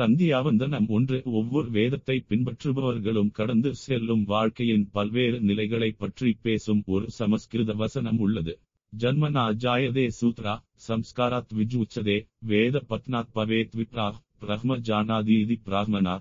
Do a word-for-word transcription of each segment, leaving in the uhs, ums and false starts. சந்தியாவந்தனம் ஒன்று. ஒவ்வொரு வேதத்தை பின்பற்றுபவர்களும் கடந்து செல்லும் வாழ்க்கையின் பல்வேறு நிலைகளை பற்றி பேசும் ஒரு சமஸ்கிருத வசனம் உள்ளது. ஜன்மனா ஜாயதே சூத்ரா சம்ஸ்காராத் விஜூச்சதே வேத பத்னாத் பவேத் விப்ராஹ் பிரம்ம ஜானாதீதி பிராஹ்மனா.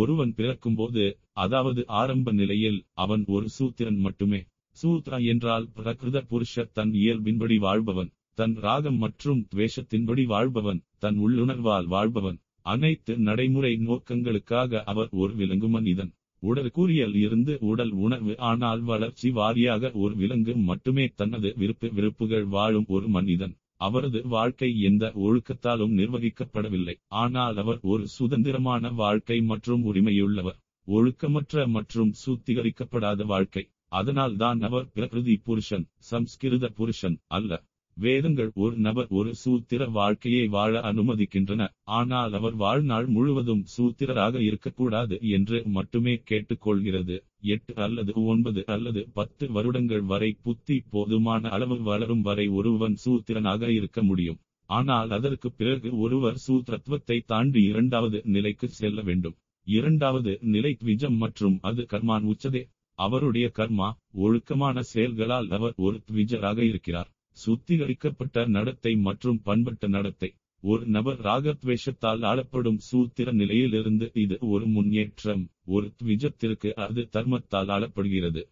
ஒருவன் பிறக்கும்போது, அதாவது ஆரம்ப நிலையில், அவன் ஒரு சூத்திரன் மட்டுமே. சூத்ரா என்றால் பிரகிருத புருஷ, தன் இயல்பின்படி வாழ்பவன், தன் ராகம் மற்றும் துவேஷத்தின்படி வாழ்பவன், தன் உள்ளுணர்வால் வாழ்பவன். அனைத்து நடைமுறை நோக்கங்களுக்காக அவர் ஒரு விலங்கு மனிதன். உடற்கூறியல் இருந்து உடல் உணர்வு, ஆனால் வளர்ச்சி வாரியாக ஒரு விலங்கு மட்டுமே. தனது விருப்பு விருப்புகள் வாழும் ஒரு மனிதன். அவரது வாழ்க்கை எந்த ஒழுக்கத்தாலும் நிர்வகிக்கப்படவில்லை, ஆனால் அவர் ஒரு சுதந்திரமான வாழ்க்கை மற்றும் உரிமையுள்ளவர். ஒழுக்கமற்ற மற்றும் சுத்திகரிக்கப்படாத வாழ்க்கை. அதனால் தான் அவர் பிரகிருதி புருஷன், சம்ஸ்கிருத புருஷன் அல்ல. வேதங்கள் ஒரு நபர் ஒரு சூத்திர வாழ்க்கையை வாழ அனுமதிக்கின்றன, ஆனால் அவர் வாழ்நாள் முழுவதும் சூத்திரராக இருக்கக்கூடாது என்று மட்டுமே கேட்டுக்கொள்கிறது. எட்டு அல்லது ஒன்பது அல்லது பத்து வருடங்கள் வரை, புத்தி போதுமான அளவு வளரும் வரை ஒருவன் சூத்திரனாக இருக்க முடியும். ஆனால் அதற்கு பிறகு ஒருவர் சூத்திரத்துவத்தை தாண்டி இரண்டாவது நிலைக்கு செல்ல வேண்டும். இரண்டாவது நிலை விஜம் மற்றும் அது கர்மான் உச்சதே. அவருடைய கர்மா ஒழுக்கமான செயல்களால் அவர் ஒரு விஜராக இருக்கிறார். சுத்திகரிக்கப்பட்ட நடத்தை மற்றும் பண்பட்ட நடத்தை. ஒரு நபர் ராகத்வேஷத்தால் ஆளப்படும் சூத்திர நிலையிலிருந்து இது ஒரு முன்னேற்றம், ஒரு துவிஜத்திற்கு. அது தர்மத்தால் ஆளப்படுகிறது.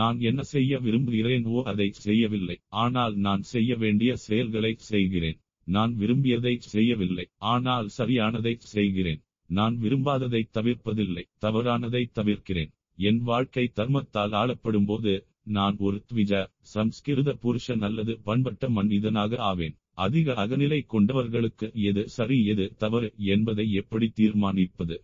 நான் என்ன செய்ய விரும்புகிறேனோ அதை செய்யவில்லை, ஆனால் நான் செய்ய வேண்டிய செயல்களை செய்கிறேன். நான் விரும்பியதை செய்யவில்லை, ஆனால் சரியானதை செய்கிறேன். நான் விரும்பாததை தவிர்ப்பதில்லை, தவறானதை தவிர்க்கிறேன். என் வாழ்க்கை தர்மத்தால் ஆளப்படும் போது நான் ஒரு த்விஜ, சம்ஸ்கிருத புருஷன் அல்லது பண்பட்ட மனிதனாக ஆவேன். அதிக அகநிலை கொண்டவர்களுக்கு எது சரி எது தவறு என்பதை எப்படி தீர்மானிப்பது?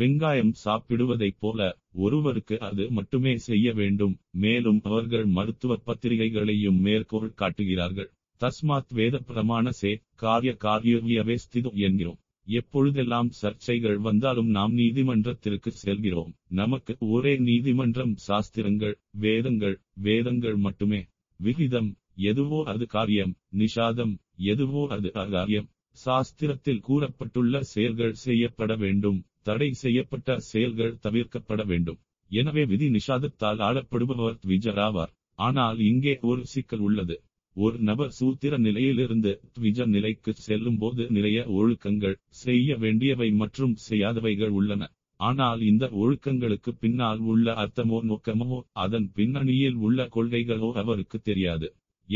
வெங்காயம் சாப்பிடுவதைப் போல ஒருவருக்கு அது மட்டுமே செய்ய வேண்டும். மேலும் அவர்கள் மருத்துவ பத்திரிகைகளையும் மேற்கோள் காட்டுகிறார்கள். தஸ்மாத் வேத பிரமாண சே காரிய காரியவியவேஸ்திதம் என்கிறோம். எப்பொழுதெல்லாம் சர்ச்சைகள் வந்தாலும் நாம் நீதிமன்றத்திற்கு செல்கிறோம். நமக்கு ஒரே நீதிமன்றம், சாஸ்திரங்கள், வேதங்கள், வேதங்கள் மட்டுமே. விகிதம் எதுவோ அது காரியம், நிஷாதம் எதுவோ அது அகாரியம். சாஸ்திரத்தில் கூறப்பட்டுள்ள செயல்கள் செய்யப்பட வேண்டும், தடை செய்யப்பட்ட செயல்கள் தவிர்க்கப்பட வேண்டும். எனவே விதி நிஷாதத்தால் ஆளப்படுபவர் த்விஜராவார். ஆனால் இங்கே ஒரு சிக்கல் உள்ளது. ஒரு நபர் சூத்திர நிலையிலிருந்து த்விஜ நிலைக்கு செல்லும் போது நிறைய ஒழுக்கங்கள், செய்ய வேண்டியவை மற்றும் செய்யாதவைகள் உள்ளன. ஆனால் இந்த ஒழுக்கங்களுக்கு பின்னால் உள்ள அர்த்தமோ நோக்கமோ, அதன் பின்னணியில் உள்ள கொள்கைகளோ அவருக்கு தெரியாது.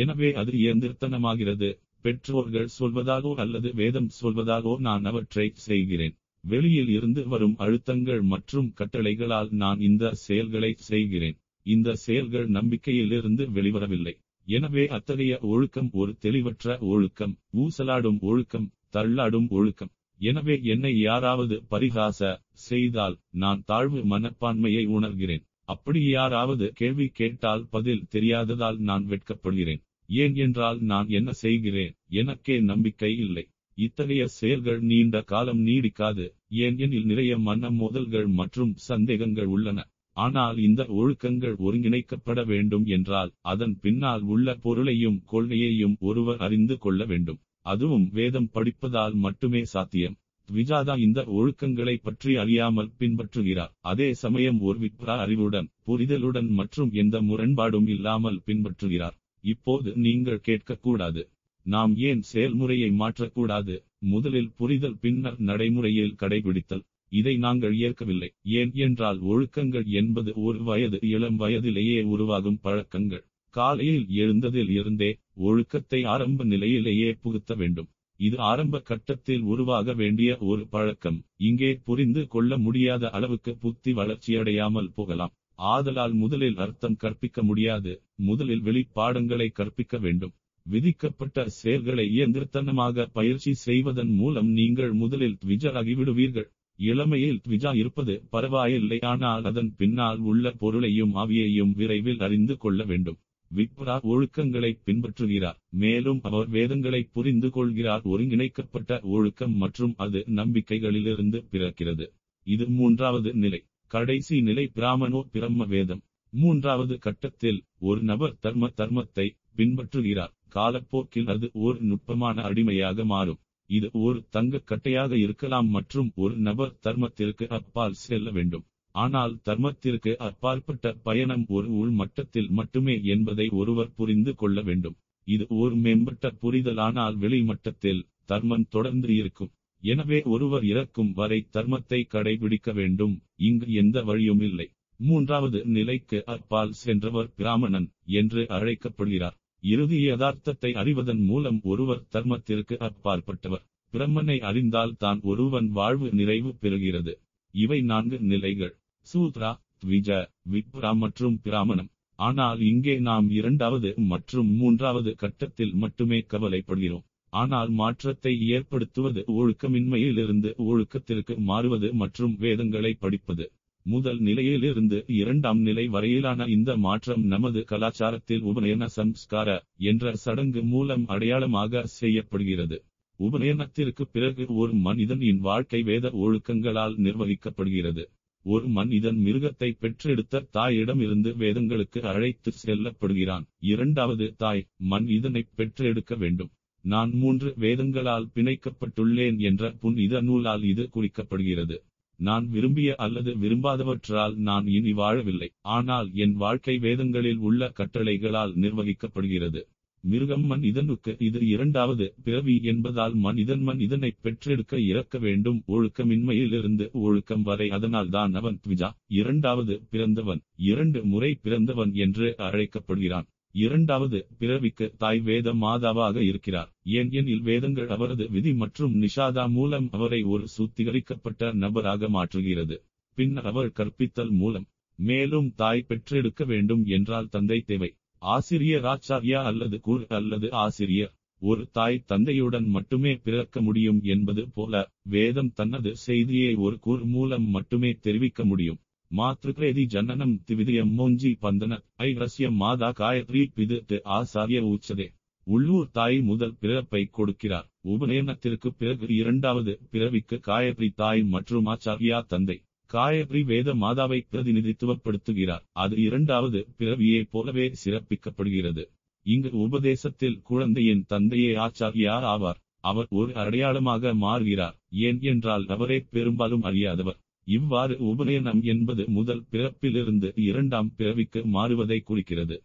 எனவே அது இயந்திரத்தனமாகிறது. பெற்றோர்கள் சொல்வதாலோ அல்லது வேதம் சொல்வதாலோ நான் அவற்றை செய்கிறேன். வெளியில் இருந்து வரும் அழுத்தங்கள் மற்றும் கட்டளைகளால் நான் இந்த செயல்களை செய்கிறேன். இந்த செயல்கள் நம்பிக்கையிலிருந்து வெளிவரவில்லை. எனவே அத்தகைய ஒழுக்கம் ஒரு தெளிவற்ற ஒழுக்கம், ஊசலாடும் ஒழுக்கம், தள்ளாடும் ஒழுக்கம். எனவே என்னை யாராவது பரிகாச செய்தால் நான் தாழ்வு மனப்பான்மையை உணர்கிறேன். அப்படி யாராவது கேள்வி கேட்டால் பதில் தெரியாததால் நான் வெட்கப்படுகிறேன். ஏன் என்றால் நான் என்ன செய்கிறேன், எனக்கே நம்பிக்கை இல்லை. இத்தகைய செயல்கள் நீண்ட காலம் நீடிக்காது. ஏனெனில் நிறைய மன மோதல்கள் மற்றும் சந்தேகங்கள் உள்ளன. ஆனால் இந்த ஒழுக்கங்கள் ஒருங்கிணைக்கப்பட வேண்டும் என்றால் அதன் பின்னால் உள்ள பொருளையும் கொள்கையையும் ஒருவர் அறிந்து கொள்ள வேண்டும். அதுவும் வேதம் படிப்பதால் மட்டுமே சாத்தியம். த்விஜாதா இந்த ஒழுக்கங்களை பற்றி அறியாமல் பின்பற்றுகிறார். அதே சமயம் ஒரு விப்ரா அறிவுடன், புரிதலுடன் மற்றும் எந்த முரண்பாடும் இல்லாமல் பின்பற்றுகிறார். இப்போது நீங்கள் கேட்கக்கூடாது, நாம் ஏன் செயல்முறையை மாற்றக்கூடாது? முதலில் புரிதல், பின்னர் நடைமுறையில் கடைபிடித்தல். இதை நாங்கள் ஏற்கவில்லை. ஏன் என்றால் ஒழுக்கங்கள் என்பது ஒரு வயது, இளம் வயதிலேயே உருவாகும் பழக்கங்கள். காலையில் எழுந்ததில் இருந்தே ஒழுக்கத்தை ஆரம்ப நிலையிலேயே புகுத்த வேண்டும். இது ஆரம்ப கட்டத்தில் உருவாக வேண்டிய ஒரு பழக்கம். இங்கே புரிந்து கொள்ள முடியாத அளவுக்கு புத்தி வளர்ச்சியடையாமல் போகலாம். ஆதலால் முதலில் அர்த்தம் கற்பிக்க முடியாது. முதலில் வெளிப்பாடங்களை கற்பிக்க வேண்டும். விதிக்கப்பட்ட செயல்களை இயந்திரத்தனமாக பயிற்சி செய்வதன் மூலம் நீங்கள் முதலில் த்விஜராகிவிடுவீர்கள். இளமையில் த்விஜா இருப்பது பரவாயில்லை, ஆனால் அதன் பின்னால் உள்ள பொருளையும் ஆவியையும் விரைவில் அறிந்து கொள்ள வேண்டும். விப்ரா ஒழுக்கங்களை பின்பற்றுகிறார், மேலும் அவர் வேதங்களை புரிந்து கொள்கிறார். ஒருங்கிணைக்கப்பட்ட ஒழுக்கம் மற்றும் அது நம்பிக்கைகளிலிருந்து பிறக்கிறது. இது மூன்றாவது நிலை. கடைசி நிலை பிராமணோ பிரம்ம வேதம். மூன்றாவது கட்டத்தில் ஒரு நபர் தர்ம தர்மத்தை பின்பற்றுகிறார். காலப்போக்கில் அது ஒரு நுட்பமான அடிமையாக மாறும். இது ஒரு தங்க கட்டையாக இருக்கலாம் மற்றும் ஒரு நபர் தர்மத்திற்கு அப்பால் செல்ல வேண்டும். ஆனால் தர்மத்திற்கு அப்பாற்பட்ட பயணம் ஒரு உள் மட்டத்தில் மட்டுமே என்பதை ஒருவர் புரிந்து கொள்ள வேண்டும். இது ஒரு மேம்பட்ட புரிதலானால் வெளி மட்டத்தில் தர்மம் தொடர்ந்து இருக்கும். எனவே ஒருவர் இறக்கும் வரை தர்மத்தை கடைபிடிக்க வேண்டும். இங்கு எந்த வழியும் இல்லை. மூன்றாவது நிலைக்கு அப்பால் சென்றவர் பிராமணன் என்று அழைக்கப்படுகிறார். இறுதி யதார்த்தத்தை அறிவதன் மூலம் ஒருவர் தர்மத்திற்கு அப்பாற்பட்டவர். பிரம்மனை அறிந்தால் தான் ஒருவன் வாழ்வு நிறைவு பெறுகிறது. இவை நான்கு நிலைகள்: சூத்ரா, த்விஜ, விப்ரா மற்றும் பிராமணம். ஆனால் இங்கே நாம் இரண்டாவது மற்றும் மூன்றாவது கட்டத்தில் மட்டுமே கவலைப்படுகிறோம். ஆனால் மாற்றத்தை ஏற்படுத்துவது ஒழுக்கமின்மையிலிருந்து ஒழுக்கத்திற்கு மாறுவது மற்றும் வேதங்களை படிப்பது. முதல் நிலையிலிருந்து இரண்டாம் நிலை வரையிலான இந்த மாற்றம் நமது கலாச்சாரத்தில் உபநயன சம்ஸ்கார என்ற சடங்கு மூலம் அடையாளமாக செய்யப்படுகிறது. உபநயனத்திற்கு பிறகு ஒரு மனிதனின் வாழ்க்கை வேத ஒழுக்கங்களால் நிர்வகிக்கப்படுகிறது. ஒரு மனிதன் மிருகத்தை பெற்றெடுத்த தாயிடமிருந்து வேதங்களுக்கு அழைத்து செல்லப்படுகிறான். இரண்டாவது தாய் மனிதனை பெற்றெடுக்க வேண்டும். நான் மூன்று வேதங்களால் பிணைக்கப்பட்டுள்ளேன் என்ற புனித நூலால் இது குறிக்கப்படுகிறது. நான் விரும்பிய அல்லது விரும்பாதவற்றால் நான் இனி வாழவில்லை, ஆனால் என் வாழ்க்கை வேதங்களில் உள்ள கட்டளைகளால் நிர்வகிக்கப்படுகிறது. மிருகம் மனிதனுக்கு இது இரண்டாவது பிறவி என்பதால் மனிதன் மனிதனை பெற்றெடுக்க இறக்க வேண்டும். ஒழுக்கமின்மையிலிருந்து ஒழுக்கம் வரை. அதனால் தான் அவன் த்விஜா, இரண்டாவது பிறந்தவன், இரண்டு முறை பிறந்தவன் என்று அழைக்கப்படுகிறான். இரண்டாவது பிறவிக்கு தாய் வேத மாதாவாக இருக்கிறார். ஏனெனில் வேதங்கள் அவரது விதி மற்றும் நிஷாதா மூலம் அவரை ஒரு சுத்திகரிக்கப்பட்ட நபராக மாற்றுகிறது. பின்னர் அவர் கற்பித்தல் மூலம் மேலும் தாய் பெற்றெடுக்க வேண்டும் என்றால் தந்தை தேவை. ஆசிரியர், ஆச்சாரியா அல்லது குரு அல்லது ஆசிரியர். ஒரு தாய் தந்தையுடன் மட்டுமே பிறக்க முடியும் என்பது போல வேதம் தனது செய்தியை ஒரு குரு மூலம் மட்டுமே தெரிவிக்க முடியும். மாத்ருக்ரேதி ஜனனம் திவிதியம் மோஞ்சி பந்தன ஐரஸ்யம் மாதா காயத்ரி பிதித்து ஆசாரிய ஊச்சதே. உள்ளூர் தாய் முதல் பிறப்பை கொடுக்கிறார். உபநயனத்திற்கு பிறகு இரண்டாவது பிறவிக்கு காயத்ரி தாய் மற்றும் ஆச்சாரியா தந்தை. காயத்ரி வேத மாதாவை பிரதிநிதித்துவப்படுத்துகிறார். அது இரண்டாவது பிறவியை போலவே சிறப்பிக்கப்படுகிறது. இங்கு உபதேசத்தில் குழந்தையின் தந்தையே ஆச்சாரியார் ஆவார். அவர் ஒரு அடையாளமாக மாறுகிறார், ஏன் என்றால் அவரே பெரும்பாலும் அறியாதவர். இவ்வாறு உபநயனம் என்பது முதல் பிறப்பிலிருந்து இரண்டாம் பிறவிக்கு மாறுவதை குறிக்கிறது.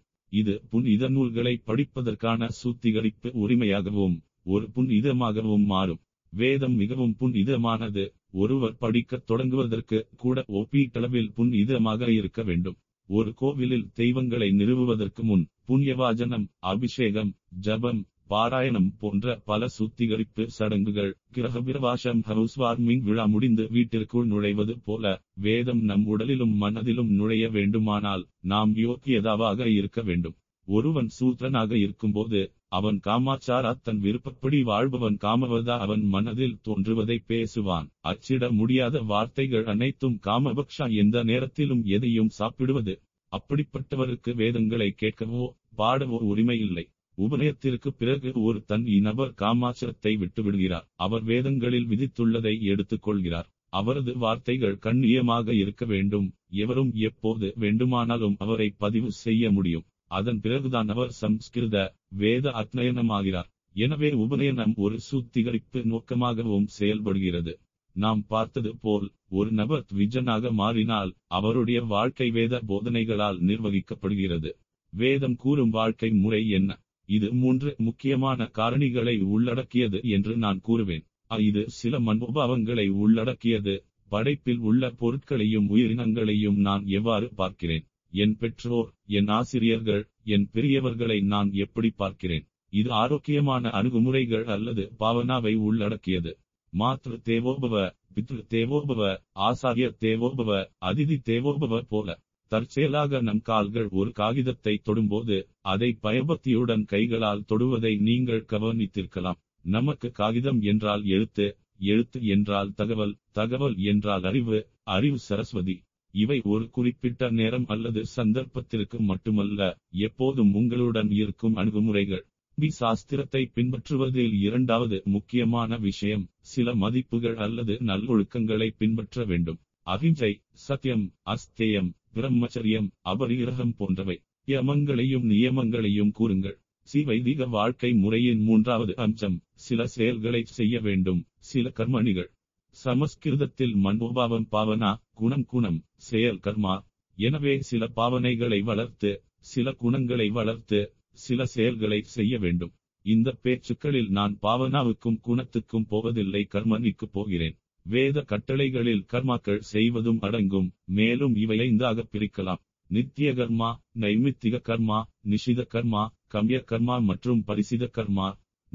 இது புனித நூல்களை படிப்பதற்கான சுத்திகரிப்பு உரிமையாகவும் ஒரு புனிதமாகவும் மாறும். வேதம் மிகவும் புனிதமானது. ஒருவர் படிக்கத் தொடங்குவதற்கு கூட ஒப்பீட்டளவில் புனிதமாக இருக்க வேண்டும். ஒரு கோவிலில் தெய்வங்களை நிறுவுவதற்கு முன் புண்ணியவாஜனம், அபிஷேகம், ஜபம், பாராயணம் போன்ற பல சுத்திகரிப்பு சடங்குகள், கிரகபிரவாசம், ஹவுஸ் வார்மிங் விழா முடிந்து வீட்டிற்குள் நுழைவது போல வேதம் நம் உடலிலும் மனதிலும் நுழைய வேண்டுமானால் நாம் யோக்கியதாவாக இருக்க வேண்டும். ஒருவன் சூத்ரனாக இருக்கும்போது அவன் காமாச்சாரா, தன் விருப்பப்படி வாழ்பவன். காமவதா, அவன் மனதில் தோன்றுவதை பேசுவான். அச்சிட முடியாத வார்த்தைகள் அனைத்தும். காமபக்ஷா, எந்த நேரத்திலும் எதையும் சாப்பிடுவது. அப்படிப்பட்டவருக்கு வேதங்களை கேட்கவோ பாடவோ உரிமை இல்லை. உபநயத்திற்கு பிறகு ஒரு தன் இனவர் காமாச்சாரத்தை விட்டுவிடுகிறார். அவர் வேதங்களில் விதித்துள்ளதை எடுத்துக்கொள்கிறார். அவரது வார்த்தைகள் கண்ணியமாக இருக்க வேண்டும். எவரும் எப்போது வேண்டுமானாலும் அவரை பதிவு செய்ய முடியும். அதன் பிறகுதான் அவர் சம்ஸ்கிருத வேத அத்யனமாகிறார். எனவே உபநயனம் ஒரு சுத்திகரிப்பு நோக்கமாகவும் செயல்படுகிறது. நாம் பார்த்தது போல் ஒரு நபர் த்விஜனாக மாறினால் அவருடைய வாழ்க்கை வேத போதனைகளால் நிர்வகிக்கப்படுகிறது. வேதம் கூறும் வாழ்க்கை முறை என்ன? இது மூன்று முக்கியமான காரணிகளை உள்ளடக்கியது என்று நான் கூறுவேன். இது சில மனோபாவங்களை உள்ளடக்கியது. படைப்பில் உள்ள பொருட்களையும் உயிரினங்களையும் நான் எவ்வாறு பார்க்கிறேன், என் பெற்றோர், என் ஆசிரியர்கள், என் பெரியவர்களை நான் எப்படி பார்க்கிறேன். இது ஆரோக்கியமான அணுகுமுறைகள் அல்லது பாவனாவை உள்ளடக்கியது. மாத்ரு தேவோபவ, பித்ரு தேவோபவ, ஆசாரிய தேவோபவ, அதிதி தேவோபவ போல தற்செயலாக நம் கால்கள் ஒரு காகிதத்தை தொடும்போது அதை பயபக்தியுடன் கைகளால் தொடுவதை நீங்கள் கவனித்திருக்கலாம். நமக்கு காகிதம் என்றால் எழுத்து, எழுத்து என்றால் தகவல், தகவல் என்றால் அறிவு, அறிவு சரஸ்வதி. இவை ஒரு குறிப்பிட்ட நேரம் அல்லது சந்தர்ப்பத்திற்கு மட்டுமல்ல, எப்போதும் உங்களுடன் இருக்கும் அணுகுமுறைகள். பி சாஸ்திரத்தை பின்பற்றுவதில் இரண்டாவது முக்கியமான விஷயம் சில மதிப்புகள் அல்லது நல்லொழுக்கங்களை பின்பற்ற வேண்டும். அகிம்சை, சத்தியம், அஸ்தேயம், பிரம்மச்சரியம், அபரிகிரகம் போன்றவை. யமங்களையும் நியமங்களையும் கூறுங்கள். சீவைதிக வாழ்க்கை முறையின் மூன்றாவது அம்சம் சில செயல்களை செய்ய வேண்டும், சில கர்மணிகள். சமஸ்கிருதத்தில் மனோபாவம் பாவனா, குணம் குணம், செயல் கர்மா. எனவே சில பாவனைகளை வளர்த்து, சில குணங்களை வளர்த்து, சில செயல்களை செய்ய வேண்டும். இந்த பேச்சுக்களில் நான் பாவனாவுக்கும் குணத்துக்கும் போவதில்லை, கர்மணிக்கு போகிறேன். வேத கட்டளைகளில் கர்மாக்கள் செய்வதும் அடங்கும். மேலும் இவை ஐந்தாக பிரிக்கலாம்: நித்திய கர்மா, நைமித்திக கர்மா, நிஷித கர்மா, கம்ய கர்மா மற்றும் பரிசித கர்மா.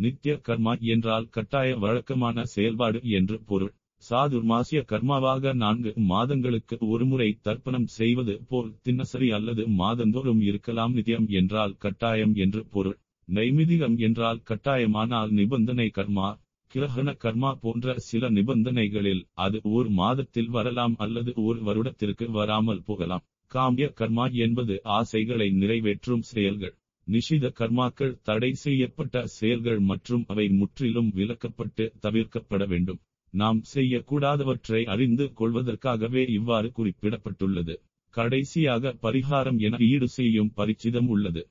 நித்திய கர்மா என்றால் கட்டாய வழக்கமான செயல்பாடு என்று பொருள். சாதுர்மாசிய கர்மாவாக நான்கு மாதங்களுக்கு ஒருமுறை தர்ப்பணம் செய்வது போல் தினசரி அல்லது மாதந்தோறும் இருக்கலாம். நித்தியம் என்றால் கட்டாயம் என்று பொருள். நைமிதிகம் என்றால் கட்டாயமானால் நிபந்தனை கர்மா. கிரகண கர்மா போன்ற சில நிபந்தனைகளில் அது ஒரு மாதத்தில் வரலாம் அல்லது ஒரு வருடத்திற்கு வராமல் போகலாம். காமிய கர்மா என்பது ஆசைகளை நிறைவேற்றும் செயல்கள். நிஷித கர்மாக்கள் தடை செய்யப்பட்ட செயல்கள் மற்றும் அவை முற்றிலும் விலக்கப்பட்டு தவிர்க்கப்பட வேண்டும். நாம் செய்யக்கூடாதவற்றை அறிந்து கொள்வதற்காகவே இவ்வாறு குறிப்பிடப்பட்டுள்ளது. கடைசியாக பரிகாரம் என ஈடு செய்யும் பரிச்சிதம் உள்ளது.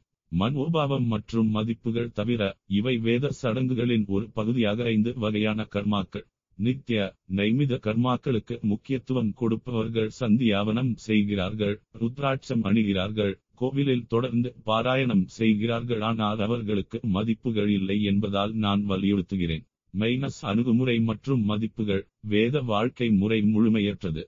மனோபாவம் மற்றும் மதிப்புகள் தவிர இவை வேத சடங்குகளின் ஒரு பகுதியாக ஐந்து வகையான கர்மாக்கள். நித்திய நைமித கர்மாக்களுக்கு முக்கியத்துவம் கொடுப்பவர்கள் சந்தியாவனம் செய்கிறார்கள், ருத்ராட்சம் அணிகிறார்கள், கோவிலில் தொடர்ந்து பாராயணம் செய்கிறார்கள். ஆனால் அவர்களுக்கு மதிப்புகள் இல்லை என்பதால் நான் வலியுறுத்துகிறேன். மைனஸ் அணுகுமுறை மற்றும் மதிப்புகள் வேத வாழ்க்கை முறை முழுமையற்றது.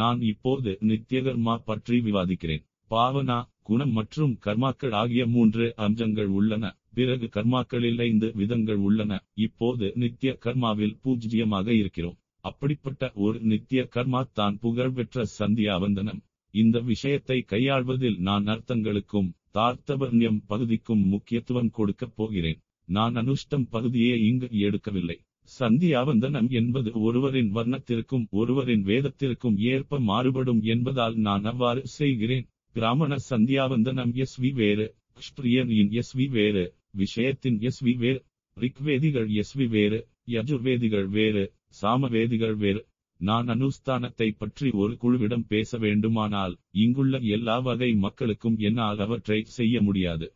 நான் இப்போது நித்திய கர்மா பற்றி விவாதிக்கிறேன். பாவனா, குணம் மற்றும் கர்மாக்கள் ஆகிய மூன்று அம்சங்கள் உள்ளன. பிறகு கர்மாக்களில் ஐந்து விதங்கள் உள்ளன. இப்போது நித்திய கர்மாவில் பூஜ்ஜியமாக இருக்கிறோம். அப்படிப்பட்ட ஒரு நித்திய கர்மா தான் புகழ்பெற்ற சந்தியாவந்தனம். இந்த விஷயத்தை கையாள்வதில் நான் அர்த்தங்களுக்கும் தார்த்தபர்ணியம் பகுதிக்கும் முக்கியத்துவம் கொடுக்கப் போகிறேன். நான் அனுஷ்டம் பகுதியை இங்கு எடுக்கவில்லை. சந்தியாவந்தனம் என்பது ஒருவரின் வர்ணத்திற்கும் ஒருவரின் வேதத்திற்கும் ஏற்ப மாறுபடும் என்பதால் நான் அவ்வாறு செய்கிறேன். பிராமண சந்தியாவந்தனம் எஸ் வி வேறு, கிருஷ்ணன் எஸ் வி வேறு, விஷயத்தின் எஸ் வி வேறு, ரிக்வேதிகள் எஸ் வி வேறு, யஜுர்வேதிகள் வேறு, சாமவேதிகள் வேறு. நான் அனுஷ்டானத்தை பற்றி ஒரு குழுவிடம் பேச வேண்டுமானால் இங்குள்ள எல்லா வகை மக்களுக்கும் என்னால் அவற்றை செய்ய முடியாது.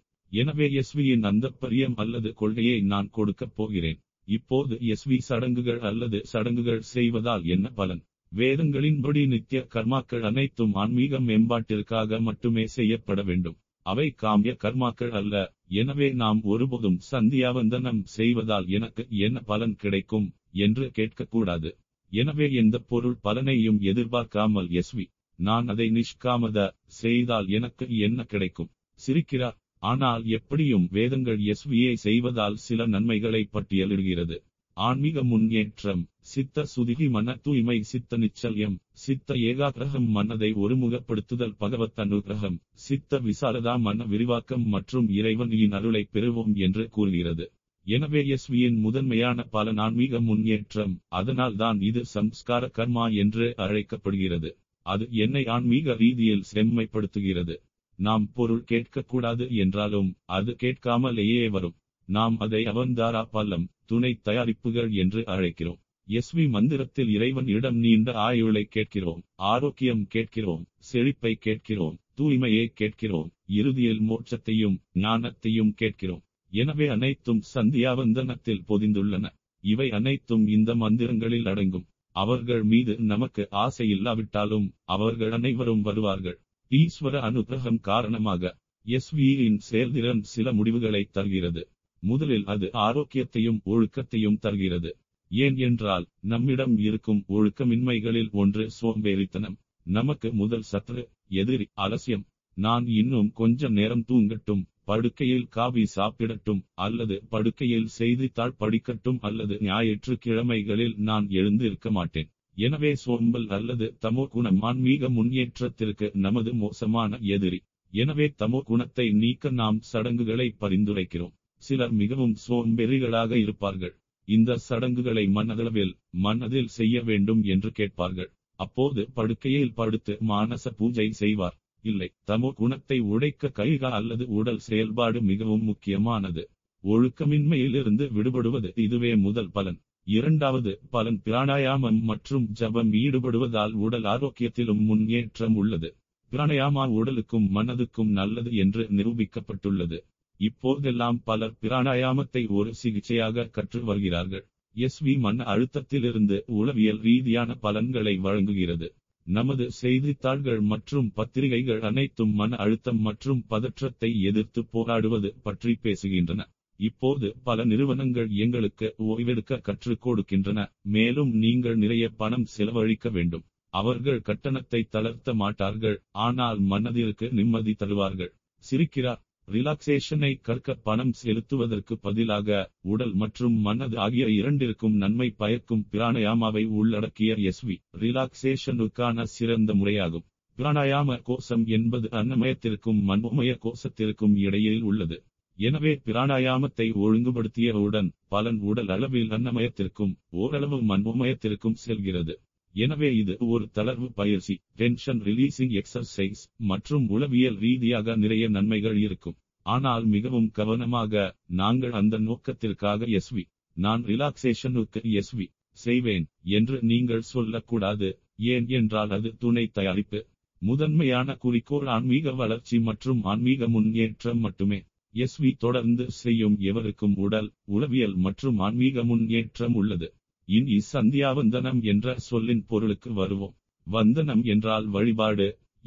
எனவே எஸ் வியின் அந்த பரியம் அல்லது கொள்கையை நான் கொடுக்கப் போகிறேன். இப்போது எஸ் வி சடங்குகள் அல்லது சடங்குகள் செய்வதால் என்ன பலன்? வேதங்களின்படி நித்திய கர்மாக்கள் அனைத்தும் ஆன்மீக மேம்பாட்டிற்காக மட்டுமே செய்யப்பட வேண்டும். அவை காமிய கர்மாக்கள் அல்ல. எனவே நாம் ஒருபோதும் சந்தியாவந்தனம் செய்வதால் எனக்கு என்ன பலன் கிடைக்கும் என்று கேட்கக்கூடாது. எனவே எந்த பொருள் பலனையும் எதிர்பார்க்காமல் எஸ்வி நான் அதை நிஷ்காமத செய்தால் எனக்கு என்ன கிடைக்கும்? சிரிக்கிறார். ஆனால் எப்படியும் வேதங்கள் எஸ்வியை செய்வதால் சில நன்மைகளை பட்டியலிடுகிறது: ஆன்மீக முன்னேற்றம், சித்த சுதிகி, மன தூய்மை, சித்த நிச்சயம், சித்த ஏகாகிரகம், மனதை ஒருமுகப்படுத்துதல், பகவத் அனுகிரகம், சித்த விசாரதா, மன விரிவாக்கம் மற்றும் இறைவனின் அருளை பெறுவோம் என்று கூறுகிறது. எனவே எஸ்வியின் முதன்மையான பல ஆன்மீக முன்னேற்றம். அதனால் தான் இது சம்ஸ்கார கர்மா என்று அழைக்கப்படுகிறது. அது என்னை ஆன்மீக ரீதியில் செம்மைப்படுத்துகிறது. நாம் பொருள் கேட்கக்கூடாது என்றாலும் அது கேட்காமலேயே வரும். நாம் அதை அவந்தாரா பல்லம், துணை தயாரிப்புகள் என்று அழைக்கிறோம். எஸ்வி மந்திரத்தில் இறைவன் இடம் நீண்ட ஆயுளை கேட்கிறோம், ஆரோக்கியம் கேட்கிறோம், செழிப்பை கேட்கிறோம், தூய்மையை கேட்கிறோம், இறுதியில் மோட்சத்தையும் ஞானத்தையும் கேட்கிறோம். எனவே அனைத்தும் சந்தியாவந்தனத்தில் பொதிந்துள்ளன. இவை அனைத்தும் இந்த மந்திரங்களில் அடங்கும். அவர்கள் மீது நமக்கு ஆசை இல்லாவிட்டாலும் அவர்கள் அனைவரும் வருவார்கள். ஈஸ்வர அனுகிரகம் காரணமாக எஸ்வியின் செயல்திறன் சில முடிவுகளை தருகிறது. முதலில் அது ஆரோக்கியத்தையும் ஒழுக்கத்தையும் தருகிறது. ஏன் என்றால் நம்மிடம் இருக்கும் ஒழுக்கமின்மைகளில் ஒன்று சோம்பேறித்தனம். நமக்கு முதல் சத்ரு எதிரி அலட்சியம். நான் இன்னும் கொஞ்ச நேரம் தூங்கட்டும், படுக்கையில் காபி சாப்பிடட்டும், அல்லது படுக்கையில் செய்தித்தாள் படிக்கட்டும், அல்லது ஞாயிற்றுக்கிழமைகளில் நான் எழுந்து இருக்க மாட்டேன். எனவே சோம்பல் அல்லது தமோ குணம் ஆன்மீக முன்னேற்றத்திற்கு நமது மோசமான எதிரி. எனவே தமோ குணத்தை நீக்க நாம் சடங்குகளை பரிந்துரைக்கிறோம். சிலர் மிகவும் சோம்பெறிகளாக இருப்பார்கள். இந்த சடங்குகளை மனதளவில் மனதில் செய்ய வேண்டும் என்று கேட்பார்கள். அப்போது படுக்கையில் படுத்து மானச பூஜை செய்வார். இல்லை, தமோ குணத்தை உடைக்க கைகா அல்லது உடல் செயல்பாடு மிகவும் முக்கியமானது. ஒழுக்கமின்மையிலிருந்து விடுபடுவது இதுவே முதல் பலன். இரண்டாவது பலன் பிராணாயாமம் மற்றும் ஜபம் ஈடுபடுவதால் உடல் ஆரோக்கியத்திலும் முன்னேற்றம் உள்ளது. பிராணாயாமம் உடலுக்கும் மனதுக்கும் நல்லது என்று நிரூபிக்கப்பட்டுள்ளது. இப்போதெல்லாம் பலர் பிராணாயாமத்தை ஒரு சிகிச்சையாக கற்று வருகிறார்கள். எஸ் வி மன அழுத்தத்திலிருந்து உளவியல் ரீதியான பலன்களை வழங்குகிறது. நமது செய்தித்தாள்கள் மற்றும் பத்திரிகைகள் அனைத்தும் மன அழுத்தம் மற்றும் பதற்றத்தை எதிர்த்து போராடுவது பற்றி பேசுகின்றன. இப்போது பல நிறுவனங்கள் எங்களுக்கு ஓய்வெடுக்க கற்றுக் கொடுக்கின்றன, மேலும் நீங்கள் நிறைய பணம் செலவழிக்க வேண்டும். அவர்கள் கட்டணத்தை தளர்த்த மாட்டார்கள், ஆனால் மனதிற்கு நிம்மதி தருவார்கள். சிரிக்கிறார். ரிலாக்சேஷனை கற்க பணம் செலுத்துவதற்கு பதிலாக உடல் மற்றும் மனது ஆகிய இரண்டிற்கும் நன்மை பயக்கும் பிராணாயாமாவை உள்ளடக்கிய எஸ்வி ரிலாக்சேஷனுக்கான சிறந்த முறையாகும். பிராணாயாம கோஷம் என்பது அன்னமயத்திற்கும் மனோமய கோஷத்திற்கும் இடையில் உள்ளது. எனவே பிராணாயாமத்தை ஒழுங்குபடுத்தியவுடன் பலன் உடல் அளவில் அன்னமயத்திற்கும் ஓரளவு மனோமயத்திற்கும் செல்கிறது. எனவே இது ஒரு தளர்வு பயிற்சி, டென்ஷன் ரிலீசிங் எக்ஸர்சைஸ் மற்றும் உளவியல் ரீதியாக நிறைய நன்மைகள் இருக்கும். ஆனால் மிகவும் கவனமாக, நாங்கள் அந்த நோக்கத்திற்காக எஸ்வி நான் ரிலாக்சேஷனுக்கு எஸ்வி செய்வேன் என்று நீங்கள் சொல்லக்கூடாது. ஏன் என்றால் அது துணை தயாரிப்பு. முதன்மையான குறிக்கோள் ஆன்மீக வளர்ச்சி மற்றும் ஆன்மீக முன்னேற்றம் மட்டுமே. எஸ்வி தொடர்ந்து செய்யும் எவருக்கும் உடல், உளவியல் மற்றும் ஆன்மீக முன்னேற்றம் உள்ளது. இனி சந்தியாவந்தனம் என்ற சொல்லின் பொருளுக்கு வருவோம். வந்தனம் என்றால் வழிபாடு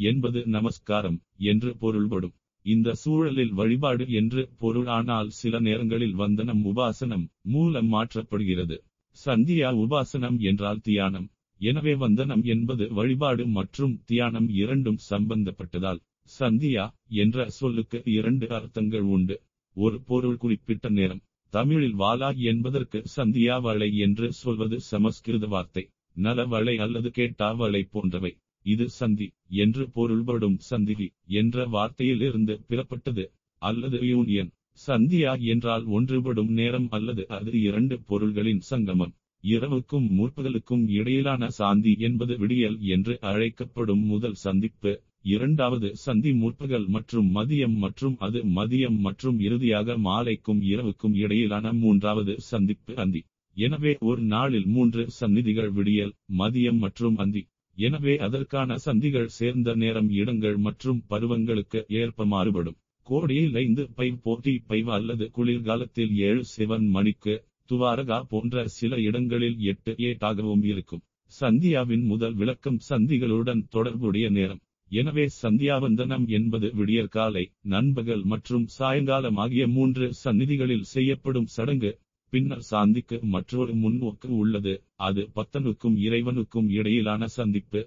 என்பது நமஸ்காரம் என்று பொருள்படும். இந்த சூழலில் வழிபாடு என்று பொருளானால் சில நேரங்களில் வந்தனம் உபாசனம் மூலம் மாற்றப்படுகிறது. சந்தியா உபாசனம் என்றால் தியானம். எனவே வந்தனம் என்பது வழிபாடு மற்றும் தியானம் இரண்டும் சம்பந்தப்பட்டதால் சந்தியா என்ற சொல்லுக்கு இரண்டு அர்த்தங்கள் உண்டு. ஒரு பொருள் குறிப்பிட்ட நேரம். தமிழில் வாலா என்பதற்கு சந்தியாவளை என்று சொல்வது சமஸ்கிருத வார்த்தை. நலவளை அல்லது கேட்டாவளை போன்றவை. இது சந்தி என்று பொருள்படும் சந்திதி என்ற வார்த்தையிலிருந்து பிறப்பட்டது, அல்லது யூனியன். சந்தியா என்றால் ஒன்றுபடும் நேரம் அல்லது அது இரண்டு பொருள்களின் சங்கமம். இரவுக்கும் முற்பகலுக்கும் இடையிலான சாந்தி என்பது விடியல் என்று அழைக்கப்படும் முதல் சந்திப்பு. இரண்டாவது சந்தி முற்பகல் மற்றும் மதியம் மற்றும் அது மதியம் மற்றும் இறுதியாக மாலைக்கும் இரவுக்கும் இடையிலான மூன்றாவது சந்திப்பு அந்தி. எனவே ஒரு நாளில் மூன்று சந்நிதிகள், விடியல், மதியம் மற்றும் அந்தி. எனவே அதற்கான சந்திகள் சேர்ந்த நேரம், இடங்கள் மற்றும் பருவங்களுக்கு ஏற்ப மாறுபடும். கோடையில் ஐந்து பை போட்டி பைவ அல்லது குளிர்காலத்தில் ஏழு செவன் மணிக்கு, துவாரகா போன்ற சில இடங்களில் எட்டு ஏட்டாகவும் இருக்கும். சந்தியாவின் முதல் விளக்கம் சந்திகளுடன் தொடர்புடைய நேரம். எனவே சந்தியாவந்தனம் என்பது விடியற்காலை, நண்பகல் மற்றும் சாயங்காலம் ஆகிய மூன்று சந்நிதிகளில் செய்யப்படும் சடங்கு. பின்னர் சாந்திக்கு மற்றொரு முன்னோக்கு உள்ளது, அது பக்தனுக்கும் இறைவனுக்கும் இடையிலான சந்திப்பு.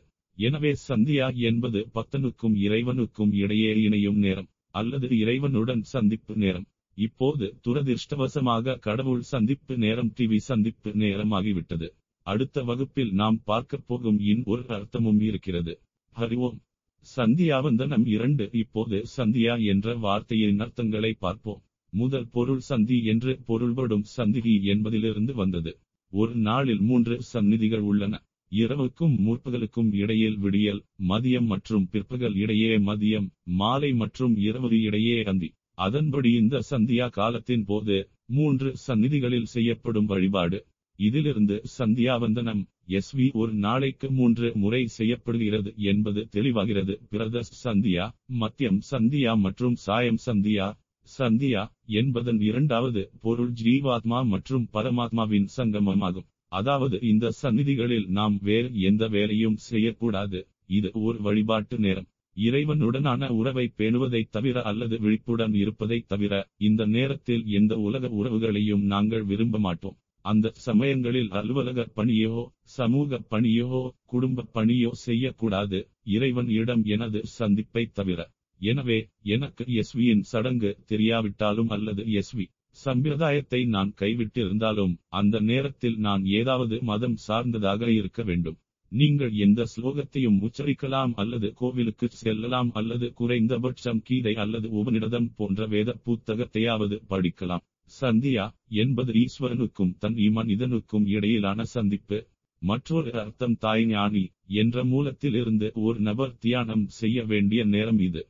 எனவே சந்தியா என்பது பக்தனுக்கும் இறைவனுக்கும் இடையே இணையும் நேரம் அல்லது இறைவனுடன் சந்திப்பு நேரம். இப்போது துரதிருஷ்டவசமாக கடவுள் சந்திப்பு நேரம் டிவி சந்திப்பு நேரமாகிவிட்டது. அடுத்த வகுப்பில் நாம் பார்க்க போகும் இன் ஒரு அர்த்தமும் இருக்கிறது. ஹரிவோம். சந்தியாவந்தனம் இரண்டு. இப்போது சந்தியா என்ற வார்த்தையின் அர்த்தங்களை பார்ப்போம். முதல் பொருள் சந்தி என்று பொருள்படும் சந்திதி என்பதிலிருந்து வந்தது. ஒரு நாளில் மூன்று சந்நிதிகள் உள்ளன. இரவுக்கும் முற்பகலுக்கும் இடையில் விடியல், மதியம் மற்றும் பிற்பகல் இடையே மதியம், மாலை மற்றும் இரவு இடையே அந்தி. அதன்படி இந்த சந்தியா காலத்தின் போது மூன்று சந்நிதிகளில் செய்யப்படும் வழிபாடு. இதிலிருந்து சந்தியாவந்தனம் எஸ்வி ஒரு நாளைக்கு மூன்று முறை செய்யப்படுகிறது என்பது தெளிவாகிறது. பிரதஸ் சந்தியா, மத்தியம் சந்தியா மற்றும் சாயம் சந்தியா. சந்தியா என்பதன் இரண்டாவது பொருள் ஜீவாத்மா மற்றும் பரமாத்மாவின் சங்கமமாகும். அதாவது இந்த சந்நிதிகளில் நாம் வேறு எந்த வேலையும் செய்யக்கூடாது. இது ஒரு வழிபாட்டு நேரம். இறைவனுடனான உறவை பேணுவதை தவிர அல்லது விழிப்புடன் இருப்பதை தவிர இந்த நேரத்தில் எந்த உலக உறவுகளையும் நாங்கள் விரும்ப மாட்டோம். அந்த சமயங்களில் அலுவலக பணியோ சமூக பணியோ குடும்ப பணியோ செய்யக்கூடாது, இறைவன் இடம் எனது சந்திப்பை தவிர. எனவே எனக்கு எஸ்வியின் சடங்கு தெரியாவிட்டாலும் அல்லது எஸ்வி சம்பிரதாயத்தை நான் கைவிட்டிருந்தாலும் அந்த நேரத்தில் நான் ஏதாவது மதம் சார்ந்ததாக இருக்க வேண்டும். நீங்கள் எந்த ஸ்லோகத்தையும் உச்சரிக்கலாம் அல்லது கோவிலுக்கு செல்லலாம் அல்லது குறைந்தபட்சம் கீதை அல்லது உபநிடதம் போன்ற வேத புத்தகத்தையாவது படிக்கலாம். சந்தியா என்பது ஈஸ்வரனுக்கும் தன் மனிதனுக்கும் இடையிலான சந்திப்பு. மற்றொரு அர்த்தம் தாய் ஞானி என்ற மூலத்திலிருந்து ஒரு நபர் தியானம் செய்ய வேண்டிய நேரம் இது.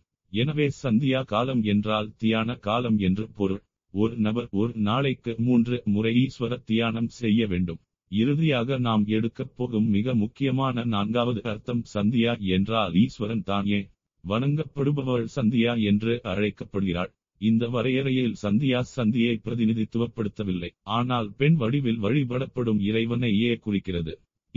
எனவே சந்தியா காலம் என்றால் தியான காலம் என்று பொருள். ஒரு நபர் ஒரு நாளைக்கு மூன்று முறை ஈஸ்வர தியானம் செய்ய வேண்டும். இறுதியாக நாம் எடுக்கப் போகும் மிக முக்கியமான நான்காவது அர்த்தம் சந்தியா என்றால் ஈஸ்வரன் தானே வணங்கப்படுபவள் சந்தியா என்று அழைக்கப்படுகிறாள். இந்த வரையறையில் சந்தியா சந்தியை பிரதிநிதித்துவப்படுத்தவில்லை, ஆனால் பெண் வடிவில் வழிபடப்படும் இறைவனையே குறிக்கிறது.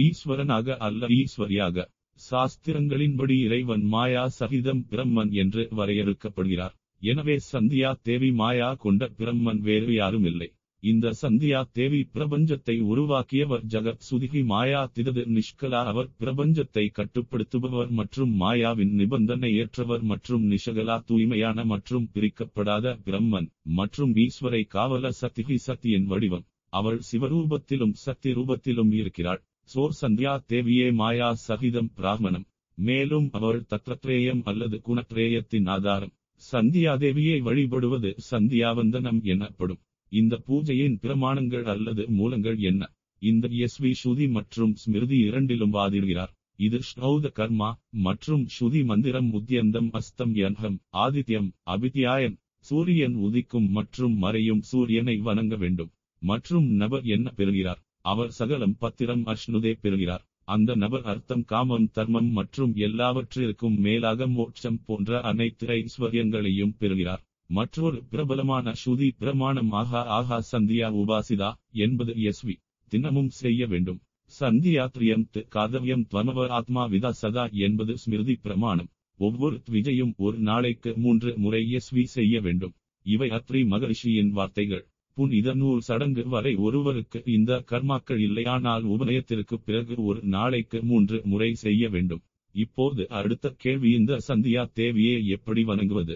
ஈஸ்வரனாக அல்ல ஈஸ்வரியாக. சாஸ்திரங்களின்படி இறைவன் மாயா சகிதம் பிரம்மன் என்று வரையறுக்கப்படுகிறார். எனவே சந்தியா தேவி மாயா கொண்ட பிரம்மன் வேறு யாரும் இல்லை. இந்த சந்தியா தேவி பிரபஞ்சத்தை உருவாக்கியவர், ஜகத் சுதிகி மாயா திதது நிஷ்கலா. அவர் பிரபஞ்சத்தை கட்டுப்படுத்துபவர் மற்றும் மாயாவின் நிபந்தனை ஏற்றவர் மற்றும் நிஷகலா தூய்மையான மற்றும் பிரிக்கப்படாத பிரம்மன் மற்றும் ஈஸ்வரை காவல சத்திகி சக்தியின் வடிவம். அவள் சிவரூபத்திலும் சக்தி ரூபத்திலும் இருக்கிறாள். சோ சந்தியா தேவியே மாயா சகிதம் பிராமணம். மேலும் அவள் தத்ரத்ரேயம் அல்லது குணத்ரேயத்தின் ஆதாரம். சந்தியா தேவியை வழிபடுவது சந்தியாவந்தனம் எனப்படும். இந்த பூஜையின் பிரமாணங்கள் அல்லது மூலங்கள் என்ன? இந்த எஸ்வி ஸ்ருதி மற்றும் ஸ்மிருதி இரண்டிலும் வாதிடுகிறார். இது ஸ்ரௌத கர்மா மற்றும் ஸ்ருதி மந்திரம். உத்யந்தம் அஸ்தம் யன்ஹம் ஆதித்யம் அபித்யாயம். சூரியன் உதிக்கும் மற்றும் மறையும் சூரியனை வணங்க வேண்டும். மற்றும் நபர் என்ன பெறுகிறார்? அவர் சகலம் பத்திரம் அஷ்ணுதே பெறுகிறார். அந்த நபர் அர்த்தம் காமம் தர்மம் மற்றும் எல்லாவற்றிற்கும் மேலாக மோட்சம் போன்ற அனைத்து ஐஸ்வர்யங்களையும் பெறுகிறார். மற்றொரு பிரபலமான ஸ்ருதி பிரமாணம் ஆகா ஆகா சந்தியா உபாசிதா என்பது எஸ்வி தினமும் செய்ய வேண்டும். சந்தியாத்ரியம் து காதவியம் த்வமவ ஆத்மா விதா சதா என்பது ஸ்மிருதி பிரமாணம். ஒவ்வொரு விஜயும் ஒரு நாளைக்கு மூன்று முறை எஸ்வி செய்ய வேண்டும். இவை அத்ரி மகரிஷியின் வார்த்தைகள். புனித நூறு சடங்கு வரை ஒருவருக்கு இந்த கர்மாக்கள் இல்லையானால் உபநயத்திற்கு பிறகு ஒரு நாளைக்கு மூன்று முறை செய்ய வேண்டும். இப்போது அடுத்த கேள்வி, இந்த சந்தியா தேவியை எப்படி வணங்குவது?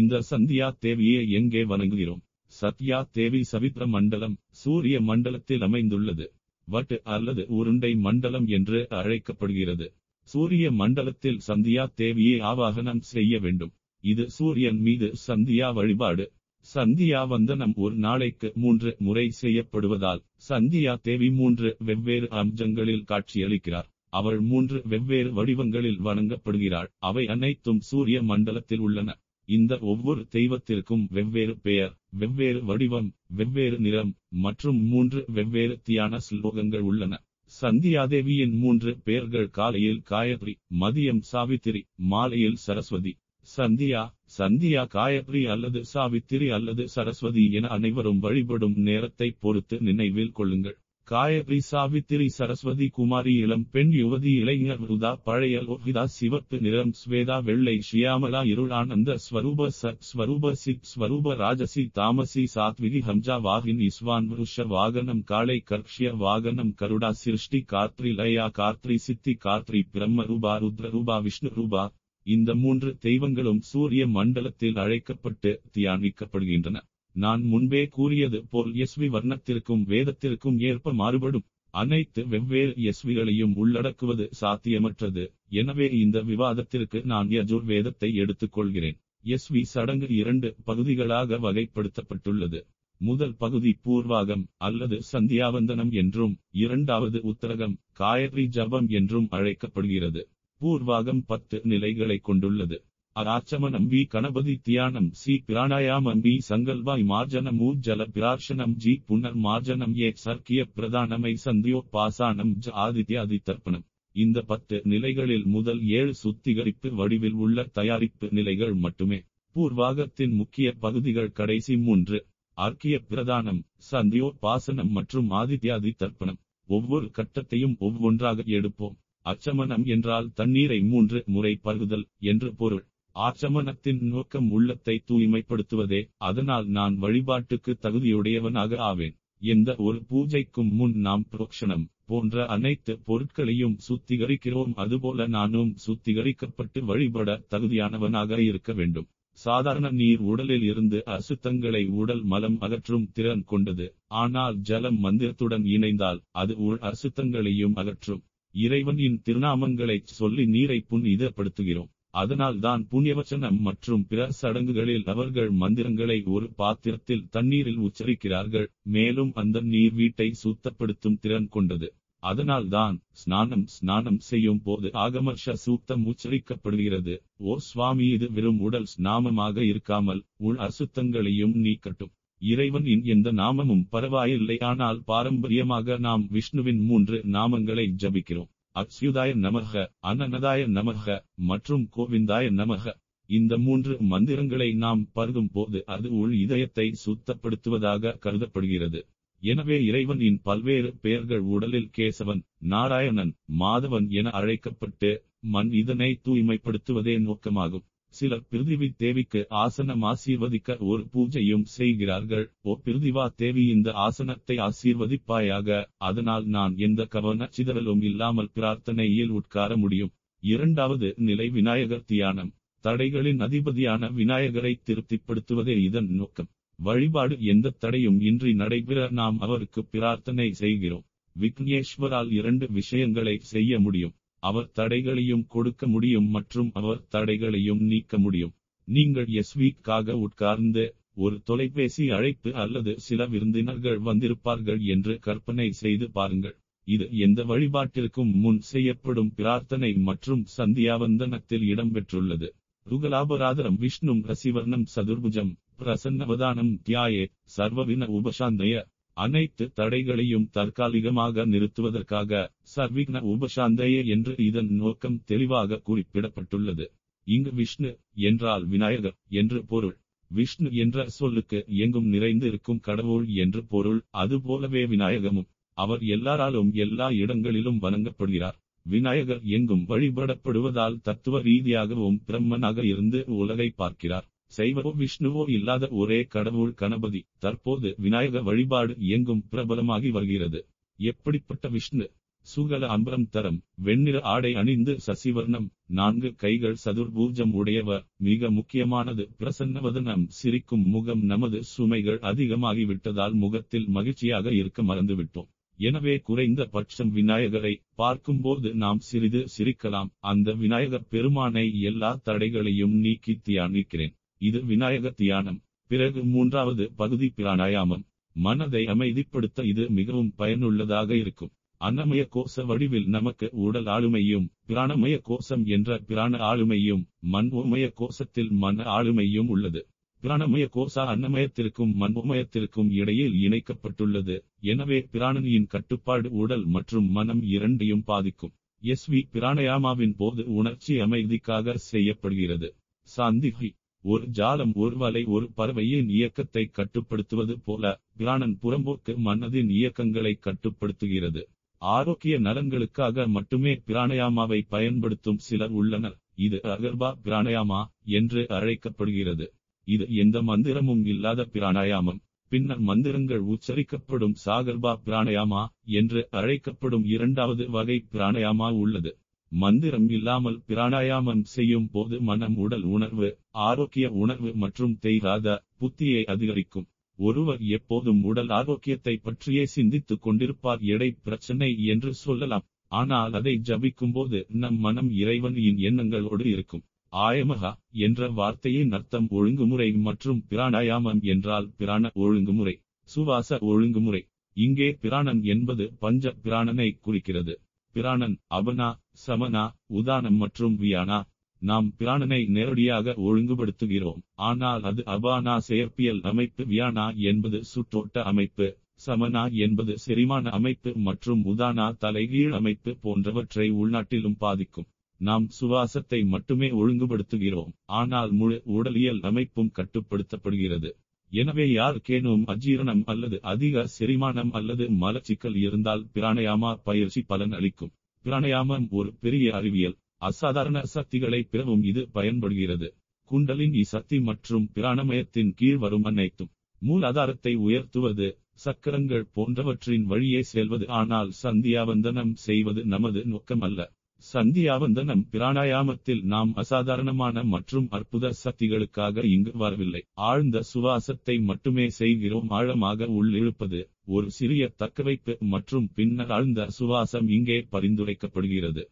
இந்த சந்தியா தேவியை எங்கே வணங்குகிறோம்? சத்யா தேவி சவித்ர மண்டலம் சூரிய மண்டலத்தில் அமைந்துள்ளது. வட்டு அல்லது உருண்டை மண்டலம் என்று அழைக்கப்படுகிறது. சூரிய மண்டலத்தில் சந்தியா தேவியை ஆவாகனம் செய்ய வேண்டும். இது சூரியன் மீது சந்தியா வழிபாடு. சந்தியா வந்தனம் ஒரு நாளைக்கு மூன்று முறை செய்யப்படுவதால் சந்தியா தேவி மூன்று வெவ்வேறு அம்சங்களில் காட்சியளிக்கிறார். அவள் மூன்று வெவ்வேறு வடிவங்களில் வணங்கப்படுகிறாள். அவை அனைத்தும் சூரிய மண்டலத்தில் உள்ளன. இந்த ஒவ்வொரு தெய்வத்திற்கும் வெவ்வேறு பெயர், வெவ்வேறு வடிவம், வெவ்வேறு நிறம் மற்றும் மூன்று வெவ்வேறு தியான ஸ்லோகங்கள் உள்ளன. சந்தியாதேவியின் மூன்று பெயர்கள் காலையில் காயத்ரி, மதியம் சாவித்ரி, மாலையில் சரஸ்வதி. சந்தியா சந்தியா காயத்ரி அல்லது சாவித்திரி அல்லது சரஸ்வதி என அனைவரும் வழிபடும் நேரத்தை பொறுத்து நினைவில் கொள்ளுங்கள். காயத்ரி சாவித்திரி சரஸ்வதி குமாரி இளம் பெண் யுவதி இளைஞர் ருதா பழைய லோகிதா சிவப்பு நிறம் ஸ்வேதா வெள்ளை ஷியாமலா இருள் ஆனந்த ஸ்வரூப சத் ஸ்வரூப சித் ஸ்வரூப ராஜசி தாமசி சாத்விகி ஹம்ஜா வாகின் இஸ்வான் வருஷ வாகனம் காளை கர்ஷ்ய வாகனம் கருடா சிருஷ்டி கார்த்ரி லயா கார்த்ரி சித்தி கார்த்ரி பிரம்ம ரூபா ருத்ரூபா விஷ்ணு ரூபா. இந்த மூன்று தெய்வங்களும் சூரிய மண்டலத்தில் அழைக்கப்பட்டு தியானிக்கப்படுகின்றன. நான் முன்பே கூறியது போல் எஸ்வி வர்ணத்திற்கும் வேதத்திற்கும் ஏற்ப மாறுபடும். அனைத்து வெவ்வேறு எஸ்விகளையும் உள்ளடக்குவது சாத்தியமற்றது. எனவே இந்த விவாதத்திற்கு நான் யஜுர் வேதத்தை எடுத்துக்கொள்கிறேன். எஸ்வி சடங்கு இரண்டு பகுதிகளாக வகைப்படுத்தப்பட்டுள்ளது. முதல் பகுதி பூர்வாகம் அல்லது சந்தியாவந்தனம் என்றும், இரண்டாவது உத்தரகம் காயத்ரி ஜபம் என்றும் அழைக்கப்படுகிறது. பூர்வாகம் பத்து நிலைகளை கொண்டுள்ளது. அச்சமணம் வி கணபதி தியானம் சி பிராணாயாமம் வி சங்கல்பாய் மார்ஜனம் ஊ ஜல பிரார்ஷனம் ஜி புனர் மார்ஜனம் ஏ சர்க்கிய பிரதானமை சந்தியோபாசனம் ஜ ஆதித்யாதி தர்ப்பணம். இந்த பத்து நிலைகளில் முதல் ஏழு சுத்திகரிப்பு வடிவில் உள்ள தயாரிப்பு நிலைகள் மட்டுமே. பூர்வாகத்தின் முக்கிய பகுதிகள் கடைசி மூன்று அர்க்கிய பிரதானம் சந்தியோபாசனம் மற்றும் ஆதித்யாதி தர்ப்பணம். ஒவ்வொரு கட்டத்தையும் ஒவ்வொன்றாக எடுப்போம். அச்சமணம் என்றால் தண்ணீரை மூன்று முறை பருகுதல் என்று பொருள். ஆச்சமணத்தின் நோக்கம் உள்ளத்தை தூய்மைப்படுத்துவதே. அதனால் நான் வழிபாட்டுக்கு தகுதியுடையவனாக ஆவேன். எந்த ஒரு பூஜைக்கும் முன் நாம் புரோக்ஷணம் போன்ற அனைத்து பொருட்களையும் சுத்திகரிக்கிறோம். அதுபோல நானும் சுத்திகரிக்கப்பட்டு வழிபட தகுதியானவனாக இருக்க வேண்டும். சாதாரண நீர் உடலில் இருந்து அசுத்தங்களை உடல் மலம் அகற்றும் திறன் கொண்டது. ஆனால் ஜலம் மந்திரத்துடன் இணைந்தால் அது உள் அசுத்தங்களையும் அகற்றும். இறைவனின் திருநாமங்களை சொல்லி நீரை புனிதப்படுத்துகிறோம். அதனால் தான் புண்ணியவச்சனம் மற்றும் பிற சடங்குகளில் அவர்கள் மந்திரங்களை ஒரு பாத்திரத்தில் தண்ணீரில் உச்சரிக்கிறார்கள். மேலும் அந்த நீர் வீட்டை சுத்தப்படுத்தும் திறன் கொண்டது. அதனால் தான் ஸ்நானம் ஸ்நானம் செய்யும் போது ஆகமர்ஷ சூக்தம் உச்சரிக்கப்படுகிறது. ஓ சுவாமி, இது வெறும் உடல் ஸ்நாமமாக இருக்காமல் உள் அசுத்தங்களையும் நீக்கட்டும். இறைவனின் எந்த நாமமும் பரவாயில்லை. ஆனால் பாரம்பரியமாக நாம் விஷ்ணுவின் மூன்று நாமங்களை ஜபிக்கிறோம். அக்ஷுதாய நமக, அனநதாய நமக மற்றும் கோவிந்தாய நமக. இந்த மூன்று மந்திரங்களை நாம் பருதும் போது அது உள் இதயத்தை சுத்தப்படுத்துவதாக கருதப்படுகிறது. எனவே இறைவனின் பல்வேறு பெயர்கள் உடலில் கேசவன், நாராயணன், மாதவன் என அழைக்கப்பட்டு மண் இதனை தூய்மைப்படுத்துவதே நோக்கமாகும். சிலர் பிருதிவி தேவிக்கு ஆசனம் ஆசீர்வதிக்க ஒரு பூஜையும் செய்கிறார்கள். ஓ பிருதிவா தேவி, இந்த ஆசனத்தை ஆசீர்வதிப்பாயாக, அதனால் நான் எந்த கவன சிதறலும் இல்லாமல் பிரார்த்தனையில் உட்கார முடியும். இரண்டாவது நிலை விநாயகர் தியானம். தடைகளின் அதிபதியான விநாயகரை திருப்திப்படுத்துவதே இதன் நோக்கம். வழிபாடு எந்த தடையும் இன்றி நடைபெற நாம் அவருக்கு பிரார்த்தனை செய்கிறோம். விக்னேஸ்வரால் இரண்டு விஷயங்களை செய்ய முடியும். அவர் தடைகளையும் கொடுக்க முடியும் மற்றும் அவர் தடைகளையும் நீக்க முடியும். நீங்கள் எஸ் வீக்காக உட்கார்ந்து ஒரு தொலைபேசி அழைப்பு அல்லது சில விருந்தினர்கள் வந்திருப்பார்கள் என்று கற்பனை செய்து பாருங்கள். இது எந்த வழிபாட்டிற்கும் முன் செய்யப்படும் பிரார்த்தனை மற்றும் சந்தியாவந்தனத்தில் இடம்பெற்றுள்ளது. ருகலாபராதரம் விஷ்ணும் ரசிவர்ணம் சதுர்புஜம் பிரசன்னவதானம் தியாயே சர்வவின உபசாந்தய. அனைத்து தடைகளையும் தற்காலிகமாக நிறுத்துவதற்காக சர்விக்ன உபசாந்தய என்று இதன் நோக்கம் தெளிவாக குறிப்பிடப்பட்டுள்ளது. இங்கு விஷ்ணு என்றால் விநாயகர் என்று பொருள். விஷ்ணு என்ற சொல்லுக்கு எங்கும் நிறைந்து இருக்கும் கடவுள் என்று பொருள். அதுபோலவே விநாயகமும் அவர் எல்லாராலும் எல்லா இடங்களிலும் வணங்கப்படுகிறார். விநாயகர் எங்கும் வழிபடப்படுவதால் தத்துவ ரீதியாகவும் பிரம்மனாக இருந்து உலகை பார்க்கிறார். சைவோ விஷ்ணுவோ இல்லாத ஒரே கடவுள் கணபதி. தற்போது விநாயக வழிபாடு எங்கும் பிரபலமாகி வருகிறது. எப்படிப்பட்ட விஷ்ணு? சுகல அம்பரம் தரம், வெண்ணிற ஆடை அணிந்து, சசிவர்ணம், நான்கு கைகள், சதுர்பூஜம் உடையவர். மிக முக்கியமானது பிரசன்னவதனம், சிரிக்கும் முகம். நமது சுமைகள் அதிகமாகிவிட்டதால் முகத்தில் மகிழ்ச்சியாக இருக்க மறந்துவிட்டோம். எனவே குறைந்த பட்சம் விநாயகரை பார்க்கும்போது நாம் சிறிது சிரிக்கலாம். அந்த விநாயகர் பெருமானை எல்லா தடைகளையும் நீக்கி தியானிக்கிறேன். இது விநாயகர் தியானம். பிறகு மூன்றாவது பகுதி பிராணாயாமம். மனதை அமைதிப்படுத்த இது மிகவும் பயனுள்ளதாக இருக்கும். அன்னமய கோஷ வடிவில் நமக்கு உடல் ஆளுமையும், பிராணமய கோஷம் என்ற பிராண ஆளுமையும், மனோமய கோஷத்தில் மன ஆளுமையும் உள்ளது. பிராணமய கோசா அன்னமயத்திற்கும் மனோமயத்திற்கும் இடையில் இணைக்கப்பட்டுள்ளது. எனவே பிராணனியின் கட்டுப்பாடு உடல் மற்றும் மனம் இரண்டையும் பாதிக்கும். எஸ் வி பிராணயாமாவின் போது உணர்ச்சி அமைதிக்காக செய்யப்படுகிறது. சாந்திஹி ஒரு ஜாலம், ஒரு வலை, ஒரு பறவையின் இயக்கத்தை கட்டுப்படுத்துவது போல பிராணன் புறம்போக்கு மனதின் இயக்கங்களை கட்டுப்படுத்துகிறது. ஆரோக்கிய நலன்களுக்காக மட்டுமே பிராணயாமாவை பயன்படுத்தும் சிலர் உள்ளனர். இது அகர்பா பிராணயாமா என்று அழைக்கப்படுகிறது. இது எந்த மந்திரமும் இல்லாத பிராணாயாமம். பின்னர் மந்திரங்கள் உச்சரிக்கப்படும் சாகர்பா பிராணயாமா என்று அழைக்கப்படும் இரண்டாவது வகை பிராணாயாமா உள்ளது. மந்திரம் இல்லாமல் பிராணாயாமம் செய்யும் போது மனம், உடல் உணர்வு, ஆரோக்கிய உணர்வு மற்றும் தெய்வாத புத்தியை அதிகரிக்கும். ஒருவர் எப்போதும் உடல் ஆரோக்கியத்தை பற்றியே சிந்தித்துக் கொண்டிருப்பார். எடை பிரச்சனை என்று சொல்லலாம், ஆனால் அதை ஜபிக்கும் போது நம் மனம் இறைவனின் எண்ணங்களோடு இருக்கும். ஆயமகா என்ற வார்த்தையின் அர்த்தம் ஒழுங்குமுறை மற்றும் பிராணாயாமம் என்றால் பிராண ஒழுங்குமுறை, சுவாச ஒழுங்குமுறை. இங்கே பிராணன் என்பது பஞ்ச பிராணனை குறிக்கிறது. பிராணன் அபனா, சமனா, உதானம் மற்றும் வியானா. நாம் பிராணனை நேரடியாக ஒழுங்குபடுத்துகிறோம், ஆனால் அது அபானா செயற்பியல் அமைப்பு, வியானா என்பது சுற்றோட்ட அமைப்பு, சமனா என்பது செரிமான அமைப்பு மற்றும் உதானா தலைகீழ் அமைப்பு போன்றவற்றை உள்நாட்டிலும் பாதிக்கும். நாம் சுவாசத்தை மட்டுமே ஒழுங்குபடுத்துகிறோம், ஆனால் முழு உடலியல் அமைப்பும் கட்டுப்படுத்தப்படுகிறது. எனவே யாருக்கேனும் அஜீரணம் அல்லது அதிக செரிமானம் அல்லது மலச்சிக்கல் இருந்தால் பிராணயாமா பயிற்சி பலன் அளிக்கும். பிராணயாமம் ஒரு பெரிய அறிவியல், அசாதாரண சக்திகளை பெறவும் இது பயன்படுகிறது. குண்டலினி சக்தி மற்றும் பிராணமயத்தின் கீழ் வரும் அனைத்தும் மூலாதாரத்தை உயர்த்துவது, சக்கரங்கள் போன்றவற்றின் வழியே செல்வது. ஆனால் சந்தியாவந்தனம் செய்வது நமது நோக்கம் அல்ல. சந்தியாவந்தனம் பிராணாயாமத்தில் நாம் அசாதாரணமான மற்றும் அற்புத சக்திகளுக்காக இங்கு வரவில்லை. ஆழ்ந்த சுவாசத்தை மட்டுமே செய்கிறோம். ஆழமாக உள்ளிழுப்பது, ஒரு சிறிய தக்கவைப்பு மற்றும் பின்னர் ஆழ்ந்த சுவாசம் இங்கே பரிந்துரைக்கப்படுகிறது.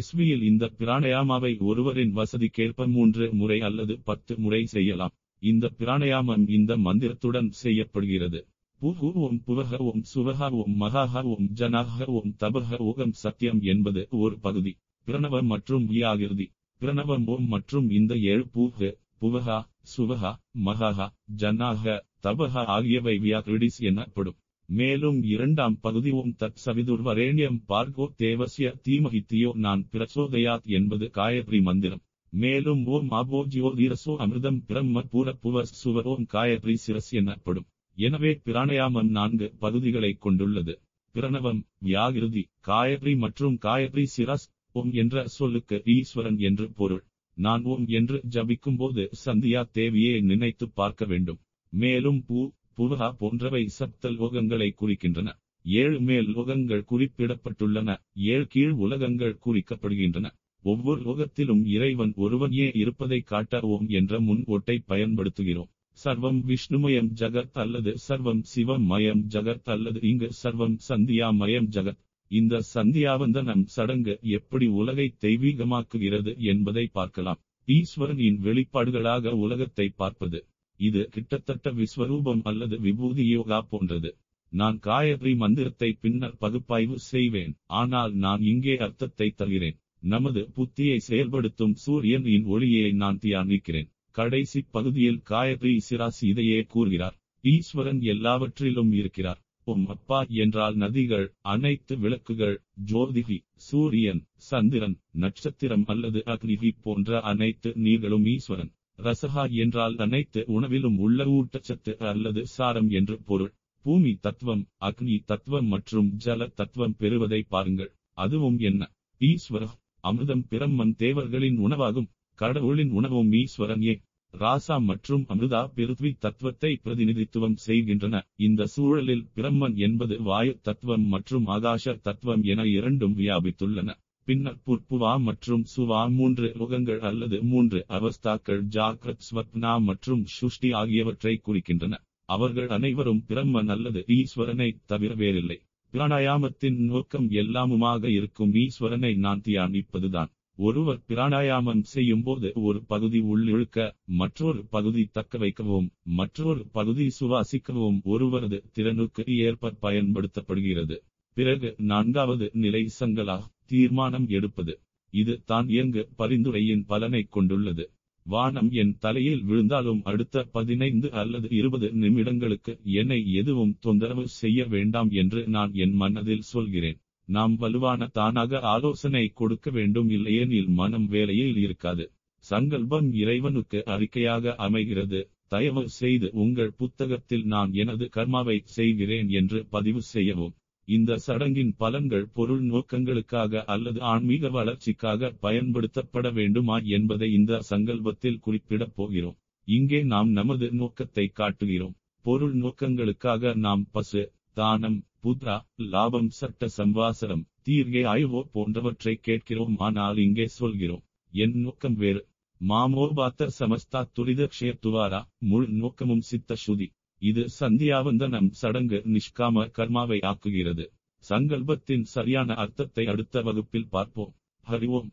எஸ்வியில் இந்த பிராணாயாமாவை ஒருவரின் வசதிக்கேற்ப மூன்று முறை அல்லது பத்து முறை செய்யலாம். இந்த பிராணாயாமம் இந்த மந்திரத்துடன் செய்யப்படுகிறது. பூஹூ ஓம் புவஹ ஓம் சுவஹ ஓம் மகாஹ ஓம் ஜனாஹ ஓம் தபஹ ஓகம் சத்தியம் என்பது ஒரு பகுதி. பிரணவம் மற்றும் வியாகிருதி. பிரணவம் ஓம் மற்றும் இந்த ஏழு பூஹ, புவஹா, சுவஹா, மகாஹா, ஜனாஹ, தபஹ ஆகியவை வியாகிருடிஸ் எனப்படும். மேலும் இரண்டாம் பகுதி ஓம் தத் சவிதுர் வரேணியம் பார்கோ தேவசிய தீமஹித்தியோ நான் பிரச்சோதயாத் என்பது காயத்ரி மந்திரம். மேலும் ஓம் ஆபோஜியோதீரசோ அமிர்தம் பிரம்ம பூர புவ சுவரோம் காயத்ரி சிரஸ் எனப்படும். எனவே பிராணாயாமம் நான்கு பகுதிகளை கொண்டுள்ளது. பிரணவம், வியாகிருதி, காயத்ரி மற்றும் காயத்ரி சிரஸ். ஓம் என்ற சொல்லுக்கு ஈஸ்வரன் என்று பொருள். நான் ஓம் என்று ஜபிக்கும் போது சந்தியா தேவியை நினைத்து பார்க்க வேண்டும். மேலும் பூ புவா போன்றவை சப்த லோகங்களை குறிக்கின்றன. ஏழு மேல் லோகங்கள் குறிப்பிடப்பட்டுள்ளன, ஏழு கீழ் உலகங்கள் குறிக்கப்படுகின்றன. ஒவ்வொரு லோகத்திலும் இறைவன் ஒருவனே இருப்பதை காட்ட ஓம் என்ற முன் ஓட்டை பயன்படுத்துகிறோம். சர்வம் விஷ்ணுமயம் ஜகத் அல்லது சர்வம் சிவமயம் ஜகத் அல்லது இங்கு சர்வம் சந்தியாமயம் ஜகத். இந்த சந்தியாவந்தனம் சடங்கு எப்படி உலகை தெய்வீகமாக்குகிறது என்பதை பார்க்கலாம். ஈஸ்வரனின் வெளிப்பாடுகளாக உலகத்தை பார்ப்பது இது கிட்டத்தட்ட விஸ்வரூபம் அல்லது விபூதி யோகா போன்றது. நான் காயத்ரி மந்திரத்தை பின்னர் பகுப்பாய்வு செய்வேன், ஆனால் நான் இங்கே அர்த்தத்தை தருகிறேன். நமது புத்தியை செயல்படுத்தும் சூரியனின் ஒளியை நான் தியானிக்கிறேன். கடைசி பகுதியில் காயத்ரி சிராசி இதையே கூறுகிறார். ஈஸ்வரன் எல்லாவற்றிலும் இருக்கிறார். ஓம் அப்பா என்றால் நதிகள், அனைத்து விளக்குகள், ஜோதிகி, சூரியன், சந்திரன், நட்சத்திரம் அல்லது அக்னிகி போன்ற அனைத்து நீர்களும் ஈஸ்வரன். ரசஹா என்றால் அனைத்து உணவிலும் உள்ள ஊட்டச்சத்து அல்லது சாரம் என்று பொருள். பூமி தத்துவம், அக்னி தத்துவம் மற்றும் ஜல தத்துவம் பெறுவதை பாருங்கள். அதுவும் என்ன? ஈஸ்வர அமிர்தம் பிரம்மன் தேவர்களின் உணவாகும். கடவுளின் உணவும் ஈஸ்வரன். ஏ ராசா மற்றும் அமிர்தா பிருத்வி தத்துவத்தை பிரதிநிதித்துவம் செய்கின்றன. இந்த சூழலில் பிரம்மன் என்பது வாயு தத்துவம் மற்றும் ஆகாஷ தத்துவம் என இரண்டும் வியாபித்துள்ளன. பின்னர் புர்புவா மற்றும் சுவா மூன்று லோகங்கள் அல்லது மூன்று அவஸ்தாக்கள் ஜாக்ரத், ஸ்வப்னா மற்றும் சுஷ்டி ஆகியவற்றை குறிக்கின்றன. அவர்கள் அனைவரும் பிரம்மன் அல்லது ஈஸ்வரனை தவிர வேறில்லை. பிராணாயாமத்தின் நோக்கம் எல்லாமுமாக இருக்கும் ஈஸ்வரனை நான் தியானிப்பதுதான். ஒருவர் பிராணாயாமம் செய்யும் போது ஒரு பகுதி உள்ளிழுக்க, மற்றொரு பகுதி தக்க வைக்கவும், மற்றொரு பகுதி சுவாசிக்கவும் ஒருவரது திறனுக்கு ஏற்ப பயன்படுத்தப்படுகிறது. பிறகு நான்காவது நிலை சங்கலாக தீர்மானம் எடுப்பது. இது தான் இயங்கு பரிந்துரையின் பலனை கொண்டுள்ளது. வானம் என் தலையில் விழுந்தாலும் அடுத்த பதினைந்து அல்லது இருபது நிமிடங்களுக்கு என்னை எதுவும் தொந்தரவு செய்ய வேண்டாம் என்று நான் என் மனதில் சொல்கிறேன். நாம் வலுவான தானாக ஆலோசனை கொடுக்க வேண்டும், இல்லையெனில் மனம் வேலையில் இருக்காது. சங்கல்பம் இறைவனுக்கு அறிக்கையாக அமைகிறது. தயவு செய்து உங்கள் புத்தகத்தில் நான் எனது கர்மாவை செய்கிறேன் என்று பதிவு செய்யவும். இந்த சடங்கின் பலன்கள் பொருள் நோக்கங்களுக்காக அல்லது ஆன்மீக வளர்ச்சிக்காக பயன்படுத்தப்பட வேண்டுமா என்பதை இந்த சங்கல்பத்தில் குறிப்பிடப் போகிறோம். இங்கே நாம் நமது நோக்கத்தை காட்டுகிறோம். பொருள் நோக்கங்களுக்காக நாம் பசு, தானம், புத்ரா, லாபம், சட்ட சம்வாசனம், தீர்கை ஆய்வோ போன்றவற்றை கேட்கிறோம். ஆனால் இங்கே சொல்கிறோம், என் நோக்கம் வேறு. மாமோபாத்த சமஸ்தா துரித க்ஷய துவாரா. முழு நோக்கமும் சித்த சுதி. இது சந்தியாவந்தனம் சடங்கு நிஷ்காம கர்மாவை ஆக்குகிறது. சங்கல்பத்தின் சரியான அர்த்தத்தை அடுத்த வகுப்பில் பார்ப்போம். ஹரிவோம்.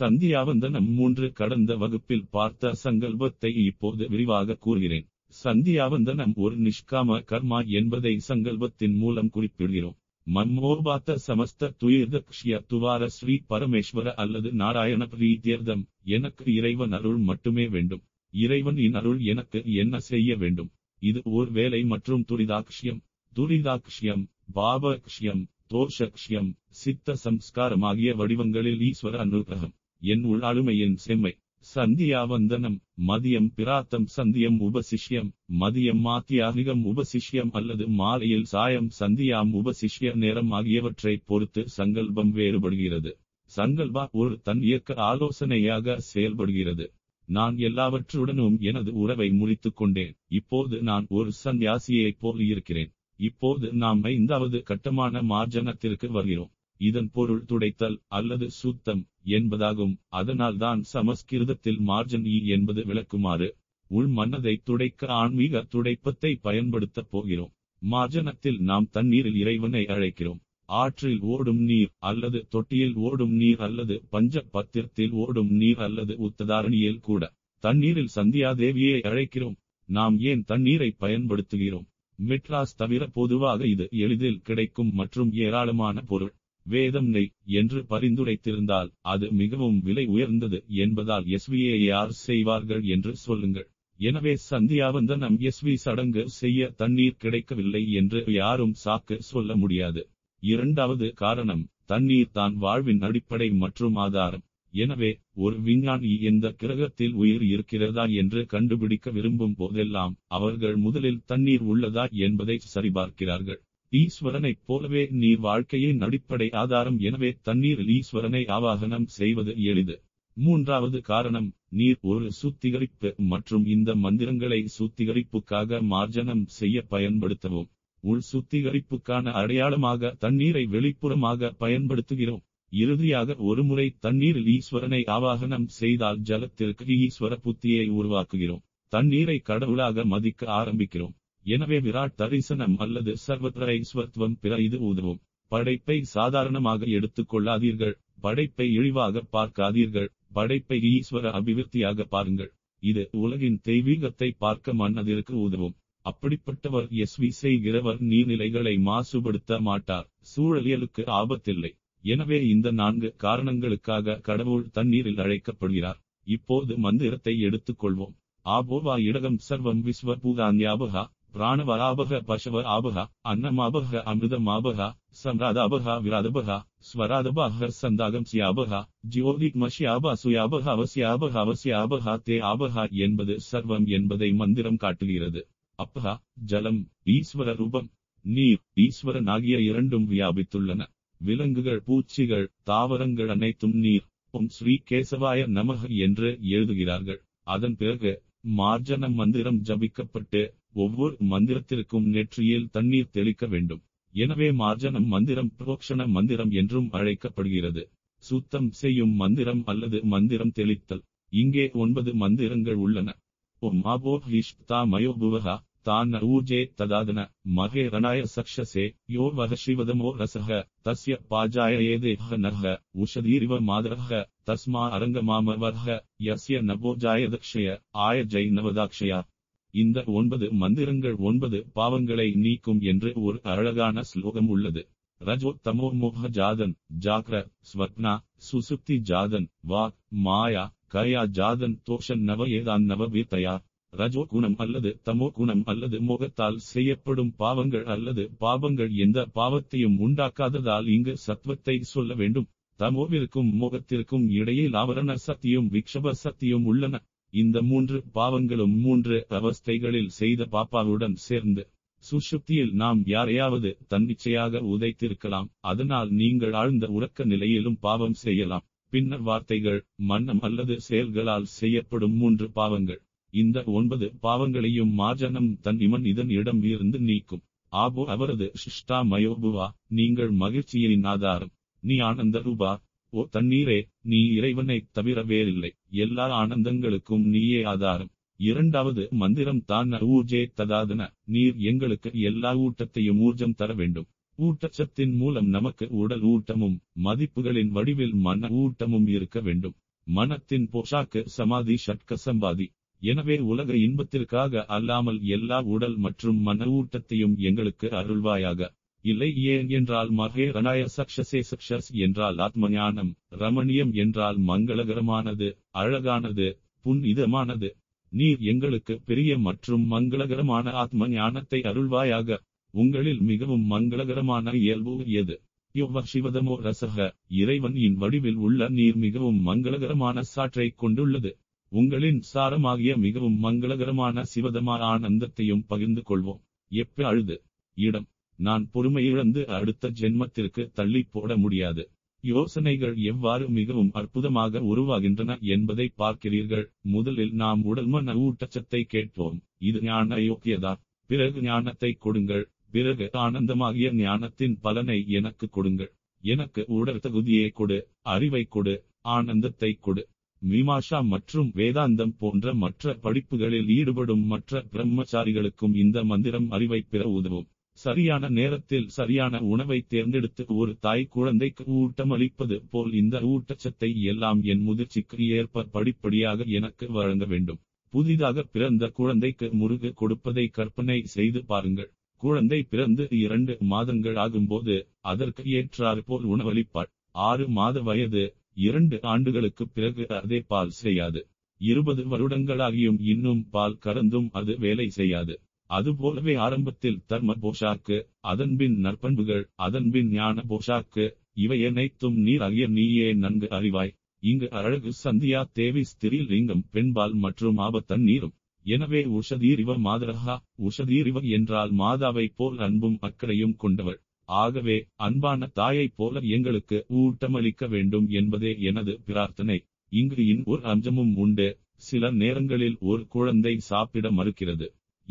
சந்தியாவந்தனம் மூன்று. கடந்த வகுப்பில் பார்த்த சங்கல்பத்தை இப்போது விரிவாக கூறுகிறேன். சந்தியாவந்தனம் ஒரு நிஷ்காம கர்மா என்பதை சங்கல்பத்தின் மூலம் குறிப்பிடுகிறோம். மம்மோபாத்த சமஸ்த துயர்தக்ஷிய துவார ஸ்ரீ பரமேஸ்வர அல்லது நாராயண பிரீத்தியர்தம். எனக்கு இறைவன் அருள் மட்டுமே வேண்டும். இறைவனின் அருள் எனக்கு என்ன செய்ய வேண்டும்? இது ஓர் வேலை மற்றும் துரிதாக்ஷியம், துரிதாக்ஷியம், பாபக்ஷியம், தோஷக்ஷியம், சித்த சம்ஸ்காரம் ஆகிய வடிவங்களில் ஈஸ்வர அனுகிரகம், என் உள் ஆளுமையின் செம்மை. சந்தியாவந்தனம் மதியம் பிராத்தம் சந்தியம் உபசிஷ்யம். மதியம் மாத்தியாதிகம் உபசிஷ்யம் அல்லது மாலையில் சாயம் சந்தியாம் உபசிஷ்ய நேரம் ஆகியவற்றை பொறுத்து சங்கல்பம் வேறுபடுகிறது. சங்கல்பா ஒரு தன் இயக்க ஆலோசனையாக செயல்படுகிறது. நான் எல்லாவற்றுடனும் எனது உறவை முறித்து கொண்டேன். இப்போது நான் ஒரு சந்நியாசியைப் போல் இருக்கிறேன். இப்போது நாம் ஐந்தாவது கட்டமான மார்ஜனத்திற்கு வருகிறோம். இதன் பொருள் துடைத்தல் அல்லது சுத்தம் என்பதாகும். அதனால் தான் சமஸ்கிருதத்தில் மார்ஜனி என்பது விளக்குமாறு. உள் மனதை துடைக்க ஆன்மீக துடைப்பத்தை பயன்படுத்தப் போகிறோம். மார்ஜனத்தில் நாம் தண்ணீரில் இறைவனை அழைக்கிறோம். ஆற்றில் ஓடும் நீர் அல்லது தொட்டியில் ஓடும் நீர் அல்லது பஞ்ச பத்திரத்தில் ஓடும் நீர் அல்லது உத்ததாரணியில் கூட தண்ணீரில் சந்தியா தேவியை அழைக்கிறோம். நாம் ஏன் தண்ணீரை பயன்படுத்துகிறோம்? மெட்ராஸ் தவிர பொதுவாக இது எளிதில் கிடைக்கும் மற்றும் ஏராளமான பொருள். வேதம் நெய் என்று பரிந்துரைத்திருந்தால் அது மிகவும் விலை உயர்ந்தது என்பதால் எஸ்வியை யார் செய்வார்கள் என்று சொல்லுங்கள். எனவே சந்தியாவந்தனம் எஸ்வி சடங்கு செய்ய தண்ணீர் கிடைக்கவில்லை என்று யாரும் சாக்கு சொல்ல முடியாது. இரண்டாவது காரணம், தண்ணீர் தான் வாழ்வின் அடிப்படை மற்றும் ஆதாரம். எனவே ஒரு விஞ்ஞானி எந்த கிரகத்தில் உயிர் இருக்கிறதா என்று கண்டுபிடிக்க விரும்பும் போதெல்லாம் அவர்கள் முதலில் தண்ணீர் உள்ளதா என்பதை சரிபார்க்கிறார்கள். ஈஸ்வரனைப் போலவே நீர் வாழ்க்கையின் அடிப்படை ஆதாரம். எனவே தண்ணீர் ஈஸ்வரனை ஆவாகனம் செய்வது எளிது. மூன்றாவது காரணம், நீர் ஒரு சுத்திகரிப்பு மற்றும் இந்த மந்திரங்களை சுத்திகரிப்புக்காக மார்ஜனம் செய்ய பயன்படுத்தவும். உள் சுத்திகரிப்புக்கான அடையாளமாக தண்ணீரை வெளிப்புறமாக பயன்படுத்துகிறோம். இறுதியாக ஒருமுறை தண்ணீரில் ஈஸ்வரனை ஆவாகனம் செய்தால் ஜலத்திற்கு ஈஸ்வர புத்தியை உருவாக்குகிறோம். தண்ணீரை கடவுளாக மதிக்க ஆரம்பிக்கிறோம். எனவே விராட் தரிசனம் அல்லது சர்வத்ர ஈஸ்வரத்துவம் பெற இது உதவும். படைப்பை சாதாரணமாக எடுத்துக்கொள்ளாதீர்கள். படைப்பை இழிவாக பார்க்காதீர்கள். படைப்பை ஈஸ்வர அபிவிருத்தியாக பாருங்கள். இது உலகின் தெய்வீகத்தை பார்க்க மன்னதிற்கு உதவும். அப்படிப்பட்டவர் எஸ் வி செய்கிறவர் நீர்நிலைகளை மாசுபடுத்த மாட்டார். சூழலியலுக்கு ஆபத்தில்லை. எனவே இந்த நான்கு காரணங்களுக்காக கடவுள் தண்ணீரில் அழைக்கப்படுகிறார். இப்போது மந்திரத்தை எடுத்துக்கொள்வோம். ஆபோவா இடகம் சர்வம் விஸ்வ பூதான்யாபகா பிராணவராபக பசவ ஆபகா அன்னமாபக அமிர்தமாபகா சம்ராதாபகா விராதபகா ஸ்வராதபாக சந்தாகம் சியாபகா ஜியோதிக்மஷியாபா சுயாபகா அவசியாபகா அவசியாபகா தே ஆபகா என்பது சர்வம் என்பதை மந்திரம் காட்டுகிறது. அப்பகா ஜலம் ஈஸ்வர ரூபம், நீர் ஈஸ்வரனாகிய இரண்டும் வியாபித்துள்ளன. விலங்குகள், பூச்சிகள், தாவரங்கள் அனைத்தும் நீர். ஓம் ஸ்ரீ கேசவாய நமக என்று எழுதுகிறார்கள். அதன் பிறகு மார்ஜன மந்திரம் ஜபிக்கப்பட்டு ஒவ்வொரு மந்திரத்திற்கும் நெற்றியில் தண்ணீர் தெளிக்க வேண்டும். எனவே மார்ஜனம் மந்திரம் புரோக்ஷண மந்திரம் என்றும் அழைக்கப்படுகிறது. சுத்தம் செய்யும் மந்திரம் அல்லது மந்திரம் தெளித்தல். இங்கே ஒன்பது மந்திரங்கள் உள்ளன. ஓம் ஆபோ ஹிஷ்தா மயோபுவகா தான் ஊர்ஜே ததாதன மகே ரணாய சக்ஷசே யோ வக ஸ்ரீவதமோ ரசக தஸ்ய பாஜாய ஏதேஹ நக உஷதீரிவ மாதரக தஸ்மா அரங்கமாம வர்ஹ யஸ்ய நபோஜாய தக்ஷய ஆய ஜெய் நவதாக்ஷயா. இந்த ஒன்பது மந்திரங்கள் ஒன்பது பாவங்களை நீக்கும் என்று ஒரு அழகான ஸ்லோகம் உள்ளது. ரஜோ தமோ மோக ஜாதன் ஜாக்ர ஸ்வப்னா சுசுப்தி ஜாதன் வாக் மாயா கயா ஜாதன் தோஷன் நவ ஏதான் நவ வீர்த்தயா. ரஜோ குணம் அல்லது தமோ குணம் அல்லது மோகத்தால் செய்யப்படும் பாவங்கள் அல்லது பாவங்கள் எந்த பாவத்தையும் உண்டாக்காததால் இங்கு சத்துவத்தை சொல்ல வேண்டும். தமோவிற்கும் மோகத்திற்கும் இடையில் ஆவரண சக்தியும் விக்ஷப சக்தியும் உள்ளன. இந்த மூன்று பாவங்களும் மூன்று அவஸ்தைகளில் செய்த பாப்பாவுடன் சேர்ந்து சுஷுப்தியில் நாம் யாரையாவது தன்னிச்சையாக உதைத்திருக்கலாம். அதனால் நீங்கள் ஆழ்ந்த உறக்க நிலையிலும் பாவம் செய்யலாம். பின்னர் வார்த்தைகள், மன்னம் அல்லது செயல்களால் செய்யப்படும் மூன்று பாவங்கள். இந்த ஒன்பது பாவங்களையும் மார்ஜனம் தன் இமன் இதன் இடம் இருந்து நீக்கும். ஆபோ அவரது சிஷ்டா மயோபுவா, நீங்கள் மகிழ்ச்சியின் ஆதாரம். நீ ஆனந்த ரூபா. ஓ தண்ணீரே, நீ இறைவனை தவிர வேறில்லை. எல்லா ஆனந்தங்களுக்கும் நீயே ஆதாரம். இரண்டாவது மந்திரம் தான் ஊர்ஜே ததாதன, நீர் எங்களுக்கு எல்லா ஊட்டத்தையும் ஊர்ஜம் தர வேண்டும். ஊட்டச்சத்தின் மூலம் நமக்கு உடல் ஊட்டமும் மதிப்புகளின் வடிவில் மன ஊட்டமும் இருக்க வேண்டும். மனத்தின் போஷாக்கு சமாதி ஷட்க சம்பாதி. எனவே உலக இன்பத்திற்காக அல்லாமல் எல்லா உடல் மற்றும் மன ஊட்டத்தையும் எங்களுக்கு அருள்வாயாக. இல்லை, ஏன் என்றால் மகே ரணாய சக்ஷசே சக்ஷஸ் என்றால் ஆத்மஞானம், ரமணியம் என்றால் மங்களகரமானது, அழகானது, புனிதமானது. நீர் எங்களுக்கு பெரிய மற்றும் மங்களகரமான ஆத்ம ஞானத்தை அருள்வாயாக. உங்களில் மிகவும் மங்களகரமான இயல்பு எது? யோவ சிவதமோ ரசக, இறைவன் இன் வடிவில் உள்ள நீர் மிகவும் மங்களகரமான சாற்றை கொண்டுள்ளது. உங்களின் சாரமாகிய மிகவும் மங்களகரமான சிவதமான ஆனந்தத்தையும் பகிர்ந்து கொள்வோம். எப்ப அழுது இடம் நான் பொறுமையிழந்து அடுத்த ஜென்மத்திற்கு தள்ளி போட முடியாது. யோசனைகள் எவ்வாறு மிகவும் அற்புதமாக உருவாகின்றன என்பதை பார்க்கிறீர்கள். முதலில் நாம் உடல் மன ஊட்டச்சத்தை கேட்போம். இது ஞான யோக்கியதா? பிறகு ஞானத்தை கொடுங்கள். பிறகு ஆனந்தமாகிய ஞானத்தின் பலனை எனக்கு கொடுங்கள். எனக்கு உடல் தகுதியை கொடு, அறிவை கொடு, ஆனந்தத்தை கொடு. மீமாஷா மற்றும் வேதாந்தம் போன்ற மற்ற படிப்புகளில் ஈடுபடும் மற்ற பிரம்மச்சாரிகளுக்கும் இந்த மந்திரம் அறிவை பெற உதவும். சரியான நேரத்தில் சரியான உணவை தேர்ந்தெடுத்து ஒரு தாய் குழந்தைக்கு ஊட்டமளிப்பது போல் இந்த ஊட்டச்சத்தை எல்லாம் என் முதிர்ச்சிக்கு ஏற்ப படிப்படியாக எனக்கு வழங்க வேண்டும். புதிதாக பிறந்த குழந்தைக்கு முருகு கொடுப்பதை கற்பனை செய்து பாருங்கள். குழந்தை பிறந்து இரண்டு மாதங்கள் ஆகும்போது அதற்கு ஏற்றாறு போல் உணவளிப்பாள். ஆறு மாத வயது, இரண்டு ஆண்டுகளுக்கு பிறகு அதே பால் செய்யாது. இருபது வருடங்களாகியும் இன்னும் பால் கறந்தும் அது வேலை செய்யாது. அதுபோலவே ஆரம்பத்தில் தர்ம போஷாக்கு, அதன்பின் நற்பண்புகள், அதன்பின் ஞான போஷாக்கு, இவை அனைத்தும் நீர் ஆகிய நீயே நன்கு அறிவாய். இங்கு அழகு சந்தியா தேவி ஸ்திரீ லிங்கம் பெண்பால் மற்றும் ஆபத்தன் நீரும். எனவே உஷதீரிவ மாதரஹா, உஷதீரிவ என்றால் மாதாவைப் போல் அன்பும் அக்கறையும் கொண்டவர். ஆகவே அன்பான தாயைப் போல எங்களுக்கு ஊட்டமளிக்க வேண்டும் என்பதே எனது பிரார்த்தனை. இங்கு இன் ஒரு அஞ்சமும் உண்டு. சில நேரங்களில் ஒரு குழந்தை சாப்பிட மறுக்கிறது.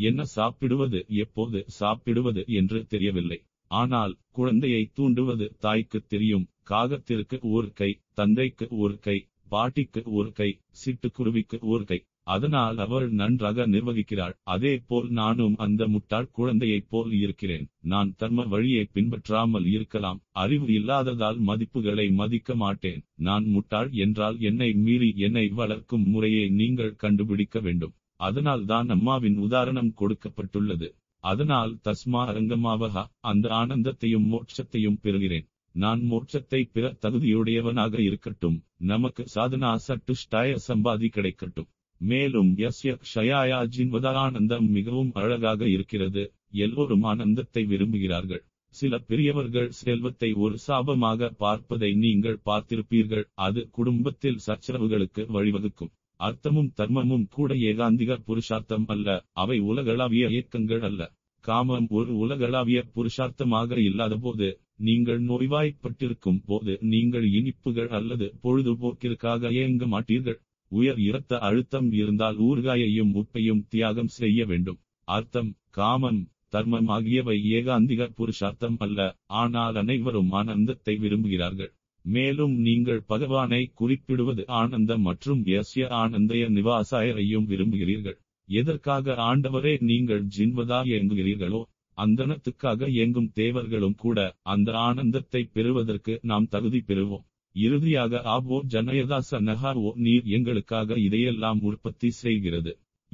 என்ன சாப்பிடுவது, எப்போது சாப்பிடுவது என்று தெரியவில்லை. ஆனால் குழந்தையை தூண்டுவது தாய்க்கு தெரியும். காகத்திற்கு ஒரு கை, தந்தைக்கு ஒரு கை, பாட்டிக்கு ஒரு கை, சிட்டுக்குருவிக்கு ஒரு கை. அதனால் அவள் நன்றாக நிர்வகிக்கிறாள். அதே போல் நானும் அந்த முட்டாள் குழந்தையைப் போல் இருக்கிறேன். நான் தர்ம வழியை பின்பற்றாமல் இருக்கலாம். அறிவு இல்லாததால் மதிப்புகளை மதிக்க மாட்டேன். நான் முட்டாள் என்றால் என்னை மீறி என்னை வளர்க்கும் முறையை நீங்கள் கண்டுபிடிக்க வேண்டும். அதனால் தான் அம்மாவின் உதாரணம் கொடுக்கப்பட்டுள்ளது. அதனால் தஸ்மா அரங்கமாவகா, அந்த ஆனந்தத்தையும் மோட்சத்தையும் பெறுகிறேன். நான் மோட்சத்தை பெற தகுதியுடையவனாக இருக்கட்டும். நமக்கு சாதனா சட்டுஷ்டாய சம்பாதி கிடைக்கட்டும். மேலும் யஸ்ய க்ஷயாயா ஜின்வதா, ஆனந்தம் மிகவும் அழகாக இருக்கிறது. எல்லோரும் ஆனந்தத்தை விரும்புகிறார்கள். சில பெரியவர்கள் செல்வத்தை ஒரு சாபமாக பார்ப்பதை நீங்கள் பார்த்திருப்பீர்கள். அது குடும்பத்தில் சச்சரவுகளுக்கு வழிவகுக்கும். அர்த்தமும் தர்மமும் கூட ஏகாந்திக புருஷார்த்தம் அல்ல. அவை உலகளாவிய இயக்கங்கள் அல்ல. காமம் ஒரு உலகளாவிய புருஷார்த்தமாக இல்லாத போது, நீங்கள் நோய்வாய்ப்பட்டிருக்கும் போது, நீங்கள் இனிப்புகள் அல்லது பொழுதுபோக்கிற்காக இயங்க மாட்டீர்கள். உயர் இரத்த அழுத்தம் இருந்தால் ஊறுகாயையும் உப்பையும் தியாகம் செய்ய வேண்டும். அர்த்தம், காமம், தர்மம் ஆகியவை ஏகாந்திக புருஷார்த்தம் அல்ல. ஆனால் அனைவரும் ஆனந்தத்தை விரும்புகிறார்கள். மேலும் நீங்கள் பகவானை குறிப்பிடுவது ஆனந்தம் மற்றும் யஸ்ய ஆனந்தய நிவாசாயரையும் விரும்புகிறீர்கள். எதற்காக ஆண்டவரே நீங்கள் ஜின்வதா இயங்குகிறீர்களோ அந்தனத்துக்காக இயங்கும் தேவர்களும் கூட அந்த ஆனந்தத்தை பெறுவதற்கு நாம் தகுதி பெறுவோம். இறுதியாக ஆபோ ஜனயதாச நகாவோ, நீர் எங்களுக்காக இதையெல்லாம் உற்பத்தி செய்கிறது.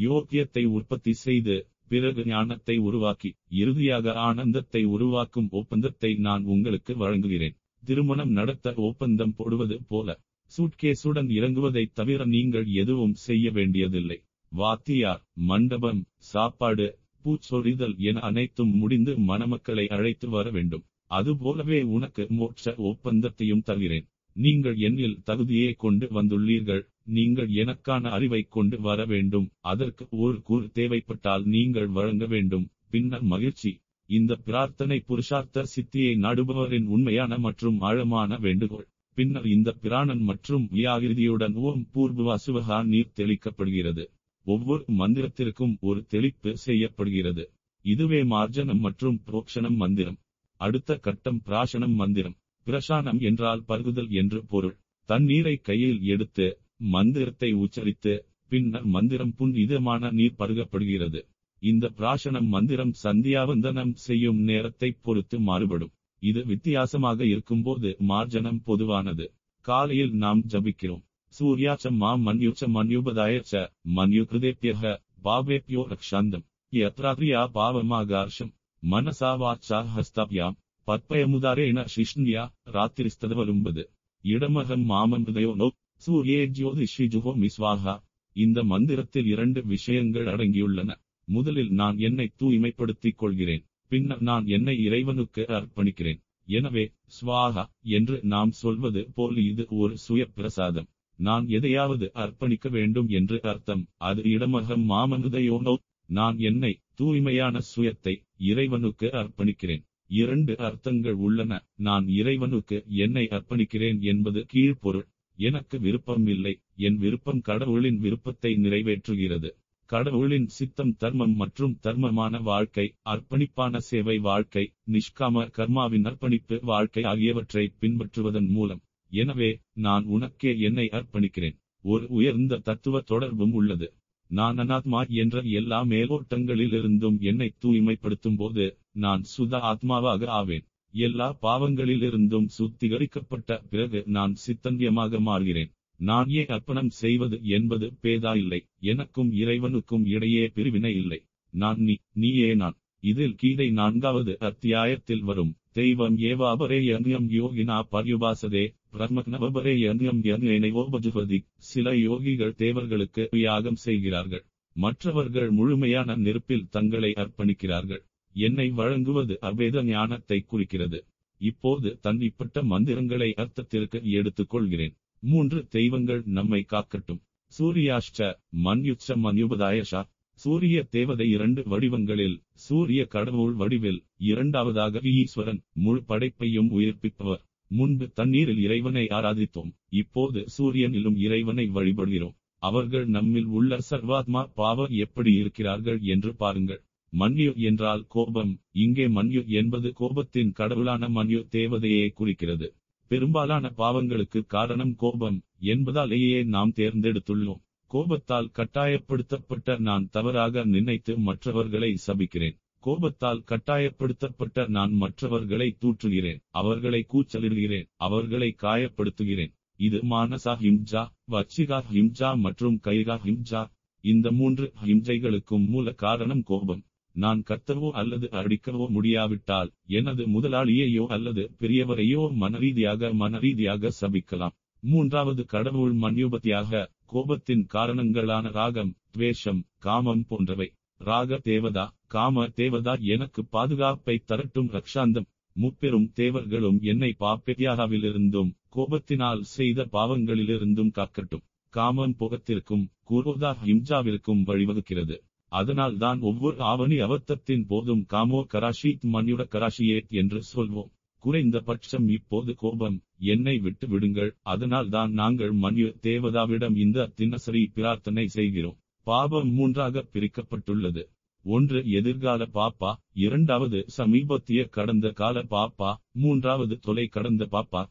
யோக்கியத்தை உற்பத்தி செய்து பிறகு ஞானத்தை உருவாக்கி இறுதியாக ஆனந்தத்தை உருவாக்கும் ஒப்பந்தத்தை நான் உங்களுக்கு வழங்குகிறேன். திருமணம் நடத்த ஒப்பந்தம் போடுவது போல சூட்கேசுடன் இறங்குவதை தவிர நீங்கள் எதுவும் செய்ய வேண்டியதில்லை. வாத்தியார், மண்டபம், சாப்பாடு, பூச்சொரிதல் என அனைத்தும் முடிந்து மணமக்களை அழைத்து வர வேண்டும். அதுபோலவே உனக்கு மோட்ச ஒப்பந்தத்தையும் தருகிறேன். நீங்கள் என்னில் தகுதியை கொண்டு வந்துள்ளீர்கள். நீங்கள் எனக்கான அறிவை கொண்டு வர வேண்டும். அதற்கு ஒரு கூறு தேவைப்பட்டால் நீங்கள் வழங்க வேண்டும். பின்னர் மகிழ்ச்சி. இந்த பிரார்த்தனை புருஷார்த்த சித்தியை நாடுபவரின் உண்மையான மற்றும் ஆழமான வேண்டுகோள். பின்னர் இந்த பிராணன் மற்றும் வியாகிருதியுடன் ஓம் பூர்வவாசுவகா நீர் தெளிக்கப்படுகிறது. ஒவ்வொரு மந்திரத்திற்கும் ஒரு தெளிப்பு செய்யப்படுகிறது. இதுவே மார்ஜனம் மற்றும் புரோக்ஷனம் மந்திரம். அடுத்த கட்டம் பிராசனம் மந்திரம். பிரசானம் என்றால் பருகுதல் என்று பொருள். தண்ணீரை கையில் எடுத்து மந்திரத்தை உச்சரித்து பின்னர் மந்திரம் புனிதமான நீர் பருகப்படுகிறது. இந்த பிராசனம் மந்திரம் சந்தியாவந்தனம் செய்யும் நேரத்தை பொறுத்து மாறுபடும். இது வித்தியாசமாக இருக்கும்போது மார்ஜனம் பொதுவானது. காலையில் நாம் ஜபிக்கிறோம். சூர்யாச்ச மா மன்யுச்ச மன்யுபதாயச்ச மன்யு கிருதேப்யக பாவேப்யோ ரக்ஷாந்தம் யத்ராத்ரியா பாவமாகார்ஷம் மனசா வாச்சா ஹஸ்தாப்யாம் பற்பயமுதாரேன சிஷ்ண்யா ராத்திரிஸ்ததவரும்பது இடமகம் மாமம் ஹதயோனோ சூரியே ஜோதிஷி ஜுஹோ மிஸ்வாகா. இந்த மந்திரத்தில் இரண்டு விஷயங்கள் அடங்கியுள்ளன. முதலில் நான் என்னை தூய்மைப்படுத்திக் கொள்கிறேன். பின்னர் நான் என்னை இறைவனுக்கு அர்ப்பணிக்கிறேன். எனவே ஸ்வாகா என்று நாம் சொல்வது போல் இது ஒரு சுய பிரசாதம். நான் எதையாவது அர்ப்பணிக்க வேண்டும் என்று அர்த்தம். அது இடமகம் மாமனுதையோனோ, நான் என்னை தூய்மையான சுயத்தை இறைவனுக்கு அர்ப்பணிக்கிறேன். இரண்டு அர்த்தங்கள் உள்ளன. நான் இறைவனுக்கு என்னை அர்ப்பணிக்கிறேன் என்பது கீழ்பொருள். எனக்கு விருப்பம் இல்லை. என் விருப்பம் கடவுளின் விருப்பத்தை நிறைவேற்றுகிறது. கடவுளின் சித்தம் தர்மம் மற்றும் தர்மமான வாழ்க்கை, அர்ப்பணிப்பான சேவை வாழ்க்கை, நிஷ்காம கர்மாவின் அர்ப்பணிப்பு வாழ்க்கை ஆகியவற்றை பின்பற்றுவதன் மூலம். எனவே நான் உனக்கே என்னை அர்ப்பணிக்கிறேன். ஒரு உயர்ந்த தத்துவ தொடர்பும் உள்ளது. நான் அனாத்மா என்ற எல்லா மேலோட்டங்களிலிருந்தும் என்னை தூய்மைப்படுத்தும் போது நான் சுத ஆத்மாவாக ஆவேன். எல்லா பாவங்களிலிருந்தும் சுத்திகரிக்கப்பட்ட பிறகு நான் சித்தந்தியமாக மாறுகிறேன். நான் ஏன் அர்ப்பணம் செய்வது என்பது பேதா இல்லை. எனக்கும் இறைவனுக்கும் இடையே பிரிவினை இல்லை. நான் நீ, நீயே நான். இதில் கீதை நான்காவது அத்தியாயத்தில் வரும் தெய்வம் ஏவாபரே யங்யம் யோகினா பர்யுபாசதே பிரம்மக்னவபரே யங்யம் யங்யனைவோபஜுபதி. சில யோகிகள் தேவர்களுக்கு யாகம் செய்கிறார்கள். மற்றவர்கள் முழுமையான நெருப்பில் தங்களை அர்ப்பணிக்கிறார்கள். என்னை வழங்குவது அபேத ஞானத்தை குறிக்கிறது. இப்போது தன்னிப்பட்ட மந்திரங்களை அர்த்தத்திற்கு எடுத்துக்கொள்கிறேன். மூன்று தெய்வங்கள் நம்மை காக்கட்டும். சூரியாஷ்ட மன்யுச்ச மன்யுபதாயஷா. சூரிய தேவதை இரண்டு வடிவங்களில், சூரிய கடவுள் வடிவில், இரண்டாவதாக ஈஸ்வரன், முழு படைப்பையும் உயிர்ப்பிப்பவர். முன்பு தண்ணீரில் இறைவனை ஆராதித்தோம், இப்போது சூரியனிலும் இறைவனை வழிபடுகிறோம். அவர்கள் நம்மில் உள்ள சர்வாத்மா பாவம் எப்படி இருக்கிறார்கள் என்று பாருங்கள். மன்யு என்றால் கோபம். இங்கே மன்யு என்பது கோபத்தின் கடவுளான மன்யு தேவதையை குறிக்கிறது. பெரும்பாலான பாவங்களுக்கு காரணம் கோபம் என்பதாலேயே நாம் தேர்ந்தெடுத்துள்ளோம். கோபத்தால் கட்டாயப்படுத்தப்பட்ட நான் தவறாக நினைத்து மற்றவர்களை சபிக்கிறேன். கோபத்தால் கட்டாயப்படுத்தப்பட்ட நான் மற்றவர்களை தூற்றுகிறேன், அவர்களை கூச்சலிடுகிறேன், அவர்களை காயப்படுத்துகிறேன். இது மானசா ஹிம்சா, வச்சிகா ஹிம்சா மற்றும் கைகா ஹிம்சா. இந்த மூன்று ஹிம்சைகளுக்கும் மூல காரணம் கோபம். நான் கத்தவோ அல்லது அடிக்கவோ முடியாவிட்டால் எனது முதலாளியையோ அல்லது பெரியவரையோ மனரீதியாக மனரீதியாக சபிக்கலாம். மூன்றாவது கடவுள் மன்யுபதியாக. கோபத்தின் காரணங்களான ராகம், துவேஷம், காமம் போன்றவை. ராக தேவதா, காம தேவதா எனக்கு பாதுகாப்பை தரட்டும் ரக்ஷாந்தம். முப்பெரும் தேவர்களும் என்னை பாப்பெதியாராவிலிருந்தும் கோபத்தினால் செய்த பாவங்களிலிருந்தும் காக்கட்டும். காமம் போகத்திற்கும் குரோதா ஹிம்சாவிற்கும் வழிவகுக்கிறது. அதனால் தான் ஒவ்வொரு ஆவணி அவர்த்தத்தின் போதும் காமோ கராஷித் மன்யுட கராஷியேத் என்று சொல்வோம். குறைந்த பட்சம் இப்போது கோபம் என்னை விட்டு விடுங்கள். அதனால் தான் நாங்கள் மன்யு தேவதாவிடம் இந்த தினசரி பிரார்த்தனை செய்கிறோம். பாபம் மூன்றாக பிரிக்கப்பட்டுள்ளது. ஒன்று எதிர்கால பாப்பா, இரண்டாவது சமீபத்திய கடந்த கால பாப்பா, மூன்றாவது தொலை கடந்த பாப்பா.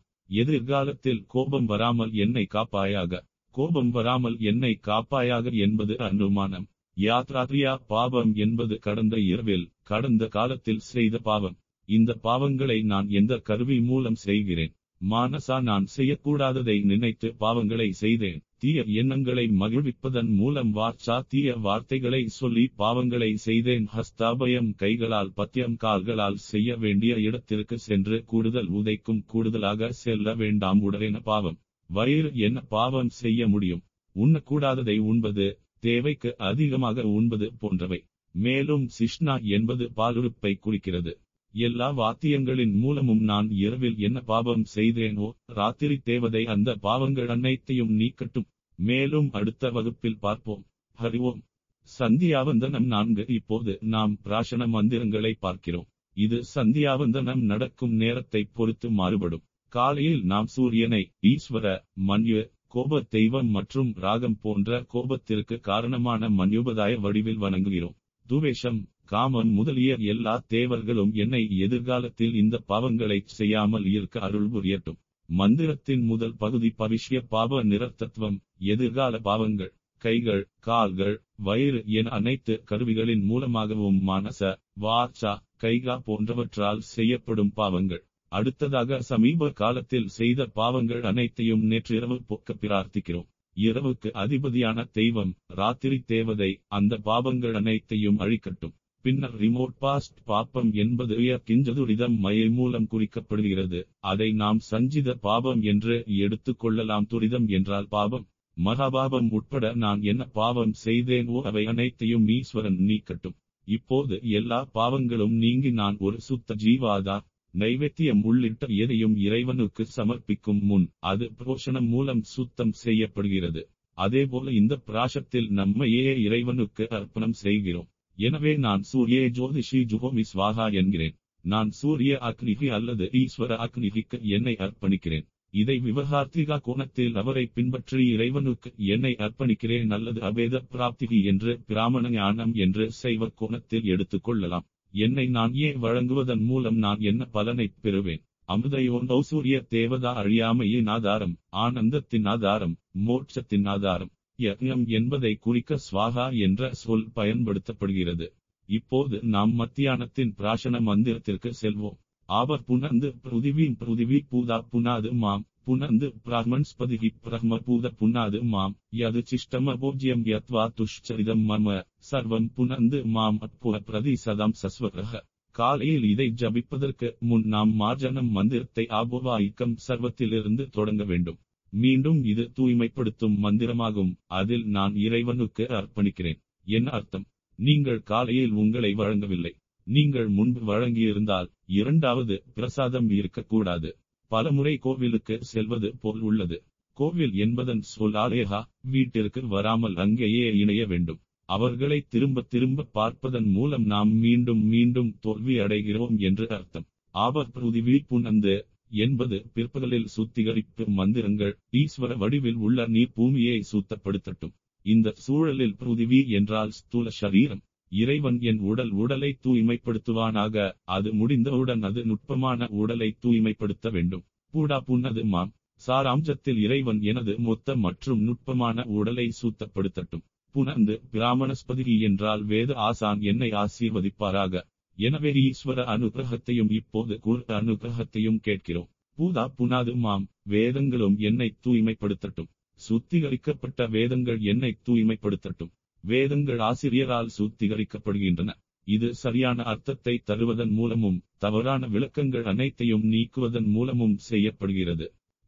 எதிர்காலத்தில் கோபம் வராமல் என்னை காப்பாயாக, கோபம் வராமல் என்னை காப்பாயாக என்பது அனுமானம். யாத்ராத்ரியா பாபம் என்பது கடந்த இரவில் கடந்த காலத்தில் செய்த பாவம். இந்த பாவங்களை நான் எந்த கருவி மூலம் செய்கிறேன்? மானசா நான் செய்யக்கூடாததை நினைத்து பாவங்களை செய்தேன். தீய எண்ணங்களை மகிழ்விப்பதன் மூலம் வார்ச்சா தீய வார்த்தைகளை சொல்லி பாவங்களை செய்தேன். ஹஸ்தாபயம் கைகளால், பத்தியம் கால்களால். செய்ய வேண்டிய இடத்திற்கு சென்று கூடுதல் உதைக்கும், கூடுதலாக செல்ல வேண்டாம். உடலென பாவம். வயிறு என்ன பாவம் செய்ய முடியும்? உண்ணக்கூடாததை உண்பது, தேவைக்கு அதிகமாக உண்பது போன்றவை. மேலும் சிஷ்ணா என்பது பாலுறுப்பை குறிக்கிறது. எல்லா வாத்தியங்களின் மூலமும் நான் இரவில் என்ன பாவம் செய்தேனோ ராத்திரி தேவதை அந்த பாவங்கள் அனைத்தையும் நீக்கட்டும். மேலும் அடுத்த வகுப்பில் பார்ப்போம். ஹரி ஓம். சந்தியாவந்தனம் நான்கு. இப்போது நாம் பிரார்த்தன மந்திரங்களை பார்க்கிறோம். இது சந்தியாவந்தனம் நடக்கும் நேரத்தை பொறுத்து மாறுபடும். காலையில் நாம் சூரியனை, ஈஸ்வர, மன்யு, கோப தெய்வம் மற்றும் ராகம் போன்ற கோபத்திற்கு காரணமான மன்யுபதாய வடிவில் வணங்குகிறோம். துவேஷம், காமம் முதலிய எல்லா தேவர்களும் என்னை எதிர்காலத்தில் இந்த பாவங்களை செய்யாமல் இருக்க அருள் புரியட்டும். மந்திரத்தின் முதல் பகுதி பவிஷ்ய பாவ நிரர்த்தத்துவம், எதிர்கால பாவங்கள். கைகள், கால்கள், வயிறு என அனைத்து கருவிகளின் மூலமாகவும் மனச, வாச்சா, கைகா போன்றவற்றால் செய்யப்படும் பாவங்கள். அடுத்ததாக சமீப காலத்தில் செய்த பாவங்கள் அனைத்தையும் நேற்றிரவு போக்க பிரார்த்திக்கிறோம். இரவுக்கு அதிபதியான தெய்வம் ராத்திரி தேவதை அந்த பாவங்கள் அனைத்தையும் அழிக்கட்டும். பின்னர் ரிமோட் பாஸ்ட் பாப்பம் என்பது கிஞ்சதுரிதம் மயை மூலம் குறிக்கப்படுகிறது. அதை நாம் சஞ்சித பாபம் என்று எடுத்துக்கொள்ளலாம். துரிதம் என்றால் பாபம். மகாபாபம் உட்பட நான் என்ன பாவம் செய்தேனோ அவை அனைத்தையும் ஈஸ்வரன் நீக்கட்டும். இப்போது எல்லா பாவங்களும் நீங்கி நான் ஒரு சுத்த ஜீவாதா. நைவேத்தியம் உள்ளிட்ட எதையும் இறைவனுக்கு சமர்ப்பிக்கும் முன் அது புரோஷனம் மூலம் சுத்தம் செய்யப்படுகிறது. அதேபோல இந்த பிராசத்தில் நம்மையே இறைவனுக்கு அர்ப்பணம் செய்கிறோம். எனவே நான் சூரிய ஜோதிஷி ஜுவோமி ஸ்வாகா என்கிறேன். நான் சூரிய அக்னிகி அல்லது ஈஸ்வர அக்னிகிக்கு என்னை அர்ப்பணிக்கிறேன். இதை விவகார்த்திகா கோணத்தில் அவரை பின்பற்றி இறைவனுக்கு என்னை அர்ப்பணிக்கிறேன் அல்லது அபேத பிராப்திகி என்று பிராமண ஞானம் என்று சைவ கோணத்தில் எடுத்துக்கொள்ளலாம். என்னை நான் ஏ வழங்குவதன் மூலம் நான் என்ன பலனை பெறுவேன்? அமுதையோண்டோ சூரிய தேவதா அழியாமையின் ஆதாரம், ஆனந்தத்தின் ஆதாரம், மோட்சத்தின் ஆதாரம். யக்ஞம் என்பதை குறிக்க ஸ்வாகா என்ற சொல் பயன்படுத்தப்படுகிறது. இப்போது நாம் மத்தியானத்தின் பிரார்த்தன மந்திரத்திற்கு செல்வோம். ஆவர் புனந்து பிருதிவீம் பிருதிவி பூதா புனாது மாம் புனந்து பிராமன்ஸ்பதிகி பிரம்ம பூத புனாது மாம் யது சிஷ்டம போஜ்யம் யத்வா துஷ்சரிதம் மம சர்வம் புனந்து மாம் அற்புத பிரதி சதாம் சஸ்வரக. காலையில் இதை ஜபிப்பதற்கு முன் நாம் மார்ஜனம் மந்திரத்தை ஆபோவாய்க்கம் சர்வத்திலிருந்து தொடங்க வேண்டும். மீண்டும் இது தூய்மைப்படுத்தும் மந்திரமாகும். அதில் நான் இறைவனுக்கு அர்ப்பணிக்கிறேன். என்ன அர்த்தம்? நீங்கள் காலையில் உங்களை வழங்கவில்லை. நீங்கள் முன்பு வழங்கியிருந்தால் இரண்டாவது பிரசாதம் இருக்கக்கூடாது. பலமுறை கோவிலுக்கு செல்வது போல் உள்ளது. கோவில் என்பதன் சொல் ஆலேஹா வீட்டிற்கு வராமல் அங்கேயே இணைய வேண்டும். அவர்களை திரும்ப திரும்ப பார்ப்பதன் மூலம் நாம் மீண்டும் மீண்டும் தோல்வி அடைகிறோம் என்று அர்த்தம். ஆபத்ருதிவி புனந்து என்பது பிற்பகலில் சுத்திகரிப்பு மந்திரங்கள் ஈஸ்வர வடிவில் உள்ள நீர் பூமியை சுத்தப்படுத்தட்டும். இந்த சூழலில் பிருதிவி என்றால் ஸ்தூல சரீரம். இறைவன் என் உடல் உடலை தூய்மைப்படுத்துவானாக, அது முடிந்தவுடன் அது நுட்பமான உடலை தூய்மைப்படுத்த வேண்டும். பூடா புன்னது மாம் சாராம்சத்தில் இறைவன் எனது மொத்த மற்றும் நுட்பமான உடலை சுத்தப்படுத்தட்டும். புனந்து பிராமணஸ்பதி என்றால் வேத ஆசான் என்னை ஆசீர்வதிப்பாராக. எனவே ஈஸ்வர அனுகிரகத்தையும் இப்போது குரு அனுகிரகத்தையும் கேட்கிறோம். பூதா புனாது மாம் வேதங்களும் என்னை தூய்மைப்படுத்தட்டும். சுத்திகரிக்கப்பட்ட வேதங்கள் என்னை தூய்மைப்படுத்தட்டும். வேதங்கள் ஆசிரியரால் சுத்திகரிக்கப்படுகின்றன. இது சரியான அர்த்தத்தை தருவதன் மூலமும் தவறான விளக்கங்கள் அனைத்தையும் நீக்குவதன் மூலமும் செய்யப்படுகிறது.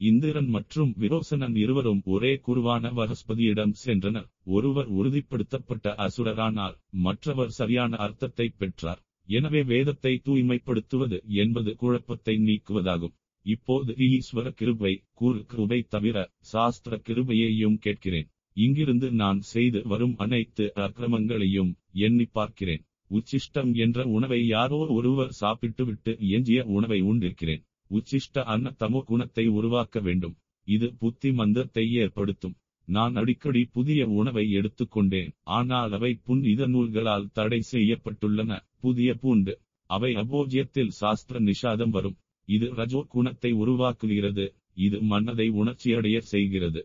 இந்திரன் மற்றும் விரோசனன் இருவரும் ஒரே குருவான வரஸ்பதியிடம் சென்றனர். ஒருவர் உறுதிப்படுத்தப்பட்ட அசுரரானார், மற்றவர் சரியான அர்த்தத்தை பெற்றார். எனவே வேதத்தை தூய்மைப்படுத்துவது என்பது குழப்பத்தை நீக்குவதாகும். இப்போது ஈஸ்வர கிருபை குரு கிருபை தவிர சாஸ்திர கிருபையையும் கேட்கிறேன். இங்கிருந்து நான் செய்து வரும் அனைத்து அக்கிரமங்களையும் எண்ணி பார்க்கிறேன். உச்சிஷ்டம் என்ற உணவை யாரோ ஒருவர் சாப்பிட்டுவிட்டு எஞ்சிய உணவை உண்டிருக்கிறேன். உச்சிஷ்ட அன்ன தமோ குணத்தை உருவாக்க வேண்டும். இது புத்தி மந்தத்தை ஏற்படுத்தும். நான் அடிக்கடி புதிய உணவை எடுத்துக்கொண்டேன், ஆனால் அவை புனித நூல்களால் தடை செய்யப்பட்டுள்ளன. புதிய பூண்டு அவை அபோஜியத்தில் சாஸ்திர நிஷாதம் வரும். இது ரஜோ குணத்தை உருவாக்குகிறது. இது மனதை உணர்ச்சியடைய செய்கிறது.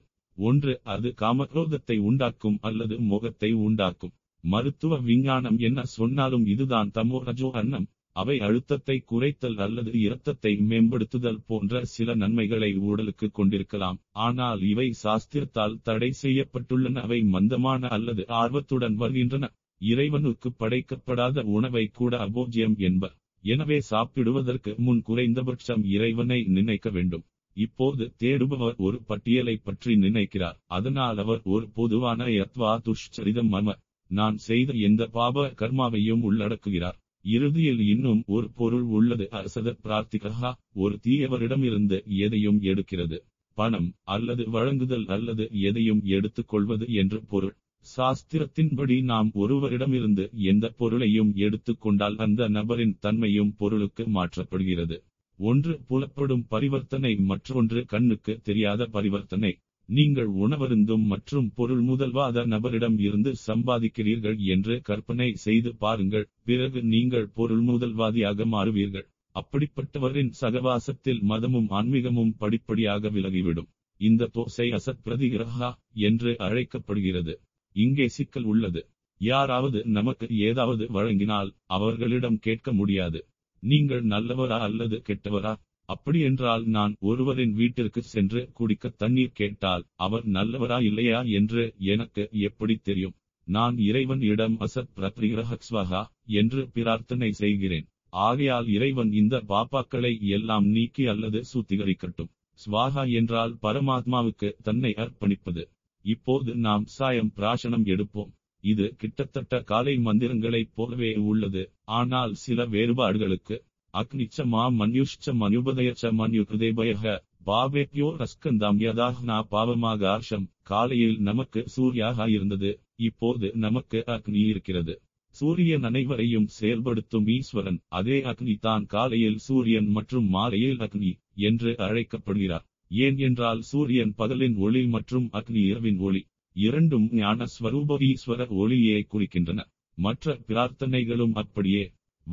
ஒன்று, அது காமக்ரோதத்தை உண்டாக்கும் அல்லது மோகத்தை உண்டாக்கும். மருத்துவ விஞ்ஞானம் என்ன சொன்னாலும் இதுதான் தமோ ரஜோ அன்னம். அவை அழுத்தத்தை குறைத்தல் அல்லது இரத்தத்தை மேம்படுத்துதல் போன்ற சில நன்மைகளை உடலுக்கு கொண்டிருக்கலாம், ஆனால் இவை சாஸ்திரத்தால் தடை செய்யப்பட்டுள்ளன. அவை மந்தமான அல்லது ஆர்வத்துடன் வருகின்றன. இறைவனுக்கு படைக்கப்படாத உணவை கூட அபோஜியம் என்பர். எனவே சாப்பிடுவதற்கு முன் குறைந்தபட்சம் இறைவனை நினைக்க வேண்டும். இப்போது தேடுபவர் ஒரு பட்டியலை பற்றி நினைக்கிறார், அதனால் அவர் ஒரு பொதுவான யத்வா துஷ்சரிதம் மம நான் செய்த எந்த பாப கர்மாவையும் உள்ளடக்குகிறார். இறுதியில் இன்னும் ஒரு பொருள் உள்ளது, அசத பிரார்த்திகா ஒரு தீயவரிடமிருந்து எதையும் எடுக்கிறது, பணம் அல்லது வழங்குதல் அல்லது எதையும் எடுத்துக்கொள்வது என்று பொருள். சாஸ்திரத்தின்படி நாம் ஒருவரிடமிருந்து எந்த பொருளையும் எடுத்துக்கொண்டால் அந்த நபரின் தன்மையும் பொருளுக்கு மாற்றப்படுகிறது. ஒன்று புலப்படும் பரிவர்த்தனை, மற்றொன்று கண்ணுக்கு தெரியாத பரிவர்த்தனை. நீங்கள் உணவருந்தும் மற்றும் பொருள் முதல்வாத நபரிடம் இருந்து சம்பாதிக்கிறீர்கள் என்று கற்பனை செய்து பாருங்கள். பிறகு நீங்கள் பொருள் முதல்வாதியாக மாறுவீர்கள். அப்படிப்பட்டவரின் சகவாசத்தில் மதமும் ஆன்மீகமும் படிப்படியாக விலகிவிடும். இந்த தோசை அசத் பிரதிகிரகா என்று அழைக்கப்படுகிறது. இங்கே சிக்கல் உள்ளது. யாராவது நமக்கு ஏதாவது வழங்கினால் அவர்களிடம் கேட்க முடியாது, நீங்கள் நல்லவரா அல்லது கெட்டவரா? அப்படியென்றால் நான் ஒருவரின் வீட்டிற்கு சென்று குடிக்க தண்ணீர் கேட்டால் அவர் நல்லவரா இல்லையா என்று எனக்கு எப்படி தெரியும்? நான் இறைவன் இடம் அசத் பிரத்ரிகரஹஸ்வஹா என்று பிரார்த்தனை செய்கிறேன். ஆகையால் இறைவன் இந்த பாப்பாக்களை எல்லாம் நீக்கி அல்லது சுத்திகரிக்கட்டும். ஸ்வாஹா என்றால் பரமாத்மாவுக்கு தன்னை அர்ப்பணிப்பது. இப்போது நாம் சாயம் பிராசனம் எடுப்போம். இது கிட்டத்தட்ட காலை மந்திரங்களைப் போலவே உள்ளது, ஆனால் சில வேறுபாடுகளுக்கு. அக்னிச்சமா மன்யுஷ்ச மனுபதயச்ச மன்யுதேபயக பாவேப்யோ ரஸ்கந்தாம் யதாஹ்னா பாவமாக ஆர்ஷம். காலையில் நமக்கு சூர்யாக இருந்தது, இப்போது நமக்கு அக்னி இருக்கிறது. சூரியன் அனைவரையும் செயல்படுத்தும் ஈஸ்வரன். அதே அக்னி தான் காலையில் சூரியன் மற்றும் மாலையில் அக்னி என்று அழைக்கப்படுகிறார். ஏன் என்றால் சூரியன் பகலின் ஒளி மற்றும் அக்னி இரவின் ஒளி. இரண்டும் ஞானஸ்வரூப ஈஸ்வர ஒளியை குறிக்கின்றன. மற்ற பிரார்த்தனைகளும் அப்படியே.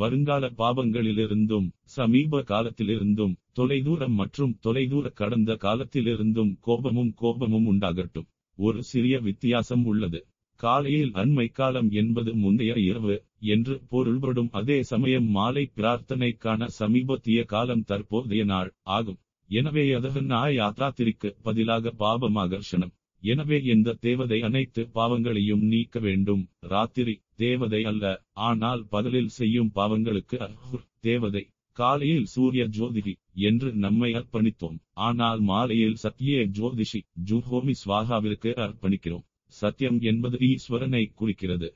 வருங்கால பாபங்களிலிருந்தும் சமீப காலத்திலிருந்தும் தொலைதூரம் மற்றும் தொலைதூர கடந்த காலத்திலிருந்தும் கோபமும் கோபமும் உண்டாகட்டும். ஒரு சிறிய வித்தியாசம் உள்ளது. காலையில் அண்மை காலம் என்பது முந்தைய இரவு என்று பொருள்படும். அதே சமயம் மாலை பிரார்த்தனைக்கான சமீபத்திய காலம் தற்போதைய நாள் ஆகும். எனவே அதக நாய் யாத்ராத்திற்கு பதிலாக பாபமாகர்ஷணம். எனவே எந்த தேவதை அனைத்து பாவங்களையும் நீக்க வேண்டும். ராத்திரி தேவதை அல்ல, ஆனால் பகலில் செய்யும் பாவங்களுக்கு அஹுர் தேவதை. காலையில் சூரிய ஜோதிஷி என்று நம்மை அர்ப்பணித்தோம், ஆனால் மாலையில் சத்திய ஜோதிஷி ஜுஹோமி ஸ்வாகாவிற்கு அர்ப்பணிக்கிறோம். சத்தியம் என்பது ஈஸ்வரனை குறிக்கிறது.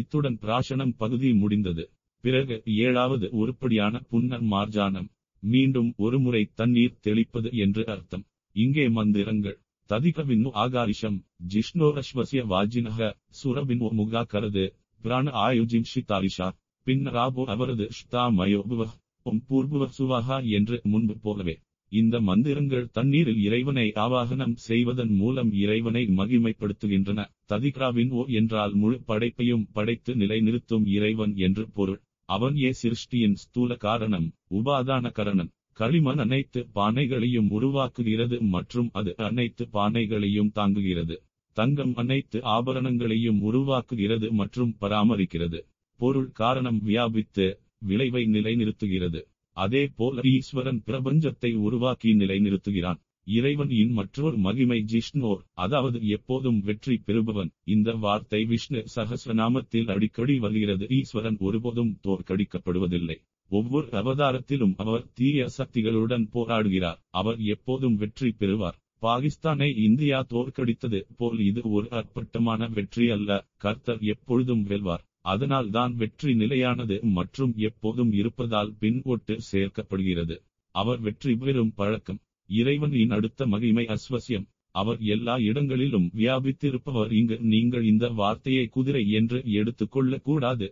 இத்துடன் பிராசனம் பகுதி முடிந்தது. பிறகு ஏழாவது உருப்படியான புன்னர் மார்ஜானம். மீண்டும் ஒரு முறை தண்ணீர் தெளிப்பது என்று அர்த்தம். இங்கே மந்திரங்கள் ததிகவின்மு ஆகாரிஷம் ஜிஷ்ணோரஸ்வசிய வாஜினக சுரவின்மு முகா கரது பிராண ஆயுஜிம் ஷித்தாரிஷா பின்னராபோ அவரது ஷ்தா மயோபுவ உம் பூர்புவ சுவாகா என்று முன்பு போலவே. இந்த மந்திரங்கள் தண்ணீரில் இறைவனை ஆவாகனம் செய்வதன் மூலம் இறைவனை மகிமைப்படுத்துகின்றன. ததிக்ராவின் ஓ என்றால் முழு படைப்பையும் படைத்து நிலைநிறுத்தும் இறைவன் என்று பொருள். அவன் ஏ சிருஷ்டியின் ஸ்தூல காரணம், உபாதான கரணன். களிமண் அனைத்து பானைகளையும் உருவாக்குகிறது மற்றும் அது அனைத்து பானைகளையும் தாங்குகிறது. தங்கம் அனைத்து ஆபரணங்களையும் உருவாக்குகிறது மற்றும் பராமரிக்கிறது. பொருள் காரணம் வியாபித்து விளைவை நிலைநிறுத்துகிறது. அதே போல ஈஸ்வரன் பிரபஞ்சத்தை உருவாக்கி நிலைநிறுத்துகிறான். இறைவனின் மற்றொரு மகிமை ஜிஷ்ணோர், அதாவது எப்போதும் வெற்றி பெறுபவன். இந்த வார்த்தை விஷ்ணு சகஸ்ரநாமத்தில் அடிக்கடி வருகிறது. ஈஸ்வரன் ஒருபோதும் தோற்கடிக்கப்படுவதில்லை. ஒவ்வொரு அவதாரத்திலும் அவர் தீய சக்திகளுடன் போராடுகிறார். அவர் எப்போதும் வெற்றி பெறுவார். பாகிஸ்தானை இந்தியா தோற்கடித்தது போல் இது ஒரு அற்பட்டமான வெற்றி அல்ல. கர்த்தர் எப்பொழுதும் வெல்வார். அதனால் தான் வெற்றி நிலையானது மற்றும் எப்போதும் இருப்பதால் பின்வொட்டு சேர்க்கப்படுகிறது. அவர் வெற்றி பெறும் பழக்கம். இறைவனின் அடுத்த மகிமை அஸ்வசியம், அவர் எல்லா இடங்களிலும் வியாபித்திருப்பவர். இங்கு நீங்கள் இந்த வார்த்தையை குதிரை என்று எடுத்துக்கொள்ள கூடாது.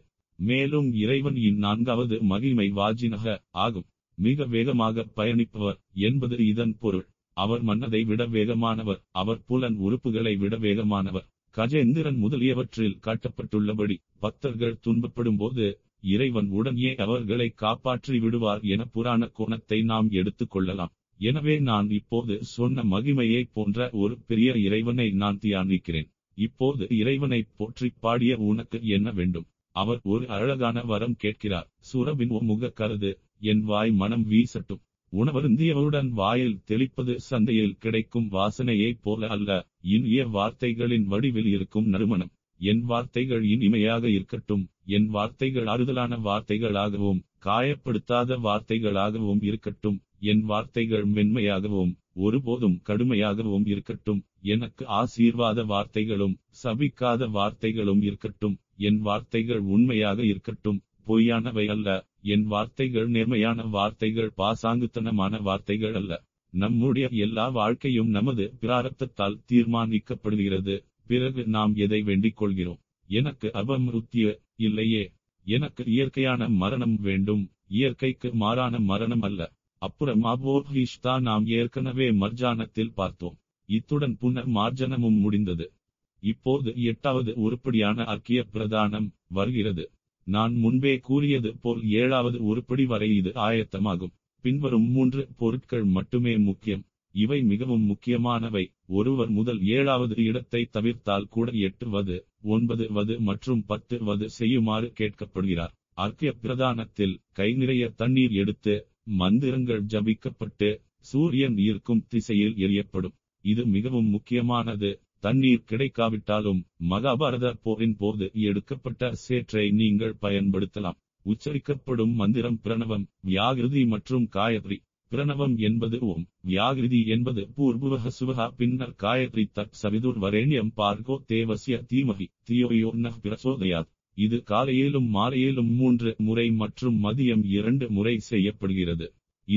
மேலும் இறைவனின் நான்காவது மகிமை வாஜினக ஆகும், மிக வேகமாக பயணிப்பவர் என்பது இதன் பொருள். அவர் மன்னதை விட வேகமானவர். அவர் புலன் உறுப்புகளை விட வேகமானவர். கஜேந்திரன் முதலியவற்றில் காட்டப்பட்டுள்ளபடி பக்தர்கள் துன்பப்படும் போது இறைவன் உடனே அவர்களை காப்பாற்றி விடுவார் என புராண கோணத்தை நாம் எடுத்துக் கொள்ளலாம். எனவே நான் இப்போது சொன்ன மகிமையை போன்ற ஒரு பெரிய இறைவனை நான் தியானிக்கிறேன். இப்போது இறைவனை போற்றி பாடிய உனக்கு என்ன வேண்டும்? அவர் ஒரு அழகான வரம் கேட்கிறார். சுரவின் முக கருது, என் வாய் மனம் வீசட்டும். உணவருந்தியவுடன் வாயில் தெளிப்பது சந்தையில் கிடைக்கும் வாசனையைப் போல அல்ல, இனிய வார்த்தைகளின் வடிவில் இருக்கும் நறுமணம். என் வார்த்தைகள் இனிமையாக இருக்கட்டும். என் வார்த்தைகள் ஆறுதலான வார்த்தைகளாகவும் காயப்படுத்தாத வார்த்தைகளாகவும் இருக்கட்டும். என் வார்த்தைகள் மென்மையாகவும் ஒருபோதும் கடுமையாகவும் இருக்கட்டும். எனக்கு ஆசீர்வாத வார்த்தைகளும் சபிக்காத வார்த்தைகளும் இருக்கட்டும். என் வார்த்தைகள் உண்மையாக இருக்கட்டும், பொய்யானவை அல்ல. என் வார்த்தைகள் நேர்மையான வார்த்தைகள், பாசாங்குத்தனமான வார்த்தைகள் அல்ல. நம்முடைய எல்லா வாழ்க்கையும் நமது பிராரப்தத்தால் தீர்மானிக்கப்படுகிறது. பிறகு நாம் எதை வேண்டிக் கொள்கிறோம்? எனக்கு அபமிருத்திய இல்லையே, எனக்கு இயற்கையான மரணம் வேண்டும், இயற்கைக்கு மாறான மரணம் அல்ல. அப்புறம் அபோஹிஷ்தா நாம் ஏற்கனவே மார்ஜனத்தில் பார்த்தோம். இத்துடன் புனர் மார்ஜனமும் முடிந்தது. இப்போது எட்டாவது உருப்படியான அர்க்கிய பிரதானம் வருகிறது. நான் முன்பே கூறியது போல் ஏழாவது உருப்படி வரை இது ஆயத்தமாகும். பின்வரும் மூன்று பொருட்கள் மட்டுமே முக்கியம். இவை மிகவும் முக்கியமானவை. ஒருவர் முதல் ஏழாவது இடத்தை தவிர்த்தால் கூட எட்டு வது ஒன்பது வது மற்றும் பத்து வது செய்யுமாறு கேட்கப்படுகிறார். அர்க்கிய பிரதானத்தில் கை நிறைய தண்ணீர் எடுத்து மந்திரங்கள் ஜபிக்கப்பட்டு சூரியன் இருக்கும் திசையில் எரியப்படும். இது மிகவும் முக்கியமானது. தண்ணீர் கிடைக்காவிட்டாலும் மகாபாரத போரின் போது எடுக்கப்பட்ட சேற்றை நீங்கள் பயன்படுத்தலாம். உச்சரிக்கப்படும் மந்திரம் பிரணவம், வியாகிருதி மற்றும் காயத்ரி. பிரணவம் என்பது ஓம், வியாகிருதி என்பது பூர்வக சுவகா, பின்னர் காயத்ரி தத் சவிதுர் வரேணியம் பார்கோ தேவசிய தீமகி தியோயோ ந பிரசோதயாத். இது காலையிலும் மாலையிலும் மூன்று முறை மற்றும் மதியம் இரண்டு முறை செய்யப்படுகிறது.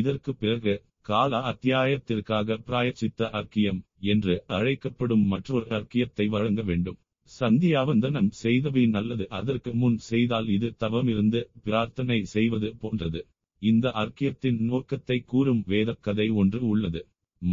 இதற்கு பிறகு கால அத்தியாயத்திற்காக பிராயச்சித்த அர்க்கியம் என்று அழைக்கப்படும் மற்றொரு அர்க்கியத்தை வழங்க வேண்டும். சந்தியாவந்தனம் செய்தவை நல்லது. அதற்கு முன் செய்தால் இது தவமிருந்து பிரார்த்தனை செய்வது போன்றது. இந்த அர்க்கியத்தின் நோக்கத்தை கூறும் வேத கதை ஒன்று உள்ளது.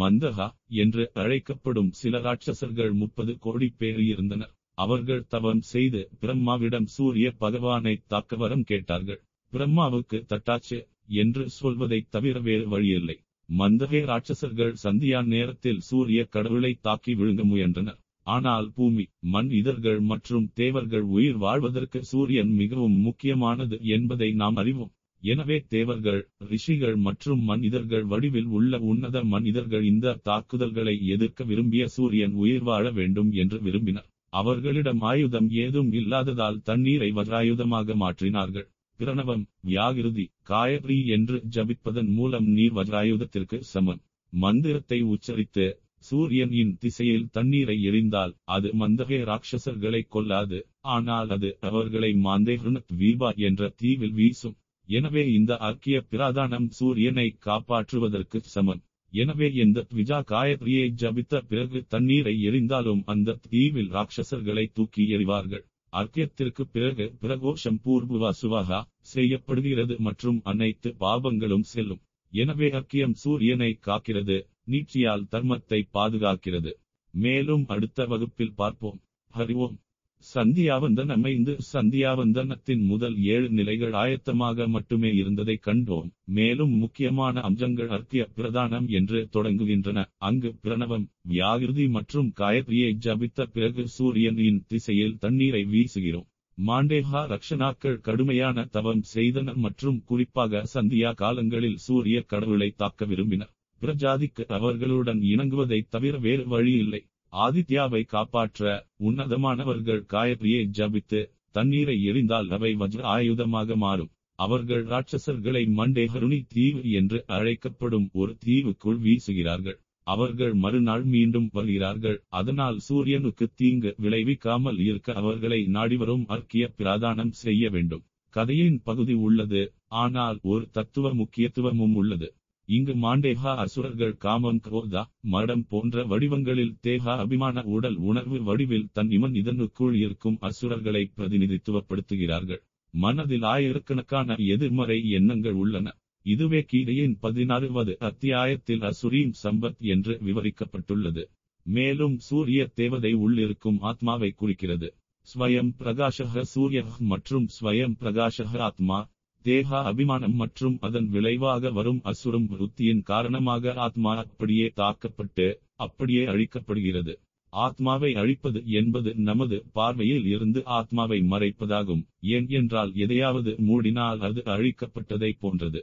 மந்தகா என்று அழைக்கப்படும் சில ராட்சசர்கள் முப்பது கோடி பேர் இருந்தனர். அவர்கள் தவம் செய்து பிரம்மாவிடம் சூரிய பகவானை தாக்க வரம் கேட்டார்கள். பிரம்மாவுக்கு தட்டாச்சு என்று சொல்வதை தவிர வேறு வழியில்லை. மந்தகே ராட்சசர்கள் சந்தியா நேரத்தில் சூரிய கடவுளை தாக்கி விழுங்க முயன்றனர். ஆனால் பூமி, மண், இதர்கள் மற்றும் தேவர்கள் உயிர் வாழ்வதற்கு சூரியன் மிகவும் முக்கியமானது என்பதை நாம் அறிவோம். எனவே தேவர்கள், ரிஷிகள் மற்றும் மனிதர்கள் வடிவில் உள்ள உன்னத மனிதர்கள் இந்த தாக்குதல்களை எதிர்க்க விரும்பிய சூரியன் உயிர் வாழ வேண்டும் என்று விரும்பினர். அவர்களிடம் ஆயுதம் ஏதும் இல்லாததால் தண்ணீரை வஜ்ராயுதமாக மாற்றினார்கள். பிரணவம், வியாகிருதி, காயத்ரி என்று ஜபிப்பதன் மூலம் நீர் வஜ்ராயுதத்திற்கு சமம். மந்திரத்தை உச்சரித்து சூரியனின் திசையில் தண்ணீரை எரிந்தால் அது மந்தகே ராட்சசர்களை கொல்லாது. ஆனால் அது அவர்களை மாந்தேஹ்ருணத் வீபா என்ற தீவில் வீசும். எனவே இந்த அர்க்கிய பிரதானம் சூரியனை காப்பாற்றுவதற்கு சமம். எனவே எந்த த்விஜா காயத்ரியை ஜபித்த பிறகு தண்ணீரை எரிந்தாலும் அந்த தீவில் ராட்சசர்களை தூக்கி எறிவார்கள். அர்க்கியத்திற்கு பிறகு பிரகோஷம் பூர்வா சுவாகா செய்யப்படுகிறது மற்றும் அனைத்து பாபங்களும் செல்லும். எனவே அர்க்கியம் சூரியனை காக்கிறது, நீட்சியால் தர்மத்தை பாதுகாக்கிறது. மேலும் அடுத்த வகுப்பில் பார்ப்போம். ஹரிவோம். சந்தியாவந்தனம் ஐந்து. சந்தியாவந்தனத்தின் முதல் ஏழு நிலைகள் ஆயத்தமாக மட்டுமே இருந்ததை கண்டோம். மேலும் முக்கியமான அம்சங்கள் அர்க்கிய பிரதானம் என்று தொடங்குகின்றன. அங்கு பிரணவம், வியாகிருதி மற்றும் காயத்ரியை ஜபித்த பிறகு சூரியனின் திசையில் தண்ணீரை வீசுகிறோம். மாண்டேகா ரக்ஷனாக்கள் கடுமையான தவம் செய்தனர் மற்றும் குறிப்பாக சந்தியா காலங்களில் சூரிய கடவுளை தாக்க விரும்பினர். பிரஜாதிக்கு அவர்களுடன் இணங்குவதை தவிர வேறு வழி இல்லை. ஆதித்யாவை காப்பாற்ற உன்னதமானவர்கள் காயத்ரியை ஜபித்து தண்ணீரை எரிந்தால் அவை வஜ்ர ஆயுதமாக மாறும். அவர்கள் ராட்சசர்களை மண்டேகருணி தீவு என்று அழைக்கப்படும் ஒரு தீவுக்குள் வீசுகிறார்கள். அவர்கள் மறுநாள் மீண்டும் வருகிறார்கள். அதனால் சூரியனுக்கு தீங்கு விளைவிக்காமல் இருக்க அவர்களை நாடிவரும் அர்க்கிய பிராதானம் செய்ய வேண்டும். கதையின் பகுதி உள்ளது, ஆனால் ஒரு தத்துவ முக்கியத்துவமும் உள்ளது. இங்கு மாண்டேகா அசுரர்கள் காமம், குரோதா, மடம் போன்ற வடிவங்களில் தேகா அபிமான உடல் உணர்வு வடிவில் தன் இமன் இதனுக்குள் இருக்கும் அசுரர்களை பிரதிநிதித்துவப்படுத்துகிறார்கள். மனதில் ஆயிரக்கணக்கான எதிர்மறை எண்ணங்கள் உள்ளன. இதுவே கீதையின் பதினாறுவது அத்தியாயத்தில் அசுரீம் சம்பத் என்று விவரிக்கப்பட்டுள்ளது. மேலும் சூரிய தேவதை உள்ளிருக்கும் ஆத்மாவை குறிக்கிறது. ஸ்வயம் பிரகாஷக சூரிய மற்றும் ஸ்வயம் பிரகாஷக ஆத்மா தேகா அபிமானம் மற்றும் அதன் விளைவாக வரும் அசுரம் விருத்தியின் காரணமாக ஆத்மா அப்படியே தாக்கப்பட்டு அப்படியே அழிக்கப்படுகிறது. ஆத்மாவை அழிப்பது என்பது நமது பார்வையில் இருந்து ஆத்மாவை மறைப்பதாகும். ஏன் என்றால் எதையாவது மூடினால் அது அழிக்கப்பட்டதை போன்றது.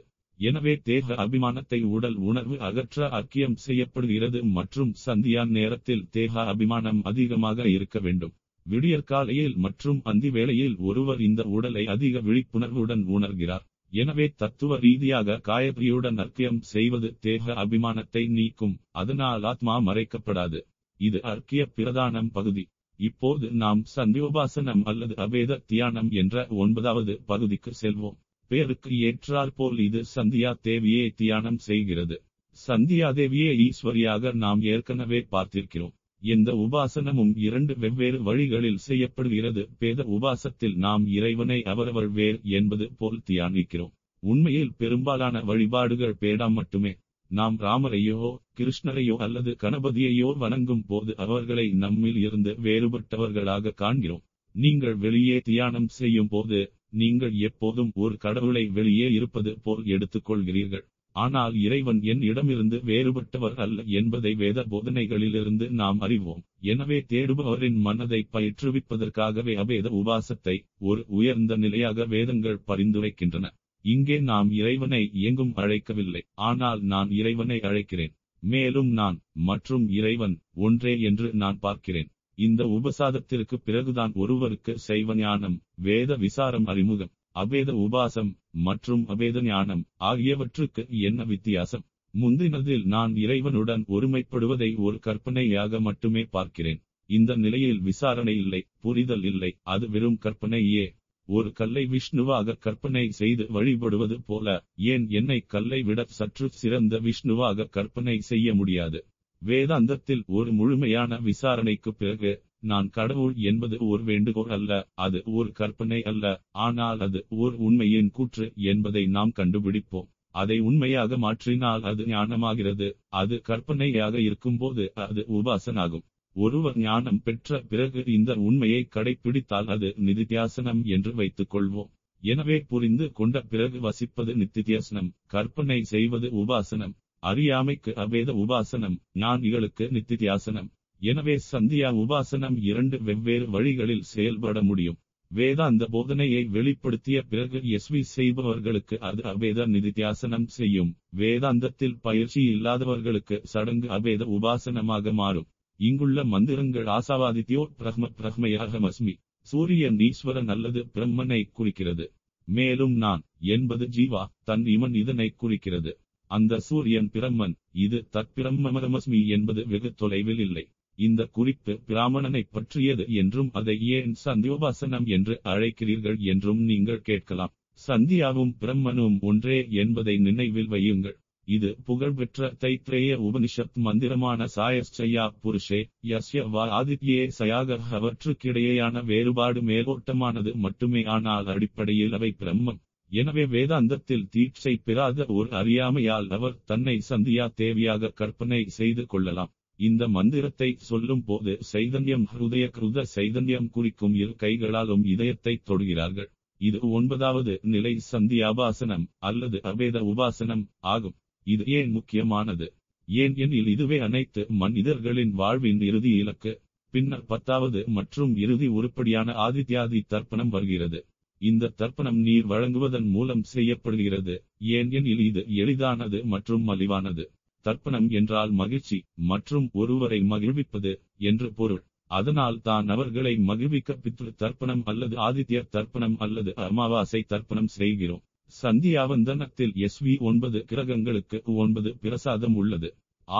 எனவே தேக அபிமானத்தை உடல் உணர்வு அகற்ற அர்க்கியம் செய்யப்படுகிறது மற்றும் சந்தியா நேரத்தில் தேக அபிமானம் அதிகமாக இருக்க வேண்டும். விடியற்காலையில் மற்றும் அந்தி வேளையில் ஒருவர் இந்த உடலை அதிக விழிப்புணர்வுடன் உணர்கிறார். எனவே தத்துவ ரீதியாக காயத்ரியுடன் அர்க்கியம் செய்வது தேக அபிமானத்தை நீக்கும். அதனால் ஆத்மா மறைக்கப்படாது. இது அர்க்கிய பிரதானம் பகுதி. இப்போது நாம் சந்தியோபாசனம் அல்லது அபேத தியானம் என்ற ஒன்பதாவது பகுதிக்கு செல்வோம். பேருக்கு ஏற்றாற்போல் இது சந்தியா தேவியை தியானம் செய்கிறது. சந்தியா தேவியை ஈஸ்வரியாக நாம் ஏற்கனவே பார்த்திருக்கிறோம். எந்த உபாசனமும் இரண்டு வெவ்வேறு வழிகளில் செய்யப்படுகிறது. பேத உபாசத்தில் நாம் இறைவனை அவரவர் வேர் என்பது போல் தியானிக்கிறோம். உண்மையில் பெரும்பாலான வழிபாடுகள் பேடாம் மட்டுமே. நாம் ராமரையோ கிருஷ்ணரையோ அல்லது கணபதியையோ வணங்கும் போது அவர்களை நம்மில் இருந்து வேறுபட்டவர்களாக காண்கிறோம். நீங்கள் வெளியே தியானம் செய்யும் போது நீங்கள் எப்போதும் ஒரு கடவுளை வெளியே இருப்பது போல் எடுத்துக்கொள்கிறீர்கள். ஆனால் இறைவன் என் இடமிருந்து வேறுபட்டவர் அல்ல என்பதை வேத போதனைகளிலிருந்து நாம் அறிவோம். எனவே தேடுபவரின் மனதை பயிற்றுவிப்பதற்காகவே அபேத உபாசத்தை ஒரு உயர்ந்த நிலையாக வேதங்கள் பரிந்துரைக்கின்றன. இங்கே நாம் இறைவனை எங்கும் அழைக்கவில்லை, ஆனால் நான் இறைவனை அழைக்கிறேன். மேலும் நான் மற்றும் இறைவன் ஒன்றே என்று நான் பார்க்கிறேன். இந்த உபசாதத்திற்கு பிறகுதான் ஒருவருக்கு சைவ ஞானம், வேத விசாரம், அறிமுகம், அபேத உபாசம் மற்றும் அபேத ஞானம் ஆகியவற்றுக்கு என்ன வித்தியாசம்? முந்தினதில் நான் இறைவனுடன் ஒருமைப்படுவதை ஒரு கற்பனையாக மட்டுமே பார்க்கிறேன். இந்த நிலையில் விசாரணை இல்லை, புரிதல் இல்லை, அது வெறும் கற்பனையே. ஒரு கல்லை விஷ்ணுவாக கற்பனை செய்து வழிபடுவது போல ஏன் என்னை கல்லை விட சற்று சிறந்த விஷ்ணுவாக கற்பனை செய்ய முடியாது? வேதாந்தத்தில் ஒரு முழுமையான விசாரணைக்கு பிறகு நான் கடவுள் என்பது ஒரு வேண்டுகோள் அல்ல, அது ஒரு கற்பனை அல்ல, ஆனால் அது ஒரு உண்மையின் கூற்று என்பதை நாம் கண்டுபிடிப்போம். அதை உண்மையாக மாற்றினால் அது ஞானமாகிறது. அது கற்பனையாக இருக்கும்போது அது உபாசனாகும். ஒருவர் ஞானம் பெற்ற பிறகு இந்த உண்மையை கடைபிடித்தால் அது நிதித்தியாசனம் என்று வைத்துக் கொள்வோம். எனவே புரிந்து கொண்ட பிறகு வசிப்பது நித்தித்தியாசனம், கற்பனை செய்வது உபாசனம், அறியாமைக்கு அபேத உபாசனம், ஞானிகளுக்கு நித்தித்தியாசனம். எனவே சந்தியா உபாசனம் இரண்டு வெவ்வேறு வழிகளில் செயல்பட முடியும். வேதாந்த போதனையை வெளிப்படுத்திய பிறகு எஸ்வி செய்பவர்களுக்கு அது அபேத நிதித்தியாசனம் செய்யும். வேதாந்தத்தில் பயிற்சி இல்லாதவர்களுக்கு சடங்கு அபேத உபாசனமாக மாறும். இங்குள்ள மந்திரங்கள் ஆசாவாதித்யோர் பிரம்ம பிரஹ்மயாகமஸ்மி, சூரியன் ஈஸ்வரன் அல்லது பிரம்மனை குறிக்கிறது. மேலும் நான் என்பது ஜீவா, தன் இமன் இதனை குறிக்கிறது. அந்த சூரியன் பிரம்மன், இது தற்பிரம்மஸ்மி என்பது வெகு தொலைவில் இல்லை. இந்த குறிப்பு பிராமணனை பற்றியது என்றும் அதை ஏன் சந்தியோபாசனம் என்று அழைக்கிறீர்கள் என்றும் நீங்கள் கேட்கலாம். சந்தியாவும் பிரம்மனும் ஒன்றே என்பதை நினைவில் வையுங்கள். இது புகழ்பெற்ற தைத்ரேய உபனிஷத் மந்திரமான சாயஸ்சையா புருஷே யஸ்ய வா ஆதித்யே சயாக அவற்றுக்கிடையேயான வேறுபாடு மேலோட்டமானது மட்டுமே, ஆனால் அடிப்படையில் அவை பிரம்மம். எனவே வேதாந்தத்தில் தீட்சை பெறாத ஒரு அறியாமையால் அவர் தன்னை சந்தியா தேவியாக கற்பனை செய்து கொள்ளலாம். இந்த மந்திரத்தை சொல்லும் போது சைதன்யம் ஹிருதய கிருத சைதன்யம் குறிக்கும் இரு கைகளாலும் இதயத்தை தொடுகிறார்கள். இது ஒன்பதாவது நிலை சந்தியாபாசனம் அல்லது அவேத உபாசனம் ஆகும். இது ஏன் முக்கியமானது? ஏன் எனில் இதுவே அனைத்து மனிதர்களின் வாழ்வின் இறுதி இலக்கு. பின்னர் பத்தாவது மற்றும் இறுதி உருப்படியான ஆதித்யாதி தர்ப்பணம் வருகிறது. இந்த தர்ப்பணம் நீர் வழங்குவதன் மூலம் செய்யப்படுகிறது. ஏன் எனில் இது எளிதானது மற்றும் மலிவானது. தர்ப்பணம் என்றால் மகிழ்ச்சி மற்றும் ஒருவரை மகிழ்விப்பது என்று பொருள். அதனால் தான் அவர்களை மகிழ்விக்க பித்ரு தர்ப்பணம் அல்லது ஆதித்ய தர்ப்பணம் அல்லது அமாவாசை தர்ப்பணம் செய்கிறோம். சந்தியாவந்தனத்தில் எஸ் வி ஒன்பது கிரகங்களுக்கு ஒன்பது பிரசாதம் உள்ளது.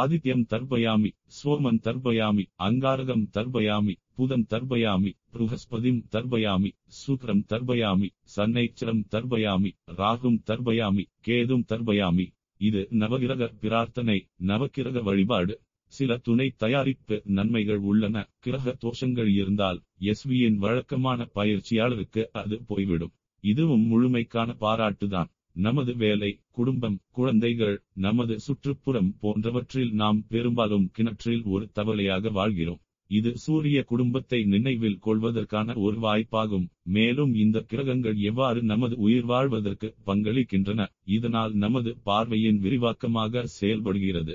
ஆதித்யம் தர்பயாமி, சோமன் தர்பயாமி, அங்காரகம் தர்பயாமி, புதன் தர்பயாமி, ப்ருஹஸ்பதிம் தர்பயாமி, சுக்ரம் தர்பயாமி, சன்னைச்சரம் தர்பயாமி, ராகும் தர்பயாமி, கேதும் தர்பயாமி. இது நவகிரக பிரார்த்தனை, நவகிரக வழிபாடு. சில துணை தயாரிப்பு நன்மைகள் உள்ளன. கிரக தோஷங்கள் இருந்தால் எஸ்வியின் வழக்கமான பயிற்சியாளருக்கு அது போய்விடும். இதுவும் முழுமைக்கான பாராட்டுதான். நமது வேலை, குடும்பம், குழந்தைகள், நமது சுற்றுப்புறம் போன்றவற்றில் நாம் பெரும்பாலும் கிணற்றில் ஒரு தவளையாக வாழ்கிறோம். இது சூரிய குடும்பத்தை நினைவில் கொள்வதற்கான ஒரு வாய்ப்பாகும். மேலும் இந்த கிரகங்கள் எவ்வாறு நமது உயிர் வாழ்வதற்கு பங்களிக்கின்றன இதனால் நமது பார்வையின் விரிவாக்கமாக செயல்படுகிறது.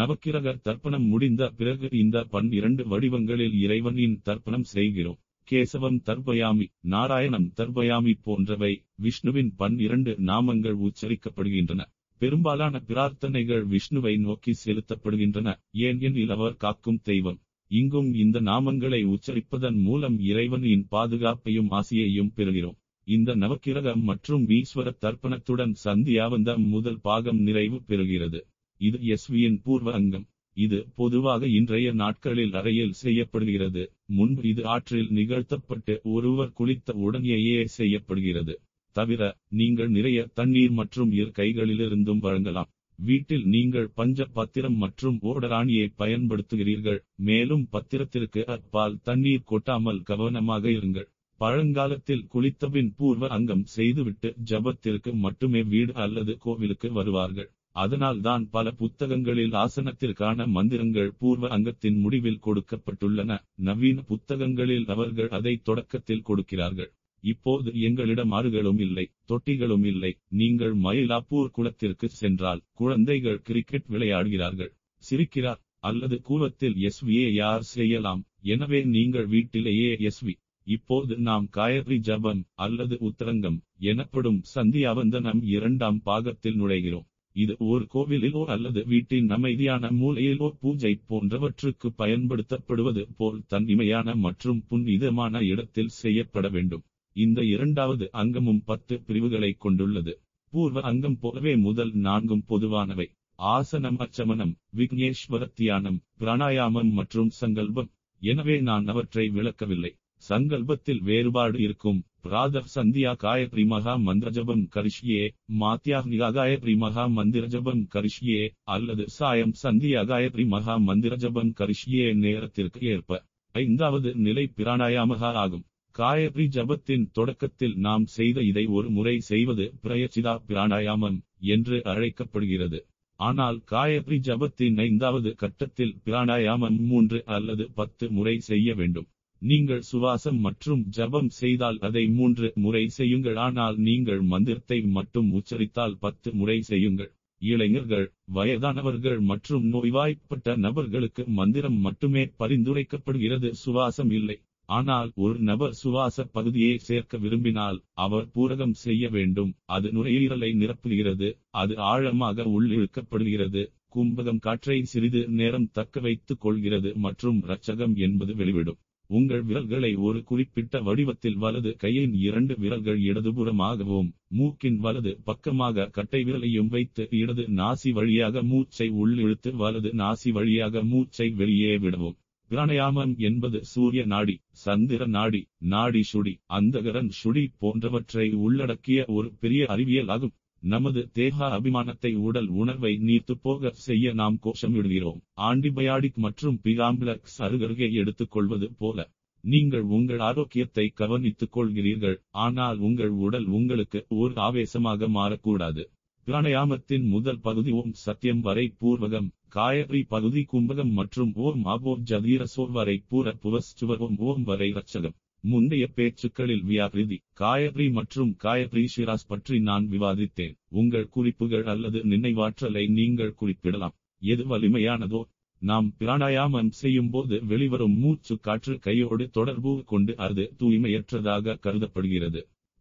நவக்கிரக தர்ப்பணம் முடிந்த பிறகு இந்த பன்னிரண்டு வடிவங்களில் இறைவனின் தர்ப்பணம் செய்கிறோம். கேசவம் தர்பயாமி, நாராயணம் தர்பயாமி போன்றவை. விஷ்ணுவின் பன்னிரண்டு நாமங்கள் உச்சரிக்கப்படுகின்றன. பெரும்பாலான பிரார்த்தனைகள் விஷ்ணுவை நோக்கி செலுத்தப்படுகின்றன. ஏன் எனில் அவர் காக்கும் தெய்வம். இங்கும் இந்த நாமங்களை உச்சரிப்பதன் மூலம் இறைவனின் பாதுகாப்பையும் ஆசையையும் பெறுகிறோம். இந்த நவக்கிரகம் மற்றும் ஈஸ்வர தர்ப்பணத்துடன் சந்தியாவந்தம் முதல் பாகம் நிறைவு பெறுகிறது. இது எஸ்வியின் பூர்வ அங்கம். இது பொதுவாக இன்றைய நாட்களில் அறையில் செய்யப்படுகிறது. முன்பு இது ஆற்றில் நிகழ்த்தப்பட்டு ஒருவர் குளித்த உடனேயே செய்யப்படுகிறது. தவிர நீங்கள் நிறைய தண்ணீர் மற்றும் இரு கைகளிலிருந்தும் வழங்கலாம். வீட்டில் நீங்கள் பஞ்ச பத்திரம் மற்றும் ஓடராணியை பயன்படுத்துகிறீர்கள். மேலும் பத்திரத்திற்கு அப்பால் தண்ணீர் கொட்டாமல் கவனமாக இருங்கள். பழங்காலத்தில் குளித்தபின் பூர்வ அங்கம் செய்துவிட்டு ஜபத்திற்கு மட்டுமே வீடு அல்லது கோவிலுக்கு வருவார்கள். அதனால் தான் பல புத்தகங்களில் ஆசனத்திற்கான மந்திரங்கள் பூர்வ அங்கத்தின் முடிவில் கொடுக்கப்பட்டுள்ளன. நவீன புத்தகங்களில் அவர்கள் அதை தொடக்கத்தில் கொடுக்கிறார்கள். இப்போது எங்களிடம் ஆறுகளும் இல்லை, தொட்டிகளும் இல்லை. நீங்கள் மயிலாப்பூர் குளத்திற்கு சென்றால் குழந்தைகள் கிரிக்கெட் விளையாடுகிறார்கள். சிரிக்கிறார் அல்லது கூலத்தில் எஸ்வியை யார் செய்யலாம். எனவே நீங்கள் வீட்டிலேயே எஸ்வி. இப்போது நாம் காயத்ரி ஜபம் அல்லது உத்தரங்கம் எனப்படும் சந்தியாவந்தனம் இரண்டாம் பாகத்தில் நுழைகிறோம். இது ஒரு கோவிலிலோ அல்லது வீட்டின் அமைதியான மூலையிலோ பூஜை போன்றவற்றுக்கு பயன்படுத்தப்படுவது போல் தனிமையான மற்றும் புனிதமான இடத்தில் செய்யப்பட வேண்டும். இந்த இரண்டாவது அங்கமும் பத்து பிரிவுகளை கொண்டுள்ளது. பூர்வ அங்கம் போலவே முதல் நான்கும் பொதுவானவை. ஆசனம், அச்சமணம், விக்னேஸ்வர தியானம், பிராணாயாமம் மற்றும் சங்கல்பம். எனவே நான் அவற்றை விளக்கவில்லை. சங்கல்பத்தில் வேறுபாடு இருக்கும். பிராதர் சந்தியா காயத்ரி மகா மந்திரஜபம் கரிஷ்யே, மாத்தியாஹ்னிகா காயத்ரி மகா மந்திரஜபம் கரிஷ்யே அல்லது சாயம் சந்தியா காயத்ரி மகா மந்திரஜபம் கரிஷ்யே நேரத்திற்கு ஏற்ப. ஐந்தாவது நிலை பிராணாயாமகா ஆகும். காயத்ரி ஜபத்தின் தொடக்கத்தில் நாம் செய்த இதை ஒரு முறை செய்வது பிரயச்சிதா பிராணாயாமம் என்று அழைக்கப்படுகிறது. ஆனால் காயத்ரி ஜபத்தின் ஐந்தாவது கட்டத்தில் பிராணாயாமம் மூன்று அல்லது பத்து முறை செய்ய வேண்டும். நீங்கள் சுவாசம் மற்றும் ஜபம் செய்தால் அதை மூன்று முறை செய்யுங்கள். ஆனால் நீங்கள் மந்திரத்தை மட்டும் உச்சரித்தால் பத்து முறை செய்யுங்கள். இளைஞர்கள், வயதானவர்கள் மற்றும் நோய்வாய்ப்பட்ட நபர்களுக்கு மந்திரம் மட்டுமே பரிந்துரைக்கப்படுகிறது, சுவாசம் இல்லை. ஆனால் ஒரு நபர் சுவாச பகுதியை சேர்க்க விரும்பினால் அவர் பூரகம் செய்ய வேண்டும். அது நுரையீரலை நிரப்புகிறது. அது ஆழமாக உள்ளிழுக்கப்படுகிறது. கும்பகம் காற்றை சிறிது நேரம் தக்க வைத்துக் கொள்கிறது மற்றும் இரட்சகம் என்பது வெளிவிடும். உங்கள் விரல்களை ஒரு குறிப்பிட்ட வடிவத்தில் வலது கையின் இரண்டு விரல்கள் இடதுபுறமாகவும் மூக்கின் வலது பக்கமாக கட்டை விரலையும் வைத்து இடது நாசி வழியாக மூச்சை உள்ளிழுத்து வலது நாசி வழியாக மூச்சை வெளியே விடவும். பிராணாயாமம் என்பது சூரிய நாடி, சந்திர நாடி, நாடி சுடி, அந்தகரன் சுடி போன்றவற்றை உள்ளடக்கிய ஒரு பெரிய அறிவியல் ஆகும். நமது தேக அபிமானத்தை உடல் உணர்வை நீர்த்துப்போக செய்ய நாம் கோஷம் இடுகிறோம். ஆன்டிபயாடிக் மற்றும் பிராம்பிளக்ஸ் அருகருகே எடுத்துக் கொள்வது போல நீங்கள் உங்கள் ஆரோக்கியத்தை கவனித்துக் கொள்கிறீர்கள், ஆனால் உங்கள் உடல் உங்களுக்கு ஓர் ஆவேசமாக மாறக்கூடாது. பிராணாயாமத்தின் முதல் பகுதி ஓம் சத்தியம் வரை பூர்வகம், காயத்ரி பகுதி கும்பகம் மற்றும் ஓம் ஆபோ ஜதீரசோ வரை பூர புவஸ்சுவர் ஓம் ஓம் வரை ரட்சகம். முந்தைய பேச்சுக்களில் வியாகிருதி, காயத்ரி மற்றும் காயத்ரி ஷிராஸ் பற்றி நான் விவாதித்தேன். உங்கள் குறிப்புகள் அல்லது நினைவாற்றலை நீங்கள் குறிப்பிடலாம், எது வலிமையானதோ. நாம் பிராணாயாமம் செய்யும் போது வெளிவரும் மூச்சு காற்று கையோடு தொடர்பு கொண்டு அது தூய்மையற்றதாக கருதப்படுகிறது.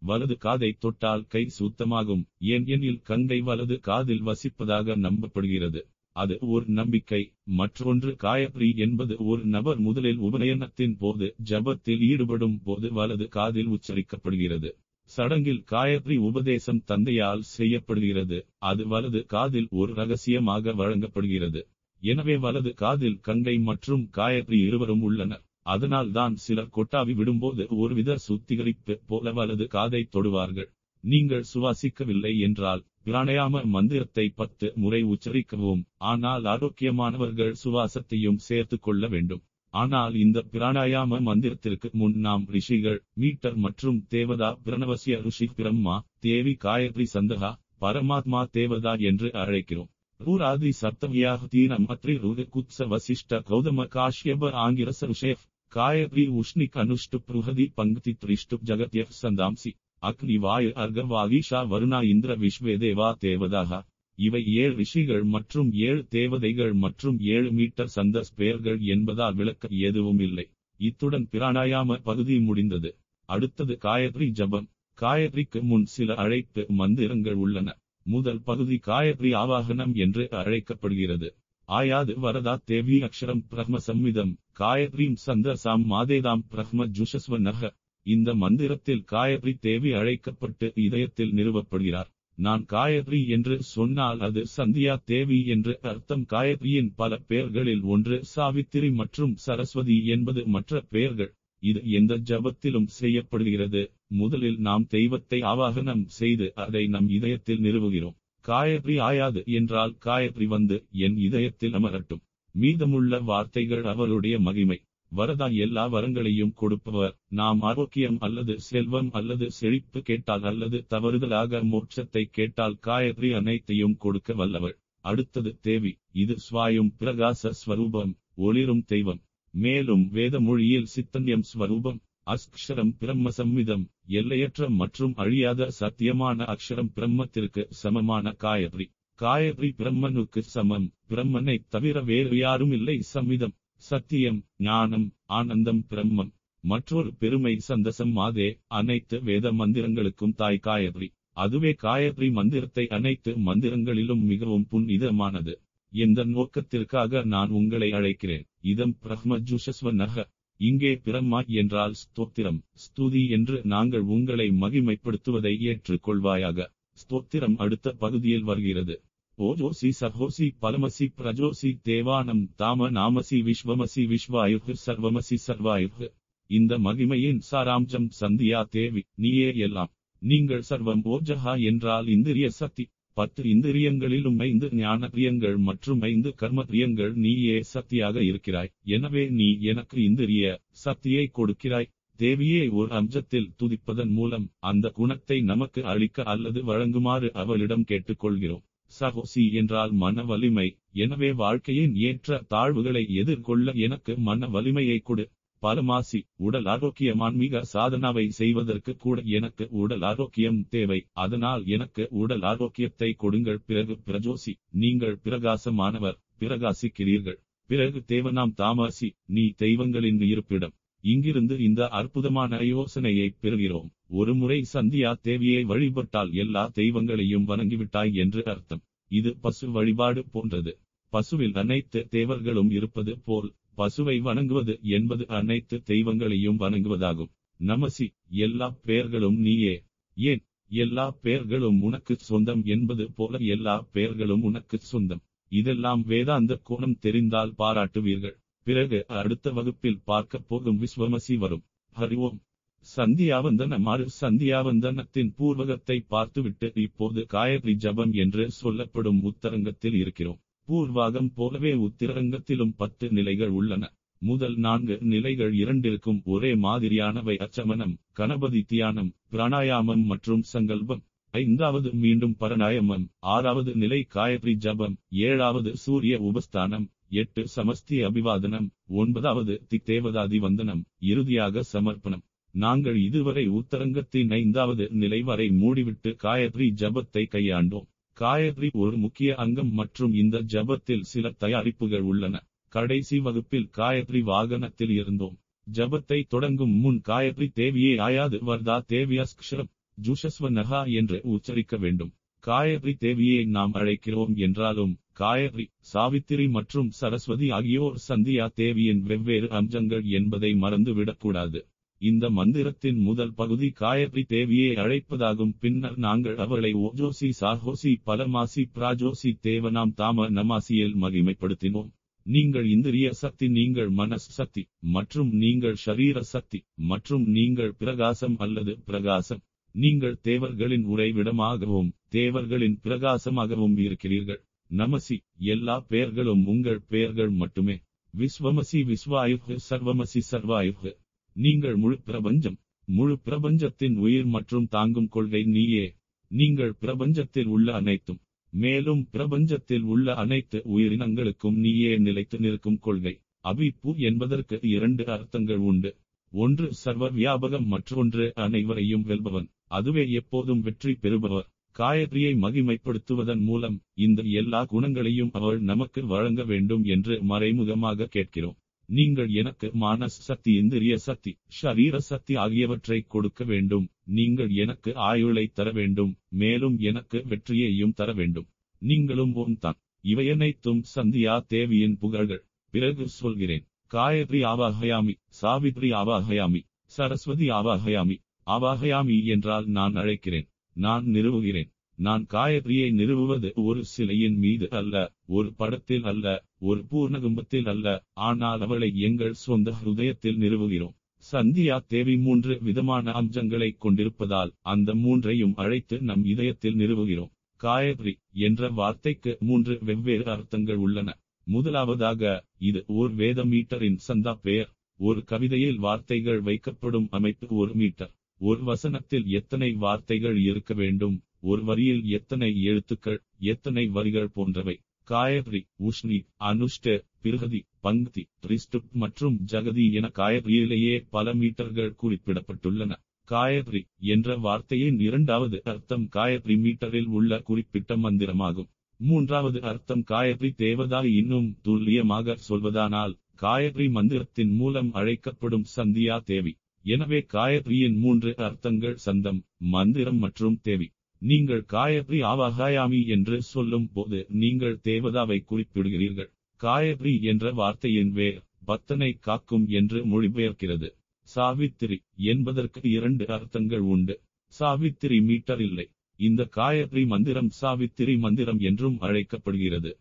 வலது காதை தொட்டால் கை சுத்தமாகும், ஏன் எனில் கங்கை வலது காதில் வசிப்பதாக நம்பப்படுகிறது. அது ஒரு நம்பிக்கை. மற்றொன்று காயத்ரி என்பது ஒரு நபர் முதலில் உபநயனத்தின் போது ஜபத்தில் ஈடுபடும் போது வலது காதில் உச்சரிக்கப்படுகிறது. சடங்கில் காயத்ரி உபதேசம் தந்தையால் செய்யப்படுகிறது, அது வலது காதில் ஒரு ரகசியமாக வழங்கப்படுகிறது. எனவே வலது காதில் கங்கை மற்றும் காயத்ரி இருவரும் உள்ளனர். அதனால் தான் சிலர் கொட்டாவி விடும்போது ஒருவித சுத்திகரிப்பு போல வலது காதை தொடுவார்கள். நீங்கள் சுவாசிக்கவில்லை என்றால் பிராணாயாம மந்திரத்தை பத்து முறை உச்சரிக்கவும், ஆனால் ஆரோக்கியமானவர்கள் சுவாசத்தையும் சேர்த்து கொள்ள வேண்டும். ஆனால் இந்த பிராணாயாம மந்திரத்திற்கு முன் நாம் ரிஷிகள் மீட்டர் மற்றும் தேவதா பிரணவசிய ரிஷி பிரம்மா தேவி காயத்ரி சந்தகா பரமாத்மா தேவதா என்று அழைக்கிறோம். பூராதி சப்தமியாக தீன மத்ரி ருக குத்ஸ வசிஷ்ட கௌதம காஷ்யப ஆங்கிரச ருஷேஃப் காயத்ரி உஷ்ணிக் அனுஷ்டு புருஹதி பங்கதி த்ரிஷ்டு ஜகத்யஃப் சந்தாம்சி அக்னி வாயு அர்கவாகிஷா வருணா இந்திர விஸ்வே தேவா தேவதாக. இவை ஏழு ரிஷிகள் மற்றும் ஏழு தேவதைகள் மற்றும் ஏழு மீட்டர் சந்தஸ் பெயர்கள் என்பதால் விளக்க எதுவும் இல்லை. இத்துடன் பிராணாயாம பகுதி முடிந்தது. அடுத்தது காயத்ரி ஜபம். காயத்ரிக்கு முன் சில அழைப்பு மந்திரங்கள் உள்ளன. முதல் பகுதி காயத்ரி ஆவாகனம் என்று அழைக்கப்படுகிறது. ஆயாது வரதா தேவி அக்ஷரம் பிரம்ம சம்மிதம் காயத்ரீம் சந்தசாம் மாதேதாம் பிரம்ம ஜுஷஸ்வ நக. இந்த மந்திரத்தில் காயத்ரி தேவி அழைக்கப்பட்டு இதயத்தில் நிறுவப்படுகிறார். நான் காயத்ரி என்று சொன்னால் அது சந்தியா தேவி என்று அர்த்தம். காயத்ரியின் பல பெயர்களில் ஒன்று சாவித்ரி மற்றும் சரஸ்வதி என்பது மற்ற பெயர்கள். இது எந்த ஜபத்திலும் செய்யப்படுகிறது. முதலில் நாம் தெய்வத்தை ஆவாகனம் செய்து அதை நம் இதயத்தில் நிறுவுகிறோம். காயத்ரி ஆயாது என்றால் காயத்ரி வந்து என் இதயத்தில் அமரட்டும், மீதமுள்ள வார்த்தைகள் அவருடைய மகிமை. வரதா எல்லா வரங்களையும் கொடுப்பவர். நாம் ஆரோக்கியம் அல்லது செல்வம் அல்லது செழிப்பு கேட்டால் அல்லது தவறுதலாக மோட்சத்தை கேட்டால் காயத்ரி அனைத்தையும் கொடுக்க வல்லவர். அடுத்தது தேவி. இது ஸ்வாயும் பிரகாச ஸ்வரூபம், ஒளிரும் தெய்வம். மேலும் வேத மொழியில் சித்தன்யம் ஸ்வரூபம், அக்ஷரம் பிரம்ம சம்மிதம் எல்லையற்ற மற்றும் அழியாத சத்தியமான அக்ஷரம் பிரம்மத்திற்கு சமமான காயத்ரி. காயத்ரி பிரம்மனுக்கு சமம், பிரம்மனை தவிர வேறு யாரும் இல்லை. சம்மிதம் சத்தியம், ஞானம், ஆனந்தம் பிரம்மம். மற்றொரு பெருமை சந்தசம் மாதே, அனைத்து வேத மந்திரங்களுக்கும் தாய் காயத்ரி. அதுவே காயத்ரி மந்திரத்தை அனைத்து மந்திரங்களிலும் மிகவும் புனிதமானது. எந்த நோக்கத்திற்காக நான் உங்களை அழைக்கிறேன்? இதம் பிரம்ம ஜுஷஸ்வ நக. இங்கே பிரம்மா என்றால் ஸ்தோத்திரம், ஸ்துதி என்று நாங்கள் உங்களை மகிமைப்படுத்துவதை ஏற்றுக்கொள்வாயாக. ஸ்தோத்திரம் அடுத்த பகுதியில் வருகிறது. ஓஜோசி சகோசி பலமசி பிரஜோசி தேவானம் தாம நாமசி விஸ்வமசி விஸ்வாயு சர்வமசி சர்வாயு. இந்த மகிமையின் சாராம்சம் சந்தியா தேவி, நீயே எல்லாம், நீங்கள் சர்வம். ஓஜஹா என்றால் இந்திரிய சக்தி. பத்து இந்திரியங்களிலும் ஐந்து ஞானப்பிரியங்கள் மற்றும் ஐந்து கர்மப்பிரியங்கள். நீயே சக்தியாக இருக்கிறாய், எனவே நீ எனக்கு இந்திரிய சக்தியை கொடுக்கிறாய். தேவியை ஒரு அம்சத்தில் துதிப்பதன் மூலம் அந்த குணத்தை நமக்கு அளிக்க அல்லது வழங்குமாறு அவளிடம் கேட்டுக்கொள்கிறோம். சகோசி என்றால் மன வலிமை. எனவே வாழ்க்கையின் ஏற்ற தாழ்வுகளை எதிர்கொள்ள எனக்கு மன வலிமையை கொடு. பலமாசி உடல் ஆரோக்கியம். ஆன்மீக சாதனாவை செய்வதற்கு கூட எனக்கு உடல் ஆரோக்கியம் தேவை, அதனால் எனக்கு உடல் ஆரோக்கியத்தை கொடுங்கள். பிறகு பிரஜோசி, நீங்கள் பிரகாசமானவர், பிரகாசிக்கிறீர்கள். பிறகு தேவனாம் தாமசி, நீ தெய்வங்களின் இருப்பிடம். இங்கிருந்து இந்த அற்புதமான யோசனையை பெறுகிறோம். ஒரு முறை சந்தியா தேவியை வழிபட்டால் எல்லா தெய்வங்களையும் வணங்கிவிட்டாய் என்று அர்த்தம். இது பசு வழிபாடு போன்றது. பசுவில் அனைத்து தேவர்களும் இருப்பது போல் பசுவை வணங்குவது என்பது அனைத்து தெய்வங்களையும் வணங்குவதாகும். நமசி, எல்லா பெயர்களும் நீயே. ஏன் எல்லா பெயர்களும் உனக்கு சொந்தம் என்பது போல எல்லா பெயர்களும் உனக்கு சொந்தம். இதெல்லாம் வேதாந்த கோணம் தெரிந்தால் பாராட்டுவீர்கள். பிறகு அடுத்த வகுப்பில் பார்க்க போகும் விஸ்வமசி வரும். ஹரி ஓம். சந்தியாவந்தனம் ஆறு. சந்தியாவந்தனத்தின் பூர்வகத்தை பார்த்துவிட்டு இப்போது காயத்ரி ஜபம் என்று சொல்லப்படும் உத்தரங்கத்தில் இருக்கிறோம். பூர்வாகம் போலவே உத்திரங்கத்திலும் பத்து நிலைகள் உள்ளன. முதல் நான்கு நிலைகள் இரண்டிற்கும் ஒரே மாதிரியானவை: அச்சமணம், கணபதி தியானம், பிராணாயாமம் மற்றும் சங்கல்பம். ஐந்தாவது மீண்டும் பிராணாயாமம். ஆறாவது நிலை காயத்ரி ஜபம். ஏழாவது சூரிய உபஸ்தானம். எட்டு சமஷ்டி அபிவாதனம். ஒன்பதாவது தேவதாதி வந்தனம். இறுதியாக சமர்ப்பணம். நாங்கள் இதுவரை உத்தரங்கத்தின் ஐந்தாவது நிலை வரை மூடிவிட்டு காயத்ரி ஜபத்தை கையாண்டோம். காயத்ரி ஒரு முக்கிய அங்கம் மற்றும் இந்த ஜபத்தில் சில தயாரிப்புகள் உள்ளன. கடைசி வகுப்பில் காயத்ரி வாகனத்தில் இருந்தோம். ஜபத்தை தொடங்கும் முன் காயத்ரி தேவியே ஆயாது வர்தா தேவியாஸ்கரம் ஜூஷஸ்வ நகா என்று உச்சரிக்க வேண்டும். காயத்ரி தேவியை நாம் அழைக்கிறோம் என்றாலும் காயத்ரி, சாவித்ரி மற்றும் சரஸ்வதி ஆகியோர் சந்தியா தேவியின் வெவ்வேறு அம்சங்கள் என்பதை மறந்துவிடக்கூடாது. இந்த மந்திரத்தின் முதல் பகுதி காயத்ரி தேவியை அழைப்பதாகும். பின்னர் நாங்கள் அவளை ஓஜோசி, சார்ஹோசி, பலமாசி, பிராஜோசி, தேவனாம், தாம, நமாசியில் மகிமைப்படுத்தினோம். நீங்கள் இந்திரிய சக்தி, நீங்கள் மனஸ் சக்தி மற்றும் நீங்கள் ஷரீர சக்தி மற்றும் நீங்கள் பிரகாசம் அல்லது பிரகாசம். நீங்கள் தேவர்களின் உறைவிடமாகவும் தேவர்களின் பிரகாசமாகவும் இருக்கிறீர்கள். நமசி எல்லா பெயர்களும் உங்கள் பெயர்கள் மட்டுமே. விஸ்வமசி விஸ்வாயுகு, சர்வமசி சர்வாயுகு. நீங்கள் முழு பிரபஞ்சம், முழு பிரபஞ்சத்தின் உயிர் மற்றும் தாங்கும் கொள்கை நீயே. நீங்கள் பிரபஞ்சத்தில் உள்ள அனைத்தும், மேலும் பிரபஞ்சத்தில் உள்ள அனைத்து உயிரினங்களுக்கும் நீயே நிலைத்து நிற்கும் கொள்கை. அபிபு என்பதற்கு இரண்டு அர்த்தங்கள் உண்டு. ஒன்று சர்வ வியாபகம், மற்றொன்று அனைவரையும் வெல்பவன், அதுவே எப்போதும் வெற்றி பெறுபவர். காயத்ரியை மகிமைப்படுத்துவதன் மூலம் இந்த எல்லா குணங்களையும் அவள் நமக்கு வழங்க வேண்டும் என்று மறைமுகமாக கேட்கிறோம். நீங்கள் எனக்கு மானஸ் சக்தி, இந்திரிய சக்தி, ஷரீர சக்தி ஆகியவற்றை கொடுக்க வேண்டும். நீங்கள் எனக்கு ஆயுளை தர வேண்டும், மேலும் எனக்கு வெற்றியையும் தர வேண்டும். நீங்களும் ஓம் தான். இவையனைத்தும் சந்தியா தேவியின் புகழ்கள். பிறகு சொல்கிறேன். காயத்ரி ஆவாகயாமி, சாவித்ரி ஆவாகயாமி, சரஸ்வதி ஆவாகயாமி. ஆவாகயாமி என்றால் நான் அழைக்கிறேன், நான் நிறுவுகிறேன். நான் காயத்ரியை நிறுவுவது ஒரு சிலையின் மீது அல்ல, ஒரு படத்தில் அல்ல, ஒரு பூர்ணகும்பத்தில் அல்ல, ஆனால் அவளை எங்கள் சொந்த ஹிருதயத்தில் நிறுவுகிறோம். சந்தியா தேவி மூன்று விதமான அம்சங்களை கொண்டிருப்பதால் அந்த மூன்றையும் அழைத்து நம் இதயத்தில் நிறுவுகிறோம். காயத்ரி என்ற வார்த்தைக்கு மூன்று வெவ்வேறு அர்த்தங்கள் உள்ளன. முதலாவதாக, இது ஒரு வேத மீட்டரின் சந்தா பெயர். ஒரு கவிதையில் வார்த்தைகள் வைக்கப்படும் அமைப்பு ஒரு மீட்டர். ஒரு வசனத்தில் எத்தனை வார்த்தைகள் இருக்க வேண்டும், ஒரு வரியில் எத்தனை எழுத்துக்கள், எத்தனை வரிகள் போன்றவை. காயத்ரி உஷ்ணி, அனுஷ்ட, பிருகதி, பங்கதி, ரிஷ்டு மற்றும் ஜகதி என காயத்ரியிலேயே பல மீட்டர்கள் குறிப்பிடப்பட்டுள்ளன. காயத்ரி என்ற வார்த்தையின் இரண்டாவது அர்த்தம் காயத்ரி மீட்டரில் உள்ள குறிப்பிட்ட மந்திரமாகும். மூன்றாவது அர்த்தம் காயத்ரி தேவதா. இன்னும் துல்லியமாக சொல்வதானால் காயத்ரி மந்திரத்தின் மூலம் அழைக்கப்படும் சந்தியா தேவி. எனவே காயத்ரியின் மூன்று அர்த்தங்கள் சந்தம், மந்திரம் மற்றும் தேவி. நீங்கள் காயத்ரி ஆவாகயாமி என்று சொல்லும் போது நீங்கள் தேவதாவை குறிப்பிடுகிறீர்கள். காயத்ரி என்ற வார்த்தையின் வேர் பக்தனை காக்கும் என்று மொழிபெயர்க்கிறது. சாவித்திரி என்பதற்கு இரண்டு அர்த்தங்கள் உண்டு. சாவித்திரி மீட்டர் இல்லை. இந்த காயத்ரி மந்திரம் சாவித்திரி மந்திரம் என்றும் அழைக்கப்படுகிறது.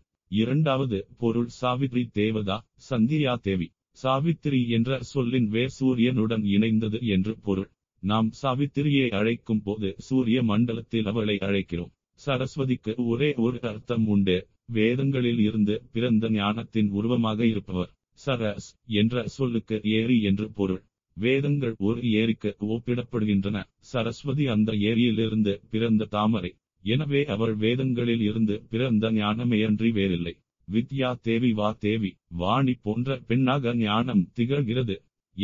இரண்டாவது பொருள் சாவித்ரி தேவதா, சந்தியா தேவி. சாவித்திரி என்ற சொல்லின் வேர் சூரியனுடன் இணைந்தது என்று பொருள். நாம் சாவித்திரியை அழைக்கும் போது சூரிய மண்டலத்தில் அவளை அழைக்கிறோம். சரஸ்வதிக்கு ஒரே ஒரு அர்த்தம் உண்டு. வேதங்களில் இருந்து பிறந்த ஞானத்தின் உருவமாக இருப்பவர். சரஸ் என்ற சொல்லுக்கு ஏரி என்று பொருள். வேதங்கள் ஒரு ஏரிக்கு ஒப்பிடப்படுகின்றன. சரஸ்வதி அந்த ஏரியிலிருந்து பிறந்த தாமரை. எனவே அவள் வேதங்களில் இருந்து பிறந்த ஞானமேயன்றி வேறில்லை. வித்யா தேவி வா தேவி வாணி போன்ற பெண்ணாக ஞானம் திகழ்கிறது.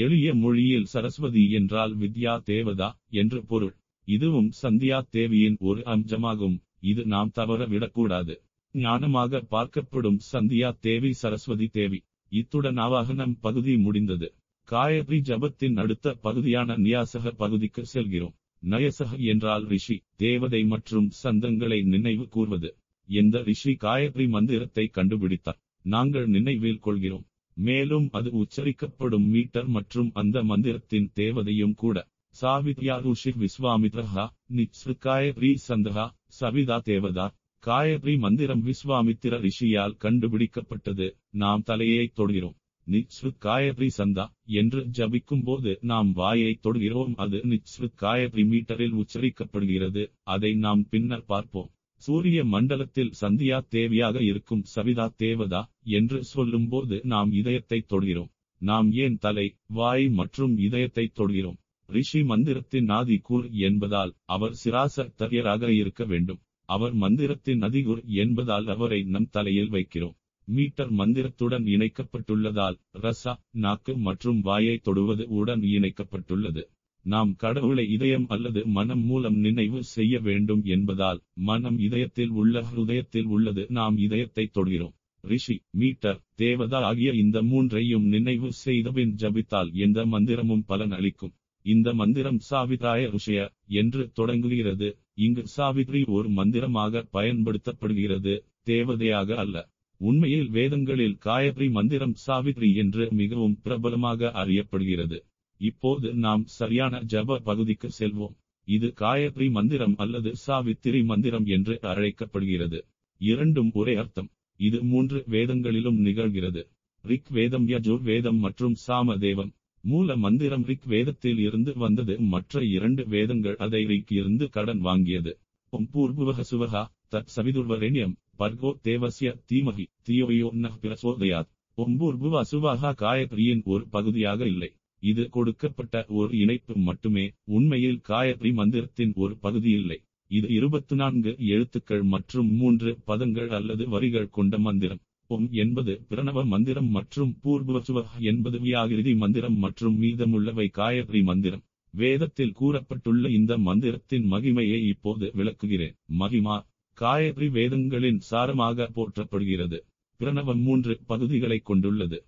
எளிய மொழியில் சரஸ்வதி என்றால் வித்யா தேவதா என்று பொருள். இதுவும் சந்தியா தேவியின் ஒரு அம்சமாகும். இது நாம் தவற விடக்கூடாது. ஞானமாக பார்க்கப்படும் சந்தியா தேவி சரஸ்வதி தேவி. இத்துடன் ஆவாகனம் பகுதி முடிந்தது. காயத்ரி ஜபத்தின் அடுத்த பகுதியான நியாசக பகுதிக்கு செல்கிறோம். நயசக என்றால் ரிஷி, தேவதை மற்றும் சந்தங்களை நினைவு கூர்வது. எந்த ரிஷி காயத்ரி மந்திரத்தை கண்டுபிடித்தார் நாங்கள் நினைவில் கொள்கிறோம், மேலும் அது உச்சரிக்கப்படும் மீட்டர் மற்றும் அந்த மந்திரத்தின் தேவதையும் கூட. சாவித்யா ருஷி விஸ்வாமித்ரஹா, நிச்சு காயத்ரி சந்தகா, சவிதா தேவதா. காயத்ரி மந்திரம் விஸ்வாமித்திர ரிஷியால் கண்டுபிடிக்கப்பட்டது. நாம் தலையை தொடுகிறோம். நிச்ருத் காயத்ரி சந்தா என்று ஜபிக்கும் போது நாம் வாயை தொடுகிறோம். அது நிச்ருத் காயத்ரி மீட்டரில் உச்சரிக்கப்படுகிறது. அதை நாம் பின்னர் பார்ப்போம். சூரிய மண்டலத்தில் சந்தியா தேவியாக இருக்கும் சவிதா தேவதா என்று சொல்லும்போது நாம் இதயத்தை தொடுகிறோம். நாம் ஏன் தலை, வாய் மற்றும் இதயத்தை தொடுகிறோம்? ரிஷி மந்திரத்தின் ஆதிகுர் என்பதால் அவர் சிராச தரியராக இருக்க வேண்டும். அவர் மந்திரத்தின் அதிகுர் என்பதால் அவரை நம் தலையில் வைக்கிறோம். மீட்டர் மந்திரத்துடன் இணைக்கப்பட்டுள்ளதால் ரசா நாக்கு மற்றும் வாயை தொடுவது உடன் இணைக்கப்பட்டுள்ளது. நாம் கடவுளை இதயம் அல்லது மனம் மூலம் நினைவு செய்ய வேண்டும் என்பதால் மனம் இதயத்தில் உள்ள ஹிருதயத்தில் உள்ளது. நாம் இதயத்தை தொடுகிறோம். ரிஷி, மீட்டர், தேவதா ஆகிய இந்த மூன்றையும் நினைவு செய்தபின் ஜபித்தால் எந்த மந்திரமும் பலன் அளிக்கும். இந்த மந்திரம் சாவித்ராய ருஷய என்று தொடங்குகிறது. இங்கு சாவித்ரி ஒரு மந்திரமாக பயன்படுத்தப்படுகிறது, தேவதையாக அல்ல. உண்மையில் வேதங்களில் காயத்ரி மந்திரம் சாவித்ரி என்று மிகவும் பிரபலமாக அறியப்படுகிறது. இப்போது நாம் சரியான ஜப பகுதிக்கு செல்வோம். இது காயத்ரி மந்திரம் அல்லது சாவித்திரி மந்திரம் என்று அழைக்கப்படுகிறது. இரண்டும் ஒரே அர்த்தம். இது மூன்று வேதங்களிலும் நிகழ்கிறது. ரிக் வேதம், யஜூர் வேதம் மற்றும் சாமதேவம். மூல மந்திரம் ரிக் வேதத்தில் இருந்து வந்தது. மற்ற இரண்டு வேதங்கள் அதை ரிக் இருந்து கடன் வாங்கியது. ஓம் பூர்வக சுவகா தத் சவிதுர் வரேணியம் பர்கோ தேவசிய தீமகி தியோயோ நஹ் பிரசோதயாத். ஓம் பூர்வ சுவகா காயத்ரியின் ஒரு பகுதியாக இல்லை. இது கொடுக்கப்பட்ட ஒரு இணைப்பு மட்டுமே. உண்மையில் காயத்ரி மந்திரத்தின் ஒரு பகுதி இல்லை. இது இருபத்தி நான்கு எழுத்துக்கள் மற்றும் மூன்று பதங்கள் அல்லது வரிகள் கொண்ட மந்திரம். ஓம் என்பது பிரணவ மந்திரம் மற்றும் பூர்வசுவ என்பது வியாகிருதி மந்திரம் மற்றும் மீதமுள்ளவை காயத்ரி மந்திரம். வேதத்தில் கூறப்பட்டுள்ள இந்த மந்திரத்தின் மகிமையை இப்போது விளக்குகிறேன். மகிமா காயத்ரி வேதங்களின் சாரமாக போற்றப்படுகிறது. பிரணவம் மூன்று பகுதிகளை கொண்டுள்ளது.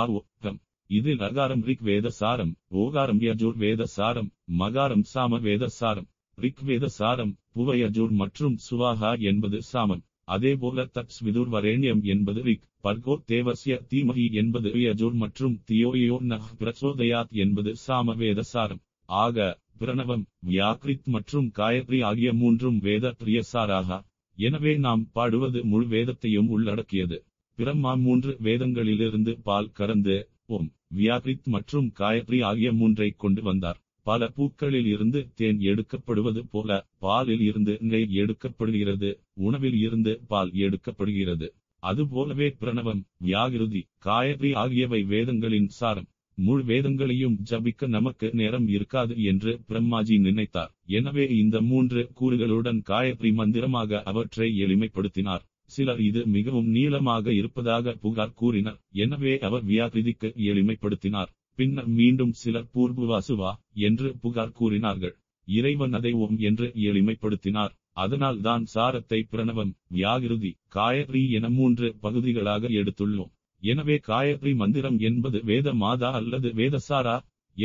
ஆர் ஓகம். இதில் அகாரம் ரிக் வேத சாரம், ஓகாரம் யஜூர் வேத சாரம், மகாரம் சாம வேத சாரம். ரிக் வேத சாரம் புவயஜூர் மற்றும் சுவாகா என்பது சாமம். அதேபோல தத் விதுர் வரேண்யம் என்பது ரிக், பர்கோ தேவசிய தீமகி என்பது யஜூர் மற்றும் தியோயோ நஹ் பிரசோதயாத் என்பது சாமவேத சாரம். ஆக பிரணவம், வியாக்ரித் மற்றும் காயத்ரி ஆகிய மூன்றும் வேத பிரியசாராக. எனவே நாம் பாடுவது முழு வேதத்தையும் உள்ளடக்கியது. பிரம்மா மூன்று வேதங்களிலிருந்து பால் கறந்து ஓம், வியாக்ரித் மற்றும் காயத்ரி ஆகிய மூன்றை கொண்டு வந்தார். பல பூக்களில் இருந்து தேன் எடுக்கப்படுவது போல பாலில் இருந்து நெய் எடுக்கப்படுகிறது. உணவில் இருந்து பால் எடுக்கப்படுகிறது. அதுபோலவே பிரணவம், வியாகிருதி, காயத்ரி ஆகியவை வேதங்களின் சாரம். முழு வேதங்களையும் ஜபிக்க நமக்கு நேரம் இருக்காது என்று பிரம்மாஜி நினைத்தார். எனவே இந்த மூன்று கூறுகளுடன் காயத்ரி மந்திரமாக அவற்றை எளிமைப்படுத்தினார். சிலர் இது மிகவும் நீளமாக இருப்பதாக புகார் கூறினர். எனவே அவர் வியாகிருதிக்கு எளிமைப்படுத்தினார். பின்னர் மீண்டும் சிலர் பூர்வவாசுவா என்று புகார் கூறினார்கள். இறைவன் அதை ஓம் என்று எளிமைப்படுத்தினார். அதனால் தான் சாரத்தை பிரணவம், வியாகிருதி, காயத்ரி என மூன்று பகுதிகளாக எடுத்துள்ளோம். எனவே காயத்ரி மந்திரம் என்பது வேத மாதா அல்லது வேதசாரா.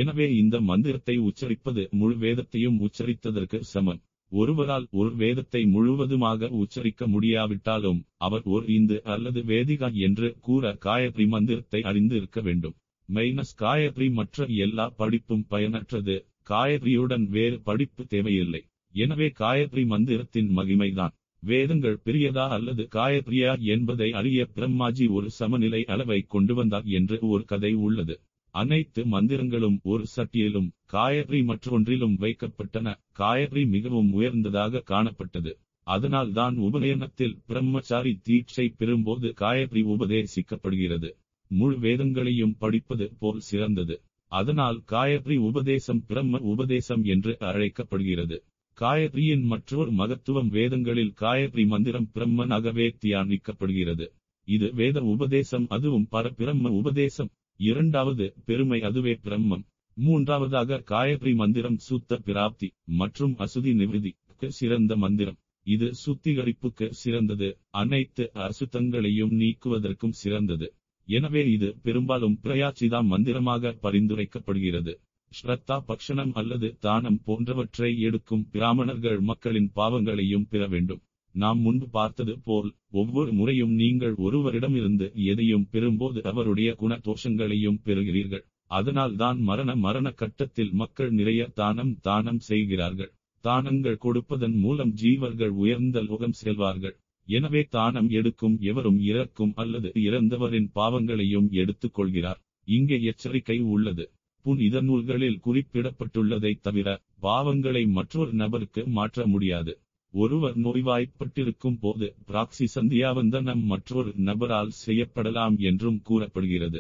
எனவே இந்த மந்திரத்தை உச்சரிப்பது முழு வேதத்தையும் உச்சரித்ததற்கு சமம். ஒருவரால் ஒரு வேதத்தை முழுவதுமாக உச்சரிக்க முடியாவிட்டாலும் அவர் ஒரு இந்து அல்லது வேதிகா என்று கூற காயத்ரி மந்திரத்தை அறிந்து இருக்க வேண்டும். மைனஸ் காயத்ரி மற்ற எல்லா படிப்பும் பயனற்றது. காயத்ரியுடன் வேறு படிப்பு தேவையில்லை. எனவே காயத்ரி மந்திரத்தின் மகிமைதான். வேதங்கள் பெரியதா அல்லது காயத்ரியா என்பதை அறிய பிரம்மாஜி ஒரு சமநிலை அளவை கொண்டு வந்தார் என்று ஒரு கதை உள்ளது. அனைத்து மந்திரங்களும் ஒரு சட்டியிலும், காயத்ரி மற்றொன்றிலும் வைக்கப்பட்டன. காயத்ரி மிகவும் உயர்ந்ததாக காணப்பட்டது. அதனால் தான் உபநயனத்தில் பிரம்மச்சாரி தீட்சை பெறும்போது காயத்ரி உபதேசிக்கப்படுகிறது. முழு வேதங்களையும் படிப்பது போல் சிறந்தது. அதனால் காயத்ரி உபதேசம் பிரம்ம உபதேசம் என்று அழைக்கப்படுகிறது. காயத்ரியின் மற்றொரு மகத்துவம் வேதங்களில் காயத்ரி மந்திரம் பிரம்மனாகவே தியானிக்கப்படுகிறது. இது வேத உபதேசம், அதுவும் பரபிரம்ம உபதேசம். இரண்டாவது பெருமை அதுவே பிரம்மம். மூன்றாவதாக காயத்ரி மந்திரம் சுத்த பிராப்தி மற்றும் அசுதி நிவர்த்திக்கு சிறந்த மந்திரம். இது சுத்திகரிப்புக்கு சிறந்தது, அனைத்து அசுத்தங்களையும் நீக்குவதற்கும் சிறந்தது. எனவே இது பெரும்பாலும் பிரயாச்சிதா மந்திரமாக பரிந்துரைக்கப்படுகிறது. ஸ்ரத்தா பக்ஷணம் அல்லது தானம் போன்றவற்றை எடுக்கும் பிராமணர்கள் மக்களின் பாவங்களையும் பெற வேண்டும். நாம் முன்பு பார்த்தது போல் ஒவ்வொரு முறையும் நீங்கள் ஒருவரிடமிருந்து எதையும் பெறும்போது அவருடைய குணதோஷங்களையும் பெறுகிறீர்கள். அதனால் தான் மரண மரண கட்டத்தில் மக்கள் நிறைய தானம் தானம் செய்கிறார்கள். தானங்கள் கொடுப்பதன் மூலம் ஜீவர்கள் உயர்ந்த லோகம் செல்வார்கள். எனவே தானம் எடுக்கும் எவரும் இறக்கும் அல்லது இறந்தவரின் பாவங்களையும் எடுத்துக்கொள்கிறார். இங்கே எச்சரிக்கை உள்ளது. புனித நூல்களில் குறிப்பிடப்பட்டுள்ளதை தவிர பாவங்களை மற்றொரு நபருக்கு மாற்ற முடியாது. ஒருவர் நோய்வாய்ப்பட்டிருக்கும் போது பிராக்சி சந்தியாவந்தனம் மற்றொரு நபரால் செய்யப்படலாம் என்றும் கூறப்படுகிறது.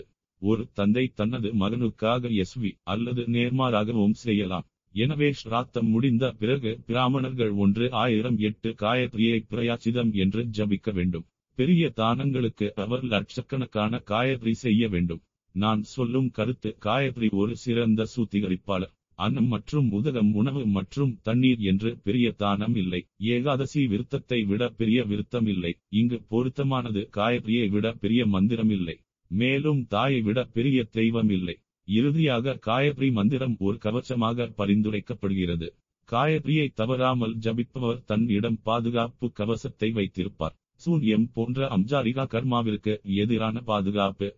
ஒரு தந்தை தனது மகனுக்காக எஸ்வி அல்லது நேர்மாறாகவும் செய்யலாம். எனவே ஸ்ராத்தம் முடிந்த பிறகு பிராமணர்கள் ஒன்று ஆயிரம் எட்டு காயத்ரியை பிரயாச்சிதம் என்று ஜபிக்க வேண்டும். பெரிய தானங்களுக்கு அவர் லட்சக்கணக்கான காயத்ரி செய்ய வேண்டும். நான் சொல்லும் கருத்து காயத்ரி ஒரு சிறந்த சூத்திகரிப்பாளர். அன்னம் மற்றும் உதகம், உணவு மற்றும் தண்ணீர் என்று பெரிய தானம் இல்லை. ஏகாதசி விருத்தத்தை விட பெரிய விருத்தம் இல்லை. இங்கு பொருத்தமானது காயத்ரியை விட பெரிய மந்திரம் இல்லை. மேலும் தாயை விட பெரிய தெய்வம் இல்லை. இறுதியாக காயத்ரி மந்திரம் ஒரு கவசமாக பரிந்துரைக்கப்படுகிறது. காயத்ரியை தவறாமல் ஜபிப்பவர் தன் இடம் பாதுகாப்பு கவசத்தை வைத்திருப்பார். சூன்யம் போன்ற அம்ஜாரிகா கர்மாவிற்கு எதிரான பாதுகாப்பு.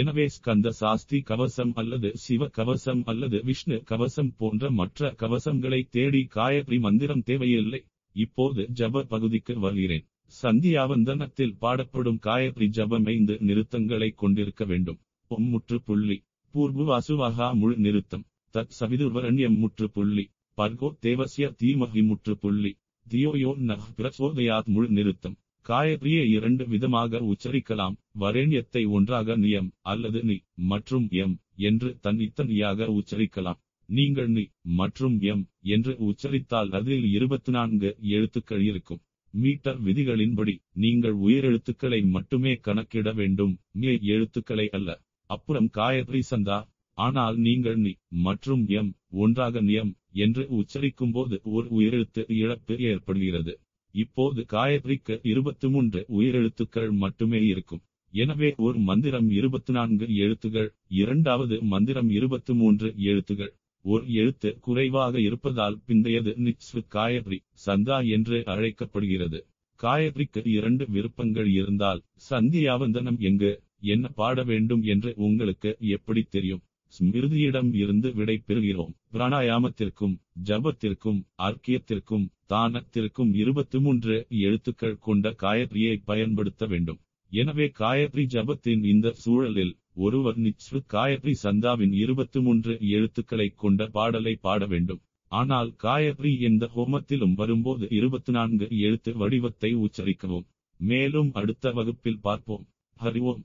எனவே ஸ்கந்த சாஸ்தி கவசம் அல்லது சிவ கவசம் அல்லது விஷ்ணு கவசம் போன்ற மற்ற கவசங்களை தேடி காயத்ரி மந்திரம் தேவையில்லை. இப்போது ஜப பகுதிக்கு வருகிறேன். சந்தியாவந்தனத்தில் பாடப்படும் காயத்ரி ஜபம் ஐந்து நிறுத்தங்களை கொண்டிருக்க வேண்டும். பொம் முற்றுப்புள்ளி, பூர்வவாசுவாகா முழு நிறுத்தம், தத் சவிதுர்வரண்யம் முற்றுப்புள்ளி, பர்கோ தேவசிய தீமகி முற்றுப்புள்ளி, தியோயோ நஹ் பிரசோதயாத் முழு நிறுத்தம். காயத்ரியை இரண்டு விதமாக உச்சரிக்கலாம். வரேண்யத்தை ஒன்றாக நியம் அல்லது நி மற்றும் எம் என்று தனித்தனியாக உச்சரிக்கலாம். நீங்கள் நி மற்றும் எம் என்று உச்சரித்தால் அதில் இருபத்தி நான்கு எழுத்துக்கள் இருக்கும். மீட்டர் விதிகளின்படி நீங்கள் உயிரெழுத்துக்களை மட்டுமே கணக்கிட வேண்டும், மீ எழுத்துக்களை அல்ல. அப்புறம் காயத்ரி சந்தா. ஆனால் நீங்கள் நி மற்றும் எம் ஒன்றாக நியம் என்று உச்சரிக்கும் போது ஒரு உயிரெழுத்து இழப்பு ஏற்படுகிறது. இப்போது காயத்ரிக்கு இருபத்தி மூன்று உயிரெழுத்துக்கள் மட்டுமே இருக்கும். எனவே ஒரு மந்திரம் இருபத்தி நான்கு எழுத்துகள், இரண்டாவது மந்திரம் இருபத்தி மூன்று எழுத்துகள். ஒரு எழுத்து குறைவாக இருப்பதால் பிந்தையது நிச்வு காயத்ரி சந்தா என்று அழைக்கப்படுகிறது. காயத்ரிக்கு இரண்டு விருப்பங்கள் இருந்தால் சந்தியாவந்தனம் எங்கு என்ன பாட வேண்டும் என்று உங்களுக்கு எப்படி தெரியும்? ஸ்மிருதியிடம் இருந்து விடை பெறுகிறோம். பிராணாயாமத்திற்கும் ஜபத்திற்கும் அர்க்கியத்திற்கும் தானத்திற்கும் இருபத்தி மூன்று எழுத்துக்கள் கொண்ட காயத்ரியை பயன்படுத்த வேண்டும். எனவே காயத்ரி ஜபத்தின் இந்த சூழலில் ஒருவர் நிச்ரு காயத்ரி சந்தாவின் இருபத்தி மூன்று எழுத்துக்களை கொண்ட பாடலை பாட வேண்டும். ஆனால் காயத்ரி எந்த ஹோமத்திலும் வரும்போது இருபத்தி நான்கு எழுத்து வடிவத்தை உச்சரிக்கவும். மேலும் அடுத்த வகுப்பில் பார்ப்போம். ஹரிவோம்.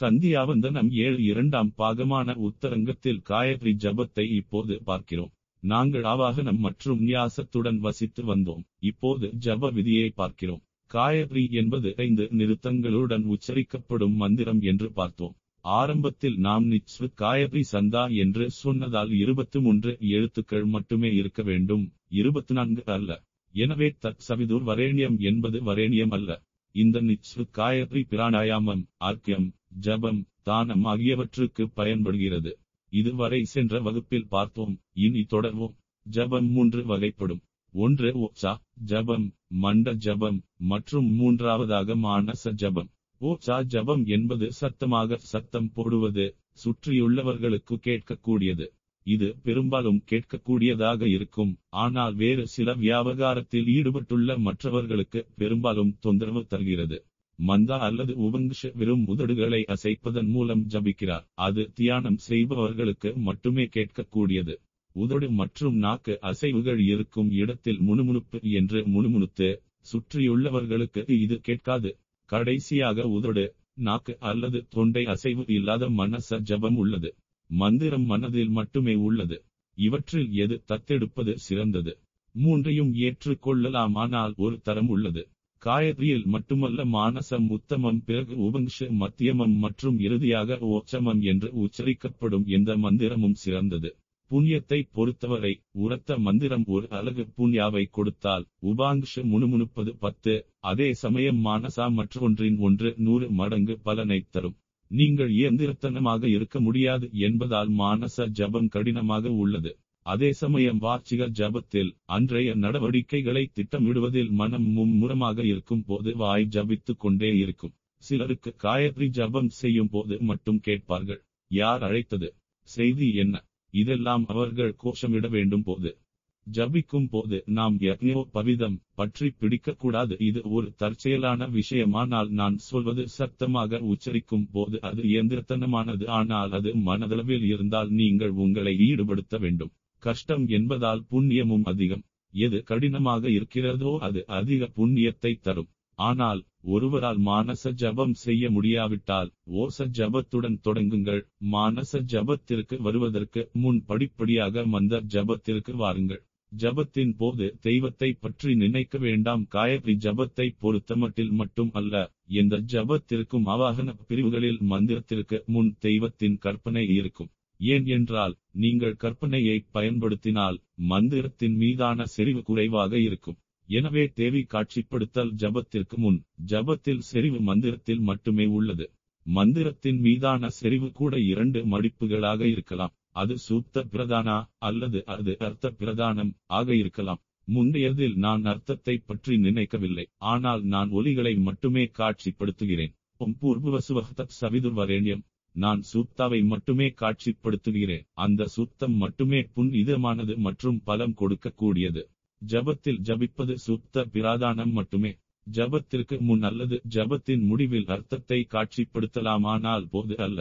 சந்தியாவந்தனம் ஏழு இரண்டாம் பாகமான உத்தரங்கத்தில் காயத்ரி ஜபத்தை இப்போது பார்க்கிறோம். நாங்கள் ஆவாகனம் மற்றும் நியாசத்துடன் வசித்து வந்தோம். இப்போது ஜப விதியை பார்க்கிறோம். காயத்ரி என்பது ஐந்து நிறுத்தங்களுடன் உச்சரிக்கப்படும் மந்திரம் என்று பார்த்தோம். ஆரம்பத்தில் நாம் நிச்ரு காயத்ரி சந்தா என்று சொன்னதால் இருபத்தி மூன்று எழுத்துக்கள் மட்டுமே இருக்க வேண்டும், இருபத்தி நான்கு அல்ல. எனவே தத் சவிதுர் வரேணியம் என்பது வரேணியம் அல்ல. இந்த நிச்ரு காயத்ரி பிராணாயாமம், ஆர்க்கியம், ஜபம், தானம் ஆகியவற்றுக்கு பயன்படுகிறது. இதுவரை சென்ற வகுப்பில் பார்த்தோம். இனி தொடர்வோம். ஜபம் மூன்று வகைப்படும். ஒன்று ஓச்சா ஜபம், மண்ட ஜபம் மற்றும் மூன்றாவதாக மானச ஜபம். ஓச்சா ஜபம் என்பது சத்தமாக சத்தம் போடுவது, சுற்றியுள்ளவர்களுக்கு கேட்கக்கூடியது. இது பெரும்பாலும் கேட்கக்கூடியதாக இருக்கும், ஆனால் வேறு சில வியாபாரத்தில் ஈடுபட்டுள்ள மற்றவர்களுக்கு பெரும்பாலும் தொந்தரவு தருகிறது. மந்தா அல்லது உபங்கிஷ வெறும் உதடுகளை அசைப்பதன் மூலம் ஜபிக்கிறார். அது தியானம் செய்பவர்களுக்கு மட்டுமே கேட்கக்கூடியது. உதடு மற்றும் நாக்கு அசைவுகள் இருக்கும் இடத்தில் முணுமுணுப்பு என்று முணுமுணுத்து, சுற்றியுள்ளவர்களுக்கு இது கேட்காது. கடைசியாக உதடு, நாக்கு அல்லது தொண்டை அசைவு இல்லாத மனச ஜபம் உள்ளது. மந்திரம் மனதில் மட்டுமே உள்ளது. இவற்றில் எது தத்தெடுப்பது சிறந்தது? மூன்றையும் ஏற்றுக்கொள்ளலாம், ஆனால் ஒரு தரம் உள்ளது. காயத்ரியில் மட்டுமல்ல மானசம் உத்தமம், பிறகு உபங்ஷ மத்தியமம் மற்றும் இறுதியாக ஓச்சமம் என்று உச்சரிக்கப்படும் எந்த மந்திரமும் சிறந்தது. புண்ணியத்தை பொறுத்தவரை உரத்த மந்திரம் ஒரு அழகு புண்ணியாவை கொடுத்தால், உபாங்ஷ முணுமுணுப்பது பத்து, அதே சமயம் மானசா மற்றொன்றின் ஒன்று நூறு மடங்கு பலனை தரும். நீங்கள் இயந்திரத்தனமாக இருக்க முடியாது என்பதால் மானச ஜபம் கடினமாக உள்ளது. அதே சமயம் வார்ச்சிக ஜபத்தில் அன்றைய நடவடிக்கைகளை திட்டமிடுவதில் மனம் மும்முரமாக இருக்கும் போது வாய் ஜபித்து கொண்டே இருக்கும். சிலருக்கு காயத்ரி ஜபம் செய்யும் போது மட்டும் கேட்பார்கள், யார் அழைத்தது, செய்தி என்ன, இதெல்லாம் அவர்கள் கோஷமிட வேண்டும் போது. ஜபிக்கும் போது நாம் யக்ஞோ பவிதம் பற்றி பிடிக்கக்கூடாது. இது ஒரு தற்செயலான விஷயமானால் நான் சொல்வது சத்தமாக உச்சரிக்கும் போது அது இயந்திரத்தனமானது. ஆனால் அது மனதளவில் இருந்தால் நீங்கள் உங்களை ஈடுபடுத்த வேண்டும். கஷ்டம் என்பதால் புண்ணியமும் அதிகம். எது கடினமாக இருக்கிறதோ அது அதிக புண்ணியத்தை தரும். ஆனால் ஒருவரால் மானச ஜபம் செய்ய முடியாவிட்டால் ஓச ஜபத்துடன் தொடங்குங்கள். மானச ஜபத்திற்கு வருவதற்கு முன் படிப்படியாக மந்த ஜபத்திற்கு வாருங்கள். ஜபத்தின் போது தெய்வத்தை பற்றி நினைக்க வேண்டாம். காயத்ரி ஜபத்தை பொறுத்தமட்டில் மட்டும் அல்ல, எந்த ஜபத்திற்கும் ஆவாகன பிரிவுகளில் மந்திரத்திற்கு முன் தெய்வத்தின் கற்பனை இருக்கும். ஏன் என்றால் நீங்கள் கற்பனையை பயன்படுத்தினால் மந்திரத்தின் மீதான செறிவு குறைவாக இருக்கும். எனவே தேவி காட்சிப்படுத்தல் ஜபத்திற்கு முன். ஜபத்தில் செறிவு மந்திரத்தில் மட்டுமே உள்ளது. மந்திரத்தின் மீதான செறிவு கூட இரண்டு மடிப்புகளாக இருக்கலாம். அது சூப்த பிரதானா அல்லது அது அர்த்த பிரதானம் ஆக இருக்கலாம். முந்தையதில் நான் அர்த்தத்தை பற்றி நினைக்கவில்லை, ஆனால் நான் ஒலிகளை மட்டுமே காட்சிப்படுத்துகிறேன். பூர்வவசுவஹ சவிதுர் வரேணியம், நான் சூப்தாவை மட்டுமே காட்சிப்படுத்துகிறேன். அந்த சூப்தம் மட்டுமே புன் இதமானது மற்றும் பலம் கொடுக்கக்கூடியது. ஜபத்தில் ஜபிப்பது சூப்த பிராதானம் மட்டுமே. ஜபத்திற்கு முன் அல்லது ஜபத்தின் முடிவில் அர்த்தத்தை காட்சிப்படுத்தலாமானால் போது அல்ல.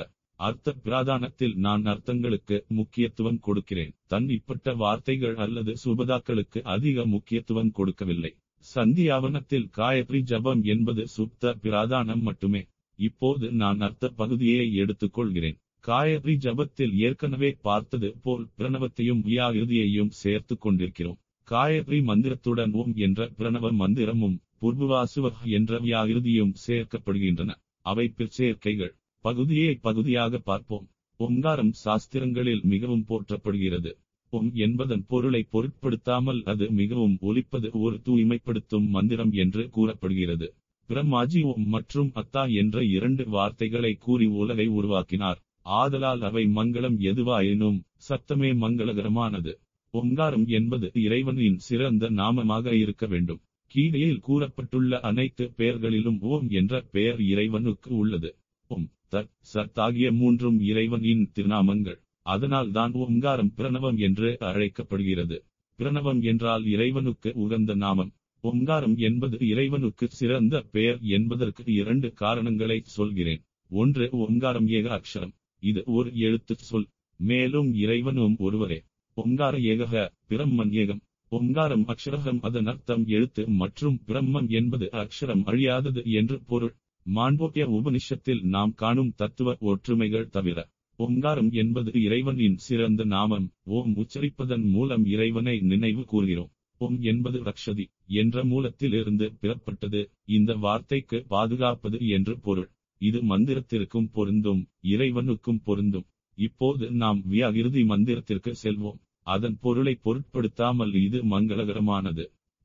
அர்த்த பிராதானத்தில் நான் அர்த்தங்களுக்கு முக்கியத்துவம் கொடுக்கிறேன். தன்னிப்பட்ட வார்த்தைகள் அல்லது சுபதாக்களுக்கு அதிக முக்கியத்துவம் கொடுக்கவில்லை. சந்தியாவந்தனத்தில் காயத்ரி ஜபம் என்பது சூப்த பிராதானம் மட்டுமே. இப்போது நான் அர்த்த பகுதியை எடுத்துக்கொள்கிறேன். காயத்ரி ஜபத்தில் ஏற்கனவே பார்த்தது போல் பிரணவத்தையும் வியாகிருதியையும் சேர்த்து கொண்டிருக்கிறோம். காயத்ரி மந்திரத்துடன் ஓம் என்ற பிரணவ மந்திரமும் பூர்வவாசுவ என்ற வியாகிருதியும் சேர்க்கப்படுகின்றன. அவை பிற்சேர்க்கைகள். பகுதியை பகுதியாக பார்ப்போம். ஓங்காரம் சாஸ்திரங்களில் மிகவும் போற்றப்படுகிறது. ஓம் என்பதன் பொருளை பொருட்படுத்தாமல் அது மிகவும் ஒலிப்பது ஒரு தூய்மைப்படுத்தும் மந்திரம் என்று கூறப்படுகிறது. பிரம்மாஜி ஓம் மற்றும் அத்தா என்ற இரண்டு வார்த்தைகளை கூறி உலகை உருவாக்கினார். ஆதலால் அவை மங்களம் எதுவாயினும் சத்தமே மங்களகரமானது. ஓங்காரம் என்பது இறைவனின் சிறந்த நாமமாக இருக்க வேண்டும். கீதையில் கூறப்பட்டுள்ள அனைத்து பெயர்களிலும் ஓம் என்ற பெயர் இறைவனுக்கு உள்ளது. ஓம் தத் சத் ஆகிய மூன்றும் இறைவனின் திருநாமங்கள். அதனால் தான் ஓங்காரம் பிரணவம் என்று அழைக்கப்படுகிறது. பிரணவம் என்றால் இறைவனுக்கு உகந்த நாமம். ஓங்காரம் என்பது இறைவனுக்கு சிறந்த பெயர் என்பதற்கு இரண்டு காரணங்களை சொல்கிறேன். ஒன்று, ஓங்காரம் ஏக அக்ஷரம். இது ஒரு எழுத்து சொல். மேலும் இறைவனும் ஒருவரே. ஓங்கார ஏகக பிரம்மன் ஏகம். ஓங்காரம் அக்ஷரம், அதன் அர்த்தம் எழுத்து, மற்றும் பிரம்மன் என்பது அக்ஷரம் அழியாதது என்று பொருள். மாண்டோக்கிய உபனிஷத்தில் நாம் காணும் தத்துவ ஒற்றுமைகள் தவிர ஓங்காரம் என்பது இறைவனின் சிறந்த நாமம். ஓம் உச்சரிப்பதன் மூலம் இறைவனை நினைவு கூறுகிறோம். ஓம் என்பது ரக்ஷதி என்ற மூலத்திலிருந்து பெறப்பட்டது. இந்த வார்த்தைக்கு பாதுகாப்பது என்று பொருள். இது மந்திரத்திற்கும் பொருந்தும், இறைவனுக்கும் பொருந்தும். இப்போது நாம் வியாகிருதி மந்திரத்திற்கு செல்வோம். அதன் பொருளை பொருட்படுத்தாமல் இது மங்களகரமானது.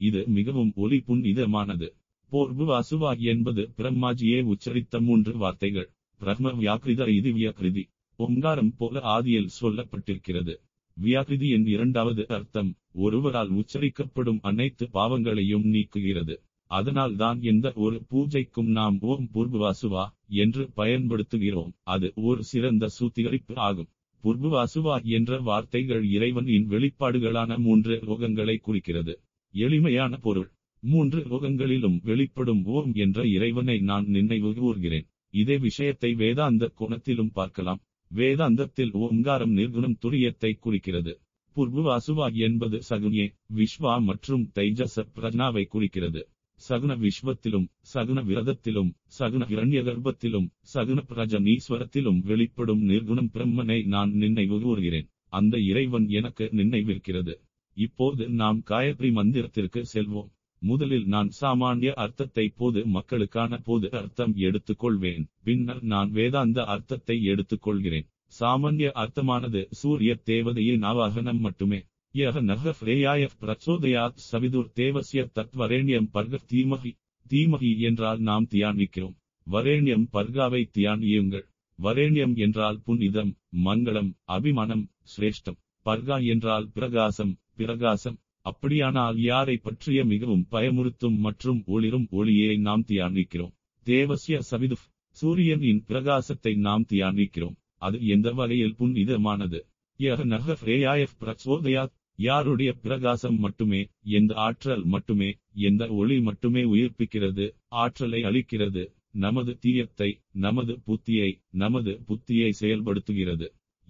இது மிகவும் ஒலி புனிதமானது. பூர்வ வாசுவா என்பது பிரம்மாஜியை உச்சரித்த மூன்று வார்த்தைகள். பிரம்ம வியாகிருத இது வியாகிருதி. ஓங்காரம் போல ஆதியில் சொல்லப்பட்டிருக்கிறது. வியாகிருதியின் இரண்டாவது அர்த்தம் ஒருவரால் உச்சரிக்கப்படும் அனைத்து பாவங்களையும் நீக்குகிறது. அதனால் தான் எந்த ஒரு பூஜைக்கும் நாம் ஓம் பூர்வவாசுவா என்று பயன்படுத்துகிறோம். அது ஒரு சிறந்த சூத்திகரிப்பு ஆகும். பூர்வவாசுவா என்ற வார்த்தைகள் இறைவனின் வெளிப்பாடுகளான மூன்று லோகங்களை குறிக்கிறது. எளிமையான பொருள், மூன்று லோகங்களிலும் வெளிப்படும் ஓம் என்ற இறைவனை நான் நினைவு கூர்கிறேன். இதே விஷயத்தை வேதாந்த கோணத்திலும் பார்க்கலாம். வேதாந்தத்தில் ஓங்காரம் நிர்குணம் துரியத்தை குறிக்கிறது. பூர்வவாசுவா என்பது சகுனியே விஸ்வா மற்றும் தைஜச பிரஜ்னாவை குறிக்கிறது. சகுன விஸ்வத்திலும் சகுன விரதத்திலும் சகுன இரண்ய கர்ப்பத்திலும் சகுன பிரஜனீஸ்வரத்திலும் வெளிப்படும் நிர்குணம் பிரம்மனை நான் நினைவு கூறுகிறேன். அந்த இறைவன் எனக்கு நினைவிருக்கிறது. இப்போது நாம் காயத்ரி மந்திரத்திற்கு செல்வோம். முதலில் நான் சாமானிய அர்த்தத்தை பொது மக்களுக்கான பொது அர்த்தம் எடுத்துக்கொள்வேன். பின்னர் நான் வேதாந்த அர்த்தத்தை எடுத்துக்கொள்கிறேன். சாமானிய அர்த்தமானது சூரிய தேவதையின் ஆவாகனம் மட்டுமே. யக நக ரேயாய பிரச்சோதயாத் சவிதுர் தேவசிய தத் வரேணியம் பர்க தீமகி. தீமகி என்றால் நாம் தியானிக்கிறோம். வரேணியம் பர்காவை தியானியுங்கள். வரேணியம் என்றால் புனிதம், மங்களம், அபிமானம், சிரேஷ்டம். பர்கா என்றால் பிரகாசம், பிரகாசம். அப்படியானால் யாரை பற்றிய மிகவும் பயமுறுத்தும் மற்றும் ஒளிரும் ஒளியை நாம் தியானிக்கிறோம். தேவசிய சவிது, சூரியனின் பிரகாசத்தை நாம் தியானிக்கிறோம். அது எந்த வகையில் புனிதமானது? யக நக ரேயாய பிரச்சோதயாத் யாருடைய பிரகாசம் மட்டுமே, எந்த ஆற்றல் மட்டுமே, எந்த ஒளி மட்டுமே உயிர்ப்பிக்கிறது, ஆற்றலை அளிக்கிறது, நமது தீயத்தை, நமது புத்தியை, நமது புத்தியை செயல்படுத்துகிறது.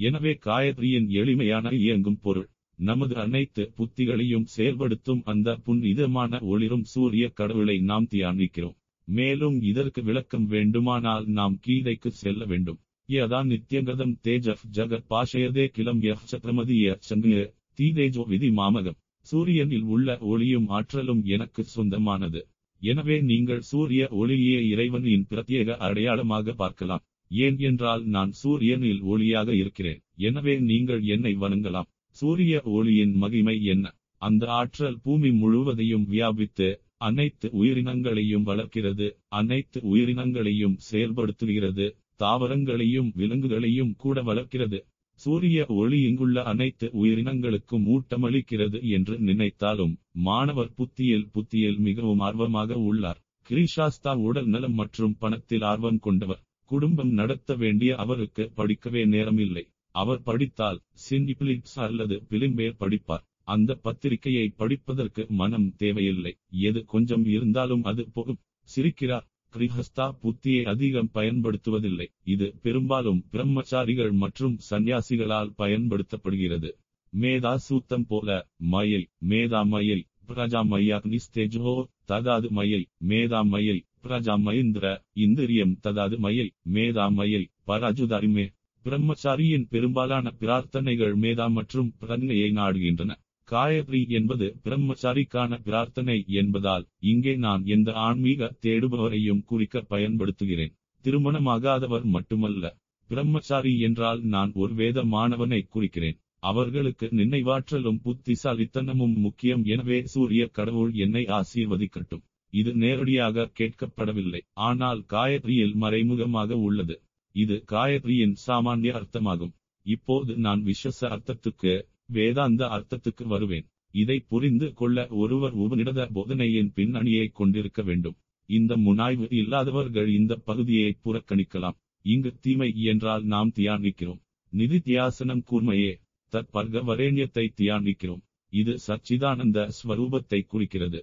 எனவே காயத்ரியின் எளிமையான இயங்கும் பொருள் நமது அனைத்து புத்திகளையும் செயல்படுத்தும் அந்த புன்னிதமான ஒளிரும் சூரிய கடவுளை நாம் தியானிக்கிறோம். மேலும் இதற்கு விளக்கம் வேண்டுமானால் நாம் கீதைக்கு செல்ல வேண்டும். யதான் நித்யங்கதம் தேஜஃப் ஜகத் பாஷயதே கிளம் யஃப் சத்ரமதிய சங்க தீதேஜோ விதி மாமகம். சூரியனில் உள்ள ஒளியும் ஆற்றலும் எனக்கு சொந்தமானது. எனவே நீங்கள் சூரிய ஒளியே இறைவனின் பிரத்யேக அடையாளமாக பார்க்கலாம். ஏன் என்றால் நான் சூரியனில் ஒளியாக இருக்கிறேன். எனவே நீங்கள் என்னை வணங்கலாம். சூரிய ஒளியின் மகிமை என்ன? அந்த ஆற்றல் பூமி முழுவதையும் வியாபித்து அனைத்து உயிரினங்களையும் வளர்க்கிறது, அனைத்து உயிரினங்களையும் செயல்படுத்துகிறது, தாவரங்களையும் விலங்குகளையும் கூட வளர்க்கிறது. சூரிய ஒளி இங்குள்ள அனைத்து உயிரினங்களுக்கும் ஊட்டமளிக்கிறது என்று நினைத்தாலும் மாணவர் புத்தியில் புத்தியில் மிகவும் ஆர்வமாக உள்ளார். கிரீஷாஸ்தா உடல் நலம் மற்றும் பணத்தில் ஆர்வம் கொண்டவர். குடும்பம் நடத்த வேண்டிய அவருக்கு படிக்கவே நேரமில்லை. அவர் படித்தால் சின்டிபிளிப்ஸ் அல்லது பிலிம்பேர் படிப்பார். அந்த பத்திரிகையை படிப்பதற்கு மனம் தேவையில்லை. எது கொஞ்சம் இருந்தாலும் அது போகும். சிரிக்கிறார். கிரீஹஸ்தா புத்தியை அதிகம் பயன்படுத்துவதில்லை. இது பெரும்பாலும் பிரம்மச்சாரிகள் மற்றும் சந்நியாசிகளால் பயன்படுத்தப்படுகிறது. மேதா சூத்தம் போல மயை, மேதா மயை பிரஜா மயாக்னிஸ்தேஜோ ததாது மயை, மேதா மயை பிரஜா மயிந்திர இந்திரியம் ததாது மயை, மேதா மயை பராஜுதாரிமே. பிரம்மச்சாரியின் பெரும்பாலான பிரார்த்தனைகள் மேதா மற்றும் பிரஜையை நாடுகின்றன. காயத்ரி என்பது பிரம்மச்சாரிக்கான பிரார்த்தனை என்பதால் இங்கே நான் எந்த ஆன்மீக தேடுபவரையும் குறிக்க பயன்படுத்துகிறேன். திருமணமாகாதவர் மட்டுமல்ல. பிரம்மச்சாரி என்றால் நான் ஒரு வேத மாணவனை குறிக்கிறேன். அவர்களுக்கு நினைவாற்றலும் புத்திசாலித்தனமும் முக்கியம். எனவே சூரிய கடவுள் என்னை ஆசீர்வதிக்கட்டும். இது நேரடியாக கேட்கப்படவில்லை, ஆனால் காயத்ரியில் மறைமுகமாக உள்ளது. இது காயத்ரியின் சாமானிய அர்த்தமாகும். இப்போது நான் விசேஷ அர்த்தத்துக்கு, வேதாந்த அர்த்தத்துக்கு வருவேன். இதை புரிந்து கொள்ள ஒருவர் உபநிடத போதனையின் பின்னணியை கொண்டிருக்க வேண்டும். இந்த முனாய்வு இல்லாதவர்கள் இந்த பகுதியை புறக்கணிக்கலாம். இங்கு தீமை என்றால் நாம் தியானிக்கிறோம். நிதித்தியாசனம் கூர்மையே தற்பர்க வரேண்யத்தை தியானிக்கிறோம். இது சச்சிதானந்த ஸ்வரூபத்தை குறிக்கிறது.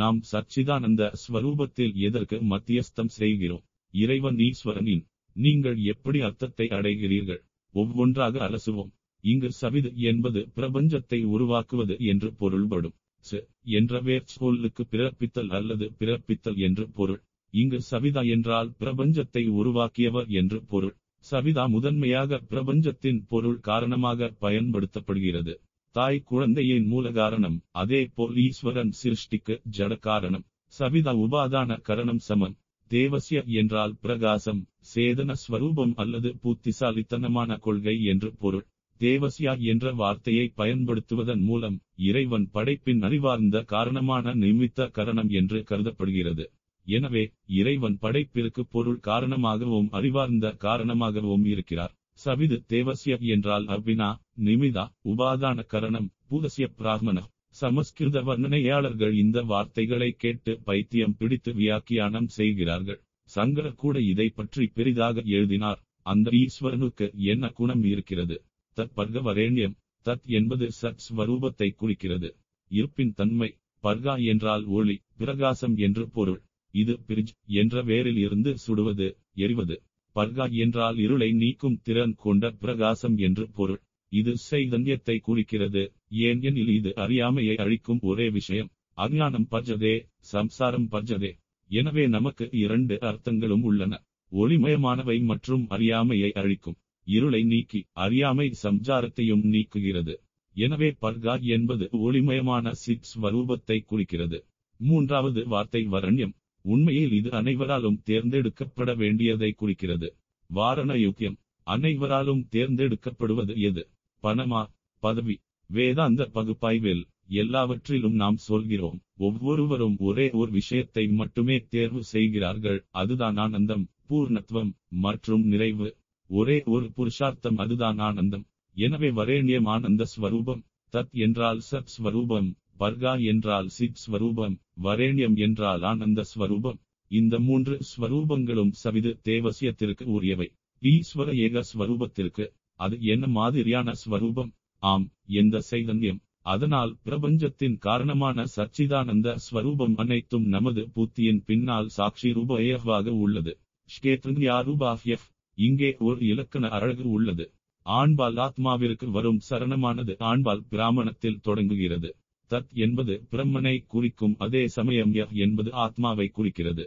நாம் சச்சிதானந்த ஸ்வரூபத்தில் எதற்கு மத்தியஸ்தம் செய்கிறோம்? இறைவன் ஈஸ்வரனின். நீங்கள் எப்படி அர்த்தத்தை அடைகிறீர்கள்? ஒவ்வொன்றாக அலசுவோம். இங்கு சவிது என்பது பிரபஞ்சத்தை உருவாக்குவது என்று பொருள்படும். ச என்ற வேர் சொல்லுக்கு பிறப்பித்தல் அல்லது பிறப்பித்தல் என்று பொருள். இங்கு சவிதா என்றால் பிரபஞ்சத்தை உருவாக்கியவர் என்று பொருள். சவிதா முதன்மையாக பிரபஞ்சத்தின் பொருள் காரணமாக பயன்படுத்தப்படுகிறது. தாய் குழந்தையின் மூல காரணம். அதே போல் ஈஸ்வரன் சிருஷ்டிக்கு ஜட காரணம். சவிதா உபாதான கரணம் சமம். தேவசிய என்றால் பிரகாசம், சேதன ஸ்வரூபம் அல்லது புத்திசாலித்தனமான கொள்கை என்று பொருள். தேவசியா என்ற வார்த்தையை பயன்படுத்துவதன் மூலம் இறைவன் படைப்பின் அறிவார்ந்த காரணமான நிமித்த கரணம் என்று கருதப்படுகிறது. எனவே இறைவன் படைப்பிற்கு பொருள் காரணமாகவும் அறிவார்ந்த காரணமாகவும் இருக்கிறார். சவிது தேவசிய என்றால் அபினா, நிமிதா, உபாதான கரணம், பூதசிய பிராமண. சமஸ்கிருத வர்ணனையாளர்கள் இந்த வார்த்தைகளை கேட்டு பைத்தியம் பிடித்து வியாக்கியானம் செய்கிறார்கள். சங்கரர் கூட இதை பற்றி பெரிதாக எழுதினார். அந்த ஈஸ்வரனுக்கு என்ன குணம் இருக்கிறது? தத் பர்க வரேண்யம். தத் என்பது சத் ஸ்வரூபத்தை குறிக்கிறது. இருப்பின் தன்மை. பர்கா என்றால் ஒளி, பிரகாசம் என்று பொருள். இது பிரிஜ் என்ற வேரில் இருந்து சுடுவது, எரிவது. பர்கா என்றால் இருளை நீக்கும் திறன் கொண்ட பிரகாசம் என்று பொருள். இது சைதன்யத்தை குறிக்கிறது. ஏன் எனில் இது அறியாமையை அழிக்கும் ஒரே விஷயம். அஞ்ஞானம் பர்ஜதே, சம்சாரம் பர்ஜதே. எனவே நமக்கு இரண்டு அர்த்தங்களும் உள்ளன. ஒளிமயமானவை மற்றும் அறியாமையை அழிக்கும். இருளை நீக்கி அறியாமை சம்சாரத்தையும் நீக்குகிறது. எனவே பர்கா என்பது ஒளிமயமான சிக்ஸ் ஸ்வரூபத்தை குறிக்கிறது. மூன்றாவது வார்த்தை வரண்யம். உண்மையில் இது அனைவராலும் தேர்ந்தெடுக்கப்பட வேண்டியதை குறிக்கிறது. வாரணயுக்கியம். அனைவராலும் தேர்ந்தெடுக்கப்படுவது எது? பணமா? பதவி? வேதாந்த பகுப்பாய்வில் எல்லாவற்றிலும் நாம் சொல்கிறோம் ஒவ்வொருவரும் ஒரே ஒரு விஷயத்தை மட்டுமே தேர்வு செய்கிறார்கள். அதுதான் ஆனந்தம், பூர்ணத்துவம் மற்றும் நிறைவு. ஒரே ஒரு புருஷார்த்தம், அதுதான் ஆனந்தம். எனவே வரேண்யம் ஆனந்த ஸ்வரூபம். தத் என்றால் சத் ஸ்வரூபம், பர்கா என்றால் சித் ஸ்வரூபம், வரேண்யம் என்றால் ஆனந்த ஸ்வரூபம். இந்த மூன்று ஸ்வரூபங்களும் சவிது தேவசியத்திற்கு உரியவை. ஈஸ்வர ஏக ஸ்வரூபத்திற்கு அது என்ன மாதிரியான ஸ்வரூபம்? ஆம், எந்த சைதன்யம், அதனால் பிரபஞ்சத்தின் காரணமான சச்சிதானந்த ஸ்வரூபம் அனைத்தும் நமது புத்தியின் பின்னால் சாட்சி ரூபாயவாக உள்ளது. இங்கே ஒரு இலக்கண அழகு உள்ளது. ஆண்பால் ஆத்மாவிற்கு வரும் சரணமானது ஆண்பால் பிராமணத்தில் தொடங்குகிறது. தத் என்பது பிரம்மனை குறிக்கும், அதே சமயம் ய என்பது ஆத்மாவை குறிக்கிறது.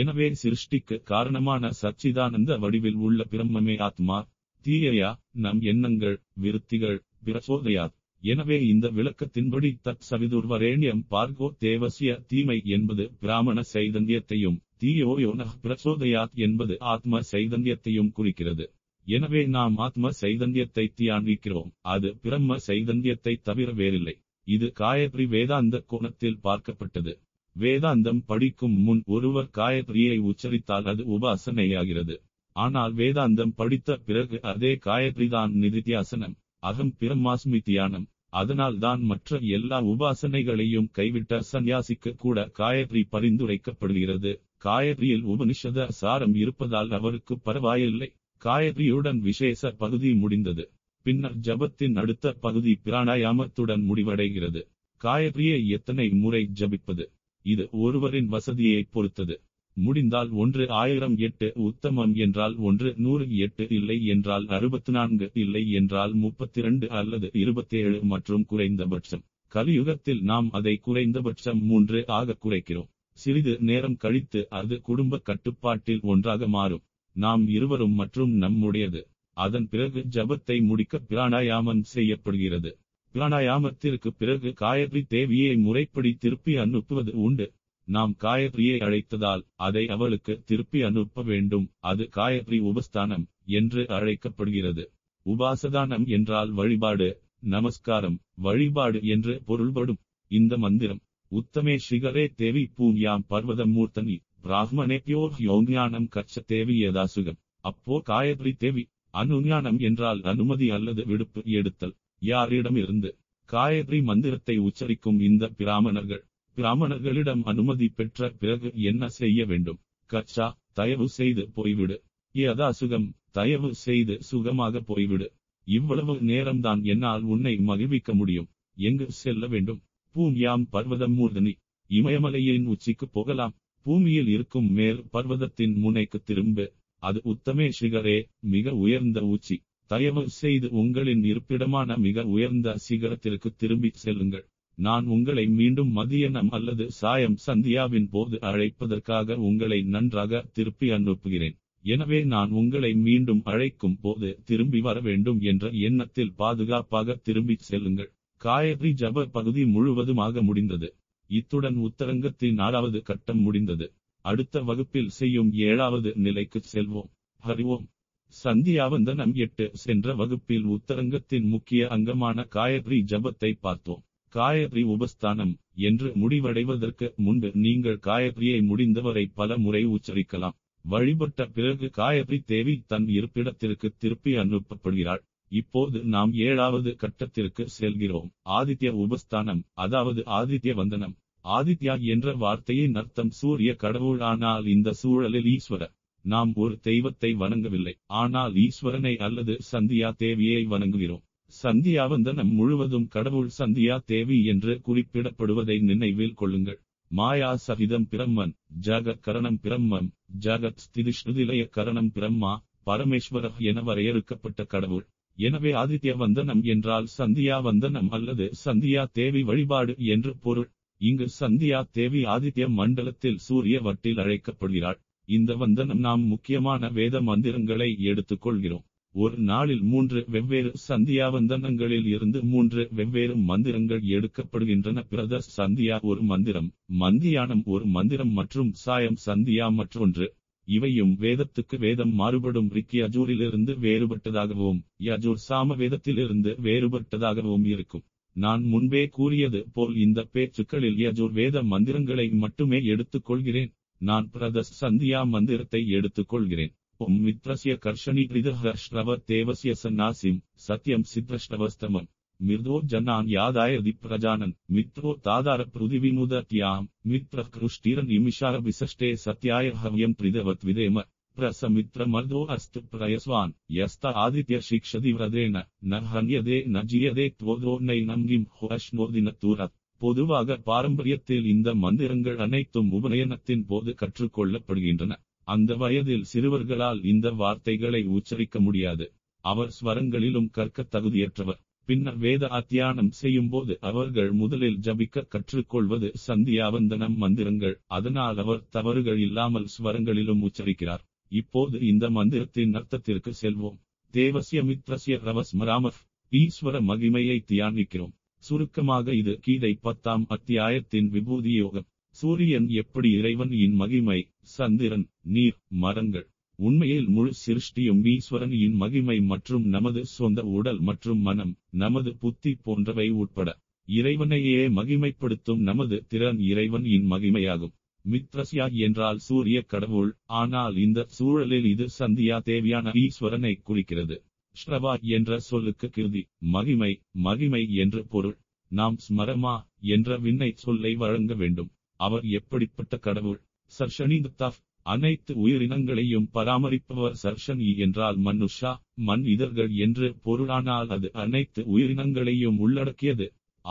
எனவே சிருஷ்டிக்கு காரணமான சச்சிதானந்த வடிவில் உள்ள பிரம்மமே ஆத்மா. தீயயா நம் எண்ணங்கள் விருத்திகள் பிரசோதயா. எனவே இந்த விளக்கத்தின்படி தத் சவிதுர் வரேணியம் பார்கோ தேவசிய தீமை என்பது பிராமண சைதன்யத்தையும், தீயோயோன பிரசோதயாத் என்பது ஆத்ம சைதன்யத்தையும் குறிக்கிறது. எனவே நாம் ஆத்ம சைதன்யத்தை தியானிக்கிறோம், அது பிரம்ம சைதன்யத்தை தவிர வேறில்லை. இது காயத்ரி வேதாந்த கோணத்தில் பார்க்கப்பட்டது. வேதாந்தம் படிக்கும் முன் ஒருவர் காயத்ரியை உச்சரித்தால் அது உபாசனையாகிறது. ஆனால் வேதாந்தம் படித்த பிறகு அதே காயத்ரி தான் நிதித்தியாசனம், அகம் பிரம்மாஸ்மி தியானம். அதனால் தான் மற்ற எல்லா உபாசனைகளையும் கைவிட்ட சந்நியாசிக்கு கூட காயத்ரி பரிந்துரைக்கப்படுகிறது. காயத்ரியில் உபனிஷத சாரம் இருப்பதால் அவருக்கு பரவாயில்லை. காயத்ரியுடன் விசேஷ பகுதி முடிந்தது. பின்னர் ஜபத்தின் அடுத்த பகுதி பிராணாயாமத்துடன் முடிவடைகிறது. காயத்ரியை எத்தனை முறை ஜபிப்பது இது ஒருவரின் வசதியை பொறுத்தது. முடிந்தால் ஒன்று ஆயிரம் எட்டு உத்தமம் என்றால் ஒன்று, நூறு எட்டு இல்லை என்றால் அறுபத்தி நான்கு இல்லை என்றால் முப்பத்தி இரண்டு அல்லது இருபத்தேழு, மற்றும் குறைந்தபட்சம் கலியுகத்தில் நாம் அதை குறைந்தபட்சம் மூன்று ஆக குறைக்கிறோம். சிறிது நேரம் கழித்து அது குடும்ப கட்டுப்பாட்டில் ஒன்றாக மாறும், நாம் இருவரும் மற்றும் நம்முடையது. அதன் பிறகு ஜபத்தை முடிக்க பிராணாயாமம் செய்யப்படுகிறது. பிராணாயாமத்திற்கு பிறகு காயத்ரி தேவியை முறைப்படி திருப்பி அனுப்புவது உண்டு. நாம் காயத்ரியை அழைத்ததால் அதை அவளுக்கு திருப்பி அனுப்ப வேண்டும். அது காயத்ரி உபஸ்தானம் என்று அழைக்கப்படுகிறது. உபாசதானம் என்றால் வழிபாடு, நமஸ்காரம் வழிபாடு என்று பொருள்படும். இந்த மந்திரம் உத்தமே ஷிகரே தேவி பூமியாம் பர்வதம் மூர்த்தனி பிராஹ்மணேபியோர் யோஞானம் கச்ச தேவி யதாசுகம். அப்போ காயத்ரி தேவி. அனுஞானம் என்றால் அனுமதி அல்லது விடுப்பு எடுத்தல். யாரிடமிருந்து? காயத்ரி மந்திரத்தை உச்சரிக்கும் இந்த பிராமணர்கள் பிராமணர்களிடம் அனுமதி பெற்ற பிறகு என்ன செய்ய வேண்டும்? கச்சா தயவு செய்து போய்விடு, யதாசுகம் தயவு செய்து சுகமாக போய்விடு, இவ்வளவு நேரம்தான் என்னால் உன்னை மகிழ்விக்க முடியும், எங்கு செல்ல வேண்டும்? பூமியாம் பர்வதம் மூர்தனி இமயமலையின் உச்சிக்கு போகலாம், பூமியில் இருக்கும் மேல் பர்வதத்தின் முனைக்கு திரும்ப, அது உத்தமே சிகரே மிக உயர்ந்த உச்சி, தயவு செய்து உங்களின் இருப்பிடமான மிக உயர்ந்த சிகரத்திற்கு திரும்பி செல்லுங்கள். நான் உங்களை மீண்டும் மதியனம் அல்லது சாயம் சந்தியாவின் போது அழைப்பதற்காக உங்களை நன்றாக திருப்பி அனுப்புகிறேன். எனவே நான் உங்களை மீண்டும் அழைக்கும் போது திரும்பி வர வேண்டும் என்ற எண்ணத்தில் பாதுகாப்பாக திரும்பி செல்லுங்கள். காயத்ரி ஜப பகுதி முழுவதுமாக முடிந்தது. இத்துடன் உத்தரங்கத்தின் ஆறாவது கட்டம் முடிந்தது. அடுத்த வகுப்பில் செய்யும் ஏழாவது நிலைக்கு செல்வோம். ஹரிவோம். சந்தியாவந்தனம் எட்டு. சென்ற வகுப்பில் உத்தரங்கத்தின் முக்கிய அங்கமான காயத்ரி ஜபத்தை பார்த்தோம். காயத்ரி உபஸ்தானம் என்று முடிவடைவதற்கு முன்பு நீங்கள் காயத்ரியை முடிந்தவரை பல முறை உச்சரிக்கலாம். வழிபட்ட பிறகு காயத்ரி தேவி தன் இருப்பிடத்திற்கு திருப்பி அனுப்பப்படுகிறாள். இப்போது நாம் ஏழாவது கட்டத்திற்கு செல்கிறோம். ஆதித்ய உபஸ்தானம், அதாவது ஆதித்ய வந்தனம். ஆதித்யா என்ற வார்த்தையின் அர்த்தம் சூரிய கடவுள். ஆனால் இந்த சூழலில் ஈஸ்வர நாம் ஒரு தெய்வத்தை வணங்கவில்லை, ஆனால் ஈஸ்வரனை அல்லது சந்தியா தேவியை வணங்குகிறோம். சந்தியாவந்தனம் முழுவதும் கடவுள் சந்தியா தேவி என்று குறிப்பிடப்படுவதை நினைவில் கொள்ளுங்கள். மாயா சகிதம் பிரம்மன், ஜகத் கரணம் பிரம்மம், ஜகத் ஸ்திதி ஸ்ருதிலய கரணம் பிரம்மா, பரமேஸ்வர என வரையறுக்கப்பட்ட கடவுள். எனவே ஆதித்ய வந்தனம் என்றால் சந்தியா வந்தனம் அல்லது சந்தியா தேவி வழிபாடு என்று பொருள். இங்கு சந்தியா தேவி ஆதித்ய மண்டலத்தில் சூரிய வட்டில் அழைக்கப்படுகிறாள். இந்த வந்தனம் நாம் முக்கியமான வேத மந்திரங்களை எடுத்துக்கொள்கிறோம். ஒரு நாளில் மூன்று வெவ்வேறு சந்தியா வந்தனங்களில் இருந்து மூன்று வெவ்வேறு மந்திரங்கள் எடுக்கப்படுகின்றன. பிரத சந்தியா ஒரு மந்திரம், மந்தியானம் ஒரு மந்திரம் மற்றும் சாயம் சந்தியா மற்றொன்று. இவையும் வேதத்துக்கு வேதம் மாறுபடும். ரிக்கி அஜூரிலிருந்து வேறுபட்டதாகவும் யஜூர் சாம வேதத்திலிருந்து வேறுபட்டதாகவும் இருக்கும். நான் முன்பே கூறியது போல் இந்த பேச்சுக்களில் யஜூர் வேத மந்திரங்களை மட்டுமே எடுத்துக்கொள்கிறேன். நான் பிரதஸ் சந்தியா மந்திரத்தை எடுத்துக்கொள்கிறேன். ஓம் மித்ரஸ்ய கர்ஷணி பிரிதஹ்ரஷ்ரவ தேவசிய சந்நாசிம் சத்யம் சித்ரஷ்டவஸ்தமம் மிர்தோ ஜன்னான் யாதாயதி பிரஜானன் மித்ரோ தாதார பிருதிவி முதத்யாம் மித்ர கிருஷ்டிரன் இமிஷார விசஷ்டே சத்யாய ஹவ்யம் பிரிதவத் விதேம பிரசமித்ர மர்தோ அஸ்து பிரயஸ்வான் யஸ்த ஆதித்ய சிக்ஷதி விரதேன ந ஹன்யதே ந ஜியதே துவதோ நை நம்கிம் ஹுஷ்ணோதின தூரத். பொதுவாக பாரம்பரியத்தில் இந்த மந்திரங்கள் அனைத்தும் உபநயனத்தின் போது கற்றுக்கொள்ளப்படுகின்றன. அந்த வயதில் சிறுவர்களால் இந்த வார்த்தைகளை உச்சரிக்க முடியாது. அவர் ஸ்வரங்களிலும் கற்க தகுதியற்றவர். பின்னர் வேத அத்தியானம் செய்யும் போது அவர்கள் முதலில் ஜபிக்க கற்றுக்கொள்வது சந்தியாவந்தனம் மந்திரங்கள். அதனால் அவர் தவறுகள் இல்லாமல் ஸ்வரங்களிலும் உச்சரிக்கிறார். இப்போது இந்த மந்திரத்தின் அர்த்தத்திற்கு செல்வோம். தேவசிய மித்ரஸ்ய ரவஸ்மராமர், ஈஸ்வர மகிமையை தியானிக்கிறோம். சுருக்கமாக இது கீதை பத்தாம் அத்தியாயத்தின் விபூதி யோகம். சூரியன் எப்படி இறைவன் இன் மகிமை, சந்திரன், நீர், மரங்கள், உண்மையில் முழு சிருஷ்டியும் ஈஸ்வரன் இன் மகிமை மற்றும் நமது சொந்த உடல் மற்றும் மனம், நமது புத்தி போன்றவை உட்பட இறைவனையே மகிமைப்படுத்தும் நமது திறன் இறைவன் இன் மகிமையாகும். மித்ரஸ்யா என்றால் சூரிய கடவுள், ஆனால் இந்த சூழலில் இது சந்தியா தேவியான ஈஸ்வரனை குறிக்கிறது. ஸ்ரவா என்ற சொல்லுக்கு கிருதி மகிமை மகிமை என்று பொருள். நாம் ஸ்மரமா என்ற விண்ணை சொல்லை வழங்க வேண்டும். அவர் எப்படிப்பட்ட கடவுள்? சர்ஷனி தத்தாஃப், அனைத்து உயிரினங்களையும் பராமரிப்பவர். சர்ஷனி என்றால் மனுஷா, மண் இதர்கள் என்று பொருளானால் அது அனைத்து உயிரினங்களையும் உள்ளடக்கியது.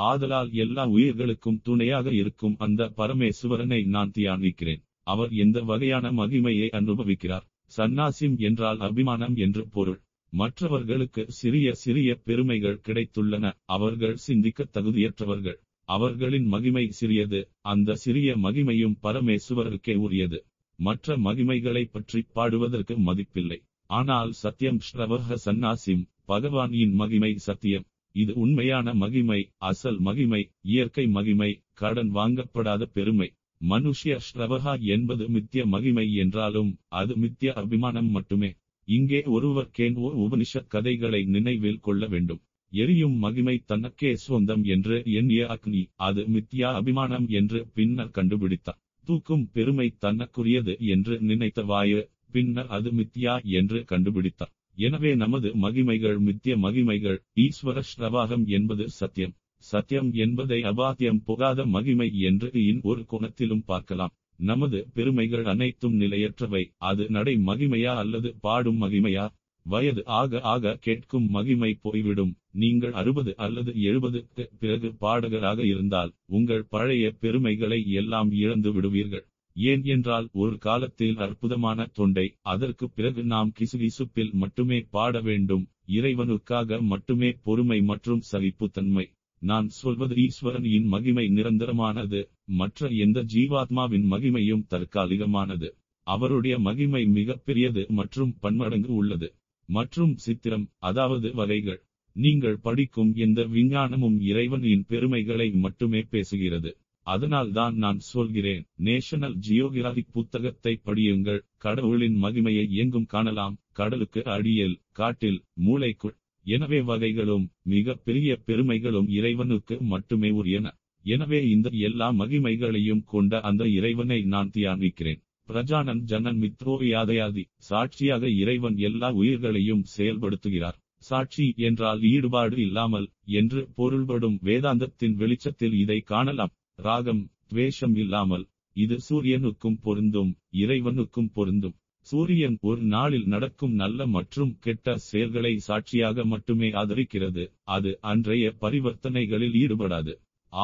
ஆதலால் எல்லா உயிர்களுக்கும் துணையாக இருக்கும் அந்த பரமேசுவரனை நான் தியானிக்கிறேன். அவர் எந்த வகையான மகிமையை அனுபவிக்கிறார்? சந்நாசிம் என்றால் அபிமானம் என்று பொருள். மற்றவர்களுக்கு சிறிய சிறிய பெருமைகள் கிடைத்துள்ளன. அவர்கள் சிந்திக்க தகுதியற்றவர்கள். அவர்களின் மகிமை சிறியது. அந்த சிறிய மகிமையும் பரமேசுவருக்கே உரியது. மற்ற மகிமைகளை பற்றி பாடுவதற்கு மதிப்பில்லை. ஆனால் சத்தியம் ஸ்ரவஹ சந்நாசிம், பகவானின் மகிமை சத்தியம். இது உண்மையான மகிமை, அசல் மகிமை, இயற்கை மகிமை, கடன் வாங்கப்படாத பெருமை. மனுஷ்ய ஸ்ரவஹா என்பது மித்திய மகிமை என்றாலும் அது மித்திய அபிமானம் மட்டுமே. இங்கே ஒருவர் கேன்வோ உபனிஷத் கதைகளை நினைவில் கொள்ள வேண்டும். எரியும் மகிமை தனக்கே சொந்தம் என்று எண்ணிய அக்னி அது மித்தியா அபிமானம் என்று பின்னர் கண்டுபிடித்தார். தூக்கும் பெருமை தனக்குரியது என்று நினைத்த வாயு பின்னர் அது மித்தியா என்று கண்டுபிடித்தார். எனவே நமது மகிமைகள் மித்திய மகிமைகள். ஈஸ்வர ஸ்ரவாகம் என்பது சத்தியம். சத்தியம் என்பதை அபாத்தியம் போகாத மகிமை என்று இன் ஒரு கோணத்திலும் பார்க்கலாம். நமது பெருமைகள் அனைத்தும் நிலையற்றவை. அது நடை மகிமையா அல்லது பாடும் மகிமையா? வயது ஆக ஆக கேட்கும் மகிமை போய்விடும். நீங்கள் அறுபது அல்லது எழுபதுக்கு பிறகு பாடகராக இருந்தால் உங்கள் பழைய பெருமைகளை எல்லாம் இழந்து விடுவீர்கள். ஏன் என்றால் ஒரு காலத்தில் அற்புதமான தொண்டை, அதற்கு பிறகு நாம் கிசுகிசுப்பில் மட்டுமே பாட வேண்டும். இறைவனுக்காக மட்டுமே பொறுமை மற்றும் சகிப்புத்தன்மை. நான் சொல்வது ஈஸ்வரன் இன் மகிமை நிரந்தரமானது. மற்ற எந்த ஜீவாத்மாவின் மகிமையும் தற்காலிகமானது. அவருடைய மகிமை மிக பெரியது மற்றும் பன்மடங்கு உள்ளது. மற்றும் சித்திரம் அதாவது வகைகள். நீங்கள் படிக்கும் எந்த விஞ்ஞானமும் இறைவனின் பெருமைகளை மட்டுமே பேசுகிறது. அதனால் தான் நான் சொல்கிறேன், நேஷனல் ஜியோகிராபிக் புத்தகத்தை படியுங்கள். கடவுளின் மகிமையை எங்கும் காணலாம். கடலுக்கு அடியில், காட்டில், மூளைக்குள். எனவே வகைகளும் மிக பெரிய பெருமைகளும் இறைவனுக்கு மட்டுமே உரியன. எனவே இந்த எல்லா மகிமைகளையும் கொண்ட அந்த இறைவனை நான் தியானிக்கிறேன். பிரஜானன் ஜனன் மித்ரோ யாதயாதி, சாட்சியாக இறைவன் எல்லா உயிர்களையும் செயல்படுத்துகிறார். சாட்சி என்றால் ஈடுபாடு இல்லாமல் என்று பொருள்படும். வேதாந்தத்தின் வெளிச்சத்தில் இதை காணலாம். ராகம் துவேஷம் இல்லாமல். இது சூரியனுக்கும் பொருந்தும், இறைவனுக்கும் பொருந்தும். சூரியன் ஒரு நாளில் நடக்கும் நல்ல மற்றும் கெட்ட செயல்களை சாட்சியாக மட்டுமே ஆதரிக்கிறது. அது அன்றைய பரிவர்த்தனைகளில் ஈடுபடாது.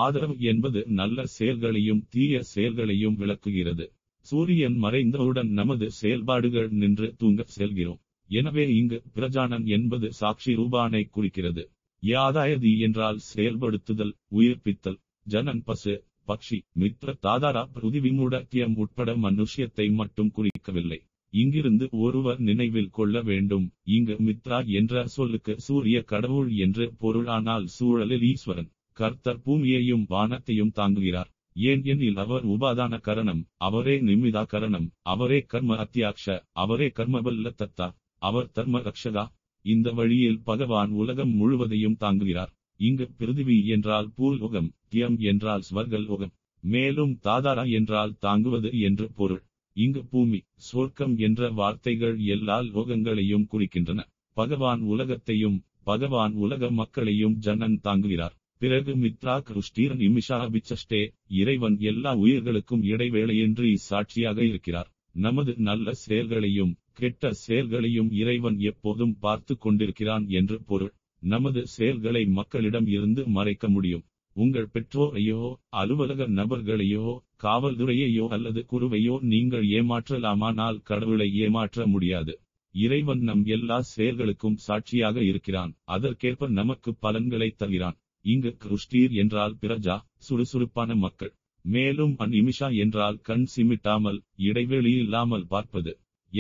ஆதரவு என்பது நல்ல செயல்களையும் தீய செயல்களையும் விளக்குகிறது. சூரியன் மறைந்தவுடன் நமது செயல்பாடுகள் நின்று தூங்க செல்கிறோம். எனவே இங்கு பிரஜானன் என்பது சாட்சி ரூபானை குறிக்கிறது. யாதாயதி என்றால் செயல்படுத்துதல், உயிர்ப்பித்தல். ஜனன் பசு, பக்ஷி, மித்ர, தாதாரா, பிருதிவிமூடத்தியம் உட்பட மனுஷியத்தை மட்டும் குறிக்கவில்லை. இங்கிருந்து ஒருவர் நினைவில் கொள்ள வேண்டும், இங்கு மித்ரா என்ற சொல்லுக்கு சூரிய கடவுள் என்று பொருளானால் சூழலில் ஈஸ்வரன் கர்த்தர் பூமியையும் வானத்தையும் தாங்குகிறார். ஏன் எனில் அவர் உபாதான கரணம், அவரே நிமிதா கரணம், அவரே கர்ம அத்தியாக்ஷ, அவரே கர்மபல்ல தத்தா, அவர் தர்ம ரக்ஷகா. இந்த வழியில் பகவான் உலகம் முழுவதையும் தாங்குகிறார். இங்கு பிருதிவி என்றால் பூலோகம், தியம் என்றால் ஸ்வர்கலோகம், மேலும் தாதாரா என்றால் தாங்குவது என்று பொருள். இங்கு பூமி, சொர்க்கம் என்ற வார்த்தைகள் எல்லா லோகங்களையும் குறிக்கின்றன. பகவான் உலகத்தையும் பகவான் உலக மக்களையும் ஜனன் தாங்குகிறார். பிறகு மித்ரா கிருஷ்டீரன் இமிஷா பிச்சஸ்டே, இறைவன் எல்லா உயிர்களுக்கும் இடைவேளையின்றி சாட்சியாக இருக்கிறார். நமது நல்ல செயல்களையும் கெட்ட செயல்களையும் இறைவன் எப்போதும் பார்த்து கொண்டிருக்கிறான் என்று பொருள். நமது செயல்களை மக்களிடம் இருந்து மறைக்க முடியும். உங்கள் பெற்றோரையோ, அலுவலக நபர்களையோ, காவல்துறையையோ அல்லது குருவையோ நீங்கள் ஏமாற்றலாமானால் கடவுளை ஏமாற்ற முடியாது. இறைவன் நம் எல்லா செயல்களுக்கும் சாட்சியாக இருக்கிறான். அதற்கேற்ப நமக்கு பலன்களை தருகிறான். இங்கு கிருஷ்டீர் என்றால் பிரஜா, சுறுசுறுப்பான மக்கள். மேலும் அந்நிமிஷா என்றால் கண் சிமிட்டாமல் இடைவெளி இல்லாமல் பார்ப்பது.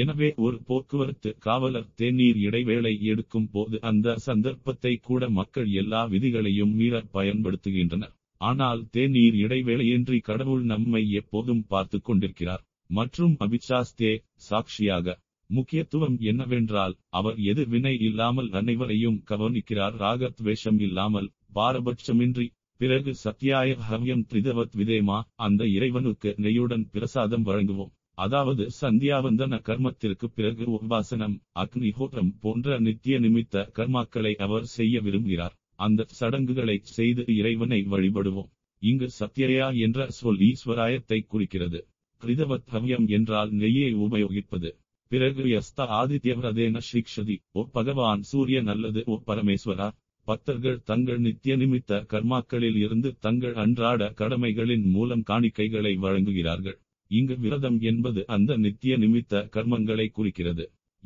எனவே ஒரு போக்குவரத்து காவலர் தேநீர் இடைவேளை எடுக்கும் போது அந்த சந்தர்ப்பத்தை கூட மக்கள் எல்லா விதிகளையும் மீற பயன்படுத்துகின்றனர். ஆனால் தேநீர் இடைவேளையின்றி கடவுள் நம்மை எப்போதும் பார்த்து கொண்டிருக்கிறார். மற்றும் அபிச்சாஸ்தே சாட்சியாக. முக்கியத்துவம் என்னவென்றால் அவர் எது வினை இல்லாமல் அனைவரையும் கவனிக்கிறார். ராகத்வேஷம் இல்லாமல், பாரபட்சமின்றி. பிறகு சத்தியாய ஹவ்யம் திரிதவத் விதேமா, அந்த இறைவனுக்கு நெய்யுடன் பிரசாதம் வழங்குவோம். அதாவது சந்தியாவந்தன கர்மத்திற்கு பிறகு உபாசனம், அக்னிஹோத்திரம் போன்ற நித்திய நிமித்த கர்மாக்களை அவர் செய்ய விரும்புகிறார். அந்த சடங்குகளை செய்து இறைவனை வழிபடுவோம். இங்கு சத்யயா என்ற சொல் ஈஸ்வராயத்தை குறிக்கிறது. கிருதவத் ஹவ்யம் என்றால் நெய்யை உபயோகிப்பது. பிறகு யஸ்த ஆதித்ய விரதேன சிக்ஷதி, ஓ பகவான் சூரியன் அல்லது ஓ பரமேஸ்வரா, பக்தர்கள் தங்கள் நித்திய நிமித்த கர்மாக்களில் இருந்து தங்கள் அன்றாட கடமைகளின் மூலம் காணிக்கைகளை வழங்குகிறார்கள். இங்கு விரதம் என்பது அந்த நித்திய நிமித்த கர்மங்களை குறிக்கிறது.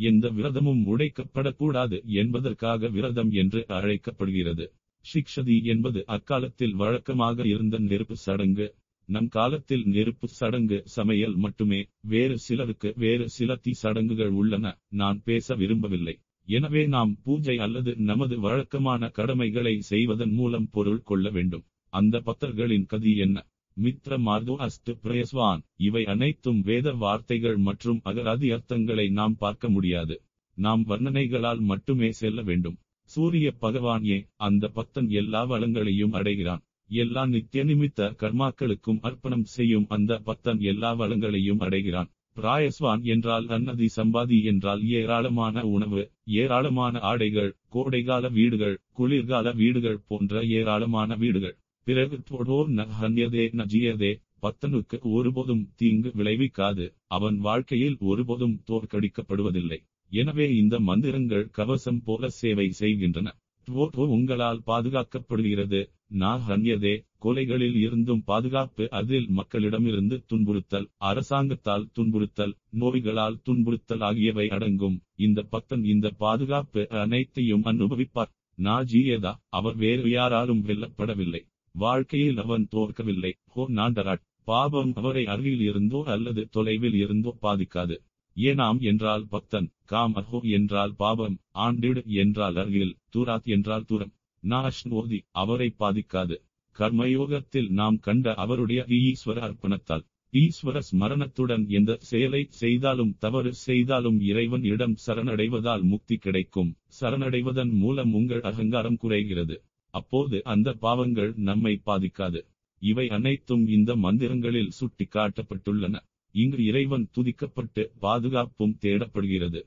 எந்த விரதமும் உடைக்கப்படக்கூடாது என்பதற்காக விரதம் என்று அழைக்கப்படுகிறது. சிக்ஷதி என்பது அக்காலத்தில் வழக்கமாக இருந்த நெருப்பு சடங்கு. நம் காலத்தில் நெருப்பு சடங்கு சமையல் மட்டுமே. வேறு சிலருக்கு வேறு சில தீ சடங்குகள் உள்ளன. நான் பேச விரும்பவில்லை. எனவே நாம் பூஜை அல்லது நமது வழக்கமான கடமைகளை செய்வதன் மூலம் பொருள் கொள்ள வேண்டும். அந்த பக்தர்களின் கதி என்ன? மித்ர மார்கோ அஸ்து பிரயஸ்வான். இவை அனைத்தும் வேத வார்த்தைகள் மற்றும் அகராதி அர்த்தங்களை நாம் பார்க்க முடியாது. நாம் வர்ணனைகளால் மட்டுமே செல்ல வேண்டும். சூரிய பகவானே, அந்த பக்தன் எல்லா வளங்களையும் அடைகிறான். எல்லா நித்திய நிமித்த கர்மாக்களுக்கும் அர்ப்பணம் செய்யும் அந்த பக்தன் எல்லா வளங்களையும் அடைகிறான். பிராயஸ்வான் என்றால் அன்னதி, சம்பாதி என்றால் ஏராளமான உணவு, ஏராளமான ஆடைகள், கோடைகால வீடுகள், குளிர்கால வீடுகள் போன்ற ஏராளமான வீடுகள். பிறகு தோடோ நஹன்யதே நஜியதே, பக்தனுக்கு ஒருபோதும் தீங்கு விளைவிக்காது. அவன் வாழ்க்கையில் ஒருபோதும் தோற்கடிக்கப்படுவதில்லை. எனவே இந்த மந்திரங்கள் கவசம் போல சேவை செய்கின்றன. தோடோ உங்களால் பாதுகாக்கப்படுகிறது. நாஹன்யதே கொலைகளில் இருந்தும் பாதுகாப்பு, அதில் மக்களிடமிருந்து துன்புறுத்தல், அரசாங்கத்தால் துன்புறுத்தல், நோய்களால் துன்புறுத்தல் ஆகியவை அடங்கும். இந்த பக்தன் இந்த பாதுகாப்பு அனைத்தையும் அனுபவிப்பார். நாஜியதா, அவர் வேறு யாராலும் வெல்லப்படவில்லை. வாழ்க்கையில் அவன் தோற்கவில்லை. ஹோ நாண்டராட், பாபம் அவரை அருகில் இருந்தோ அல்லது தொலைவில் இருந்தோ பாதிக்காது. ஏனாம் என்றால் பக்தன், காம் அஹோ என்றால் பாபம், ஆண்டிடு என்றால் அருகில், தூராத் என்றால் தூரம். நாஷ்னோதி அவரை பாதிக்காது. கர்மயோகத்தில் நாம் கண்ட அவருடைய ஈஸ்வர அர்ப்பணத்தால், ஈஸ்வர ஸ்மரணத்துடன் எந்த செயலை செய்தாலும் தவறு செய்தாலும் இறைவன் இடம் சரணடைவதால் முக்தி கிடைக்கும். சரணடைவதன் மூலம் உங்கள் அகங்காரம் குறைகிறது. அப்போது அந்த பாவங்கள் நம்மை பாதிக்காது. இவை அனைத்தும் இந்த மந்திரங்களில் சுட்டி காட்டப்பட்டுள்ளன. இங்கு இறைவன் துதிக்கப்பட்டு பாதுகாப்பும் தேடப்படுகிறது.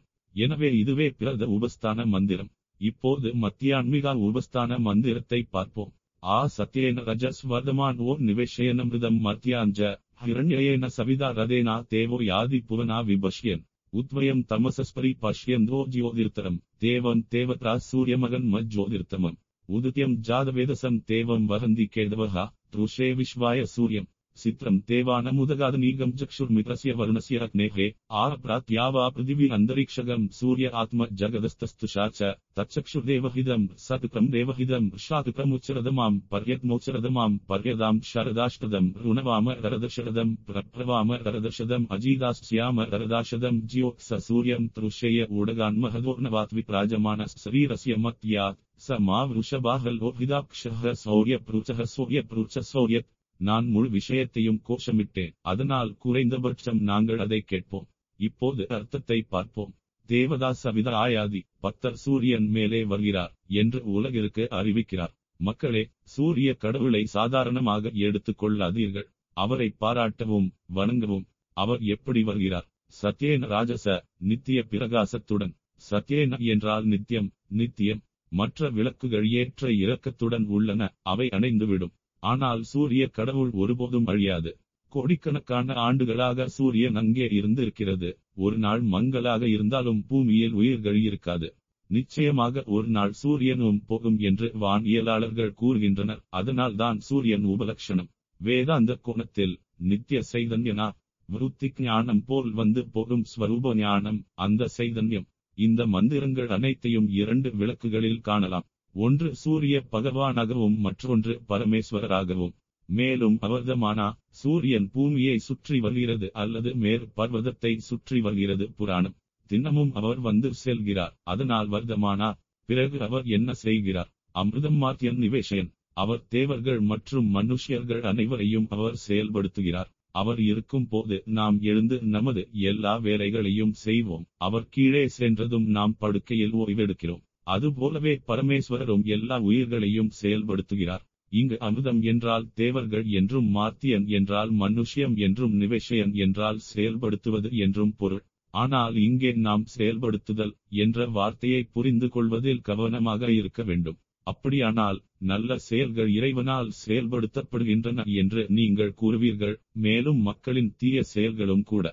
எனவே இதுவே பிரத உபஸ்தான மந்திரம். இப்போது மத்தியான்மிகா உபஸ்தான மந்திரத்தை பார்ப்போம். ஆ சத்யேன ரஜஸ் வர்தமான் ஓ நிவேஷயன மிருதம் மத்தியாஞ்ச ஹிரண்யேன சவிதா ரதேனா தேவோ யாதி புவனா விபஷ்யன் உத்வயம் தமசஸ்பரி பஷ்யந்தோ ஜோதிர்த்தரம் தேவம் தேவத்ரா சூரிய மகன் மஜ்ஜோதிர்த்தமம் உதித்யம் ஜாதவேதசம் தேவம் வஹந்தி கேதவஹா த்ருஷே விஸ்வாய சூரியம் சித்திரம் தேவான முதகாத நீகம் ஜக்ஷுர் மித்ரஸ்ய வருணஸ்ய அக்னேஹே ஆ பிராத்யாவா பிருதிவி அந்தரிக்ஷகம் சூரிய ஆத்ம ஜகதஸ்துஷாச்ச தச்சக்ஷுர் தேவஹிதம் சதுக்ரம் தேவஹிதம் ஷாதுக்ரமுச்சரதமாம் பர்யத்மோச்சரதமாம் பர்யதாம் ஷரதாஷ்டதம் ருணவாம ரரதஷரதம் பிரப்ரவாம ரரதஷதம் அஜீதாஸ்யாம ரரதாஷதம் ஜியோக்ஸ சூரியம் த்ருஷேய ஊடகான் மஹதோர்ணவாத்வி பிராஜமான சரீரஸ்ய மத்யாத் ச மா விருஷபாஹலோ ஹிதாக்ஷஹ சௌரிய ப்ரூச்சஹ சௌரிய ப்ரூச்ச சௌரியத். நான் முழு விஷயத்தையும் கோஷமிட்டேன். அதனால் குறைந்தபட்சம் நாங்கள் அதை கேட்போம். இப்போது அர்த்தத்தை பார்ப்போம். தேவதா சவிதா ஆயாதி, பக்தர் சூரியன் மேலே வருகிறார் என்று உலகிற்கு அறிவிக்கிறார். மக்களே, சூரிய கடவுளை சாதாரணமாக எடுத்துக் கொள்ளாதீர்கள். அவரை பாராட்டவும் வணங்கவும். அவர் எப்படி வருகிறார்? சத்யேன ராஜச, நித்திய பிரகாசத்துடன். சத்யேன என்றால் நித்தியம், நித்தியம். மற்ற விளக்குகள் ஏற்ற இறக்கத்துடன் உள்ளன, அவை அணைந்துவிடும். ஆனால் சூரிய கடவுள் ஒருபோதும் அழியாது. கோடிக்கணக்கான ஆண்டுகளாக சூரியன் அங்கே இருந்து இருக்கிறது. ஒரு நாள் மங்கலாக இருந்தாலும் பூமியில் உயிர்கள் இருக்காது. நிச்சயமாக ஒரு நாள் சூரியனும் போகும் என்று வானியலாளர்கள் கூறுகின்றனர். அதனால் தான் சூரியன் உபலட்சணம். வேதாந்த கோணத்தில் நித்திய சைதன்யனா விருத்தி ஞானம் போல் வந்து போகும் ஸ்வரூப ஞானம் அந்த சைதன்யம். இந்த மந்திரங்கள் அனைத்தையும் இரண்டு விளக்குகளில் காணலாம். ஒன்று சூரிய பகவானாகவும் மற்றொன்று பரமேஸ்வரராகவும். மேலும் அவர்தமானா சூரியன் பூமியை சுற்றி வருகிறது அல்லது மேற் பர்வதத்தை சுற்றி வருகிறது. புராணம். தினமும் அவர் வந்து செல்கிறார். அதனால் வர்தமானா. பிறகு அவர் என்ன செய்கிறார்? அமிர்தம் மாத்தியன் நிவேஷயன். அவர் தேவர்கள் மற்றும் மனுஷியர்கள் அனைவரையும் அவர் செயல்படுத்துகிறார். அவர் இருக்கும் போது நாம் எழுந்து நமது எல்லா வேலைகளையும் செய்வோம். அவர் கீழே சென்றதும் நாம் படுக்கையில் ஓய்வெடுக்கிறோம். அதுபோலவே பரமேஸ்வரரும் எல்லா உயிர்களையும் செயல்படுத்துகிறார். இங்கு அமிர்தம் என்றால் தேவர்கள் என்றும் மாத்தியன் என்றால் மனுஷியம் என்றும் நிவேஷயன் என்றால் செயல்படுத்துவது என்றும் பொருள். ஆனால் இங்கே நாம் செயல்படுத்துதல் என்ற வார்த்தையை புரிந்து கொள்வதில் கவனமாக இருக்க வேண்டும். அப்படியானால் நல்ல செயல்கள் இறைவனால் செயல்படுத்தப்படுகின்றன என்று நீங்கள் கூறுவீர்கள், மேலும் மக்களின் தீய செயல்களும் கூட.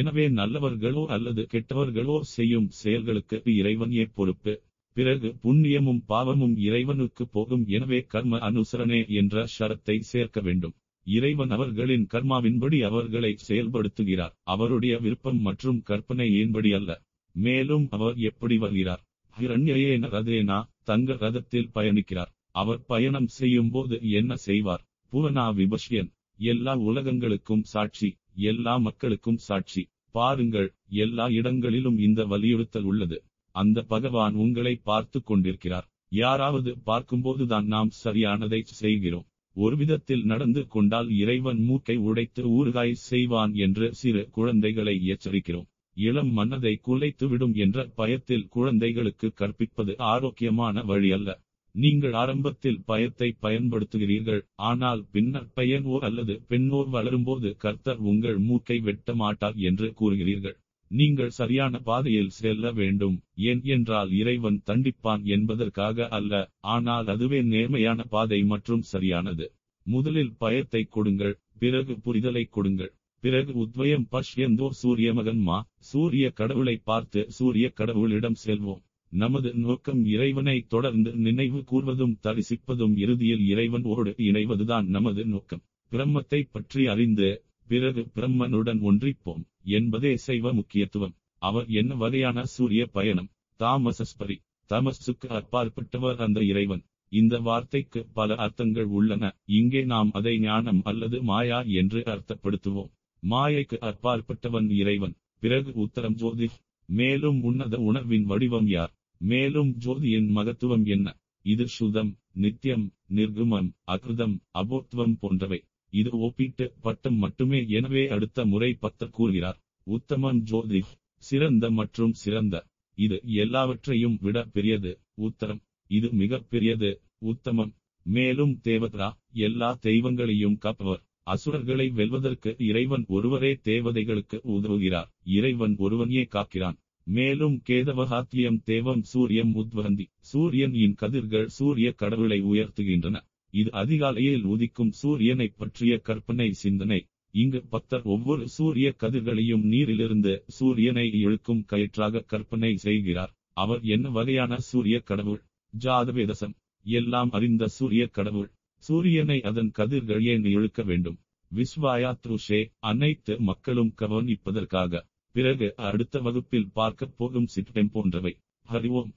எனவே நல்லவர்களோ அல்லது கெட்டவர்களோ செய்யும் செயல்களுக்கு இறைவனே பொறுப்பு. பிறகு புண்ணியமும் பாவமும் இறைவனுக்கு போகும். எனவே கர்ம அனுசரணே என்ற ஷரத்தை சேர்க்க வேண்டும். இறைவன் அவர்களின் கர்மாவின்படி அவர்களை செயல்படுத்துகிறார், அவருடைய விருப்பம் மற்றும் கற்பனையின்படி அல்ல. மேலும் அவர் எப்படி வருகிறார்? ஹிரண்யயேன ரதேனா, தங்க ரதத்தில் பயணிக்கிறார். அவர் பயணம் செய்யும் போது என்ன செய்வார்? பூரணா விபஷ்யன், எல்லா உலகங்களுக்கும் சாட்சி, எல்லா மக்களுக்கும் சாட்சி. பாருங்கள், எல்லா இடங்களிலும் இந்த வலியுறுத்தல் உள்ளது. அந்த பகவான் உங்களை பார்த்து கொண்டிருக்கிறார். யாராவது பார்க்கும்போதுதான் நாம் சரியானதை செய்கிறோம். ஒரு விதத்தில் நடந்து கொண்டால் இறைவன் மூக்கை உடைத்து ஊறுகாய் செய்வான் என்று சிறு குழந்தைகளை எச்சரிக்கிறோம். இளம் மனதை குலைத்துவிடும் என்ற பயத்தில் குழந்தைகளுக்கு கற்பிப்பது ஆரோக்கியமான வழி அல்ல. நீங்கள் ஆரம்பத்தில் பயத்தை பயன்படுத்துகிறீர்கள், ஆனால் பின்னர் பையனோ அல்லது பெண்ணோ வளரும்போது கர்த்தர் உங்கள் மூக்கை வெட்ட மாட்டார் என்று கூறுகிறீர்கள். நீங்கள் சரியான பாதையில் செல்ல வேண்டும். ஏன் என்றால் இறைவன் தண்டிப்பான் என்பதற்காக அல்ல, ஆனால் அதுவே நேர்மையான பாதை மற்றும் சரியானது. முதலில் பயத்தை கொடுங்கள், பிறகு புரிதலை கொடுங்கள். பிறகு உத்வயம் பஷ்யந்தோ சூரிய மகன்மா, சூரிய கடவுளை பார்த்து சூரிய கடவுளிடம் செல்வோம். நமது நோக்கம் இறைவனை தொடர்ந்து நினைவு கூர்வதும் தரிசிப்பதும் இறுதியில் இறைவனோடு இணைவதுதான் நமது நோக்கம். பிரம்மத்தை பற்றி அறிந்து பிறகு பிரம்மனுடன் ஒன்றிப்போம் என்பதே சைவ முக்கியத்துவம். அவர் என்ன வகையான சூரிய பயணம்? தாமசஸ்பரி, தமசுக்கு அப்பாற்பட்டவர் அந்த இறைவன். இந்த வார்த்தைக்கு பல அர்த்தங்கள் உள்ளன. இங்கே நாம் அதை ஞானம் அல்லது மாயா என்று அர்த்தப்படுத்துவோம். மாயைக்கு அப்பாற்பட்டவன் இறைவன். பிறகு உத்தரம் ஜோதி, மேலும் உன்னத உணர்வின் வடிவம் யார்? மேலும் ஜோதியின் மகத்துவம் என்ன? இது சுதம், நித்தியம், நிர்குமம், அகிருதம், அபோத்வம் போன்றவை. இது ஒப்பீட்டு பட்டம் மட்டுமே. எனவே அடுத்த முறை பத்தர் கூறுகிறார், உத்தமம் ஜோதி, சிறந்த மற்றும் சிறந்த. இது எல்லாவற்றையும் விட பெரியது. உத்தரம், இது மிக பெரியது. உத்தமம், மேலும் தேவதா, எல்லா தெய்வங்களையும் காப்பவர். அசுரர்களை வெல்வதற்கு இறைவன் ஒருவரே தேவதைகளுக்கு உதவுகிறார். இறைவன் ஒருவனையே காக்கிறான். மேலும் கேதவஹாத்தியம் தேவம் சூரியம் உத்வந்தி, சூரியனின் கதிர்கள் சூரிய கடவுளை உயர்த்துகின்றன. இது அதிகாலையில் உதிக்கும் சூரியனை பற்றிய கற்பனை சிந்தனை. இங்கு பக்தர் ஒவ்வொரு சூரிய கதிர்களையும் நீரிலிருந்து சூரியனை இழுக்கும் கயிற்றாக கற்பனை செய்கிறார். அவர் என்ன வகையான சூரிய கடவுள்? ஜாதவேதசம், எல்லாம் அறிந்த சூரிய கடவுள். சூரியனை அதன் கதிர்கள் ஏன் இழுக்க வேண்டும்? விஸ்வாயாத்ருஷே, அனைத்து மக்களும் கவனிப்பதற்காக. பிறகு அடுத்த வகுப்பில் பார்க்கப் போகும் சிற்றம் போன்றவை. ஹரிவோம்.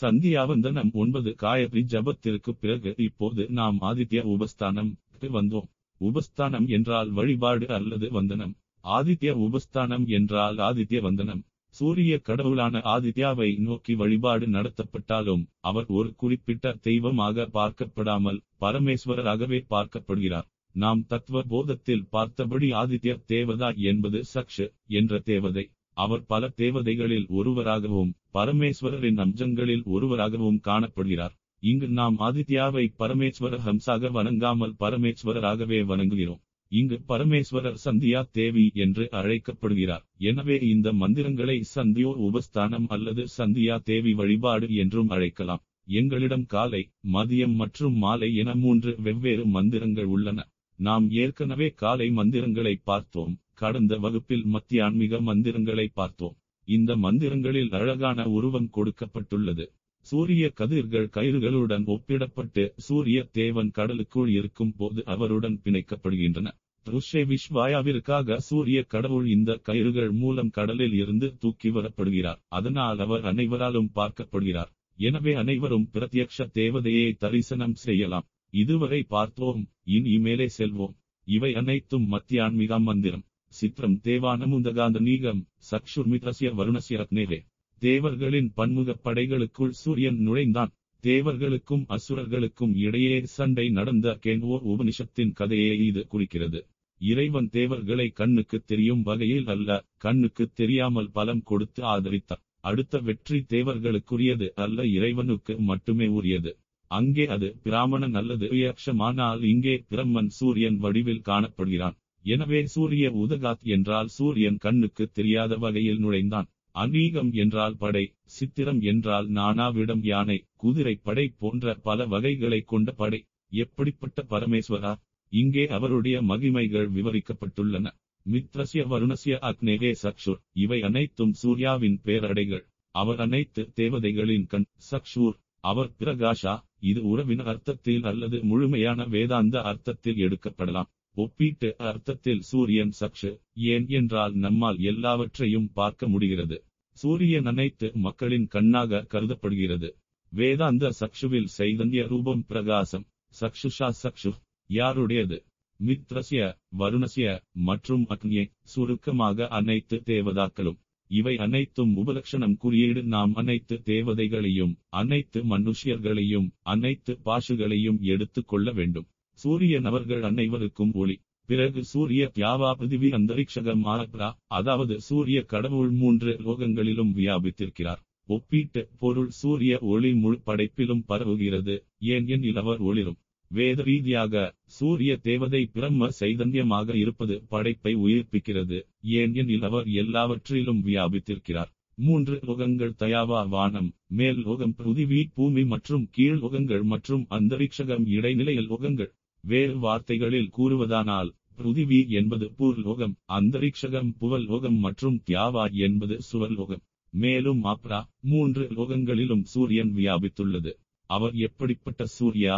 சந்தியாவந்தனம் ஒன்பது காயத்ரி ஜபத்திற்கு பிறகு இப்போது நாம் ஆதித்ய உபஸ்தானம் வந்தோம். உபஸ்தானம் என்றால் வழிபாடு அல்லது வந்தனம். ஆதித்ய உபஸ்தானம் என்றால் ஆதித்ய வந்தனம். சூரிய கடவுளான ஆதித்யாவை நோக்கி வழிபாடு நடத்தப்பட்டாலும் அவர் ஒரு குறிப்பிட்ட தெய்வமாக பார்க்கப்படாமல் பரமேஸ்வரராகவே பார்க்கப்படுகிறார். நாம் தத்துவ போதத்தில் பார்த்தபடி ஆதித்ய தேவதா என்பது சக்ஷு என்ற தேவதை. அவர் பல தேவதைகளில் ஒருவராகவும் பரமேஸ்வரரின் அம்சங்களில் ஒருவராகவும் காணப்படுகிறார். இங்கு நாம் ஆதித்யாவை பரமேஸ்வர ஹம்சாக வணங்காமல் பரமேஸ்வரராகவே வணங்குகிறோம். இங்கு பரமேஸ்வரர் சந்தியா தேவி என்று அழைக்கப்படுகிறார். எனவே இந்த மந்திரங்களை சந்தியோ உபஸ்தானம் அல்லது சந்தியா தேவி வழிபாடு என்றும் அழைக்கலாம். எங்களிடம் காலை, மதியம் மற்றும் மாலை என மூன்று வெவ்வேறு மந்திரங்கள் உள்ளன. நாம் ஏற்கனவே காலை மந்திரங்களை பார்த்தோம். கடந்த வகுப்பில் மத்தியான்மிக மந்திரங்களை பார்த்தோம். இந்த மந்திரங்களில் அழகான உருவம் கொடுக்கப்பட்டுள்ளது. சூரிய கதிர்கள் கயிறுகளுடன் ஒப்பிடப்பட்டு சூரிய தேவன் கடலுக்குள் இருக்கும் போது அவருடன் பிணைக்கப்படுகின்றன. ருஷே விஸ்வாயாவிற்காக சூரிய கடவுள் இந்த கயிறுகள் மூலம் கடலில் இருந்து தூக்கி வரப்படுகிறார். அதனால் அவர் அனைவராலும் பார்க்கப்படுகிறார். எனவே அனைவரும் பிரத்யக்ஷ தேவதையை தரிசனம் செய்யலாம். இதுவரை பார்த்தோம், இனி மேலே செல்வோம். இவை அனைத்தும் மத்தியான்மிக மந்திரம். சித்திரம் தேவானமுந்தகாந்த நீகம் சக்ஷுர்மித்ரஸ்ய வருணஸ்ய ரத்னேரே. தேவர்களின் பன்முக படைகளுக்குள் சூரியன் நுழைந்தான். தேவர்களுக்கும் அசுரர்களுக்கும் இடையே சண்டை நடந்த கேன்வோ உபனிஷத்தின் கதையை இது குறிக்கிறது. இறைவன் தேவர்களை கண்ணுக்கு தெரியும் வகையில் அல்ல, கண்ணுக்கு தெரியாமல் பலம் கொடுத்து ஆதரித்தார். அடுத்த வெற்றி தேவர்களுக்குரியது அல்ல, இறைவனுக்கு மட்டுமே உரியது. அங்கே அது பிராமணன் அல்லது யக்ஷமானால் இங்கே பிரம்மன் சூரியன் வடிவில் காணப்படுகிறான். எனவே சூரிய உதகாத் என்றால் சூரியன் கண்ணுக்கு தெரியாத வகையில் நுழைந்தான். அநீகம் என்றால் படை, சித்திரம் என்றால் நானாவிடம் யானை குதிரை படை போன்ற பல வகைகளை கொண்ட படை. எப்படிப்பட்ட பரமேஸ்வரா! இங்கே அவருடைய மகிமைகள் விவரிக்கப்பட்டுள்ளன. மித்ரஸ்ய வருணஸ்ய அக்னேகே சக்ஷூர். இவை அனைத்தும் சூர்யாவின் பேரடைகள். அவர் அனைத்து தேவதைகளின் கண். சக்ஷூர் அவர் பிரகாஷா. இது உறவின் அர்த்தத்தில் அல்லது முழுமையான வேதாந்த அர்த்தத்தில் எடுக்கப்படலாம். ஒப்பீட்டு அர்த்தத்தில் சூரியன் சக்ஷு. ஏன் என்றால் நம்மால் எல்லாவற்றையும் பார்க்க முடிகிறது. சூரியன் அனைத்து மக்களின் கண்ணாக கருதப்படுகிறது. வேதாந்த சக்ஷுவில் சைதன்ய ரூபம் பிரகாசம். சக்ஷுஷா சக்ஷு யாருடையது? மித்ரஸ்ய வருணஸ்ய மற்றும் அக்னியை சுருக்கமாக அனைத்து தேவதாக்களும். இவை அனைத்தும் உபலட்சணம் குறியீடு. நாம் அனைத்து தேவதைகளையும் அனைத்து மனுஷியர்களையும் அனைத்து பாஷுகளையும் எடுத்துக் கொள்ள வேண்டும். சூரியன் அவர்கள் அனைவருக்கும் ஒளி. பிறகு சூரிய தியாவா பிருதிவி அந்தரிக்ஷகமானப்ரா, அதாவது சூரிய கடவுள் மூன்று லோகங்களிலும் வியாபித்திருக்கிறார். ஒப்பீட்டு பொருள் சூரிய ஒளி முழு படைப்பிலும் பரவுகிறது. ஏன் எனில் அவர் ஒளிரும். வேத ரீதியாக சூரிய தேவதை பிரம்ம சைதன்யமாக இருப்பது படைப்பை உயிர்ப்பிக்கிறது. ஏன் எனில் அவர் எல்லாவற்றிலும் வியாபித்திருக்கிறார். மூன்று லோகங்கள் தயாவா வானம், மேல் லோகம் பிருதிவி பூமி மற்றும் கீழ் லோகங்கள் மற்றும் அந்தரிக்ஷகம் இடைநிலையில் லோகங்கள். வேறு வார்த்தைகளில் கூறுவதானால் பிருதிவி என்பது பூர்லோகம், அந்தரிக்ஷகம் புவலோகம் மற்றும் தியாவா என்பது சுவர்லோகம். மேலும் ஆப்ரா மூன்று லோகங்களிலும் சூரியன் வியாபித்துள்ளது. அவர் எப்படிப்பட்ட சூர்யா?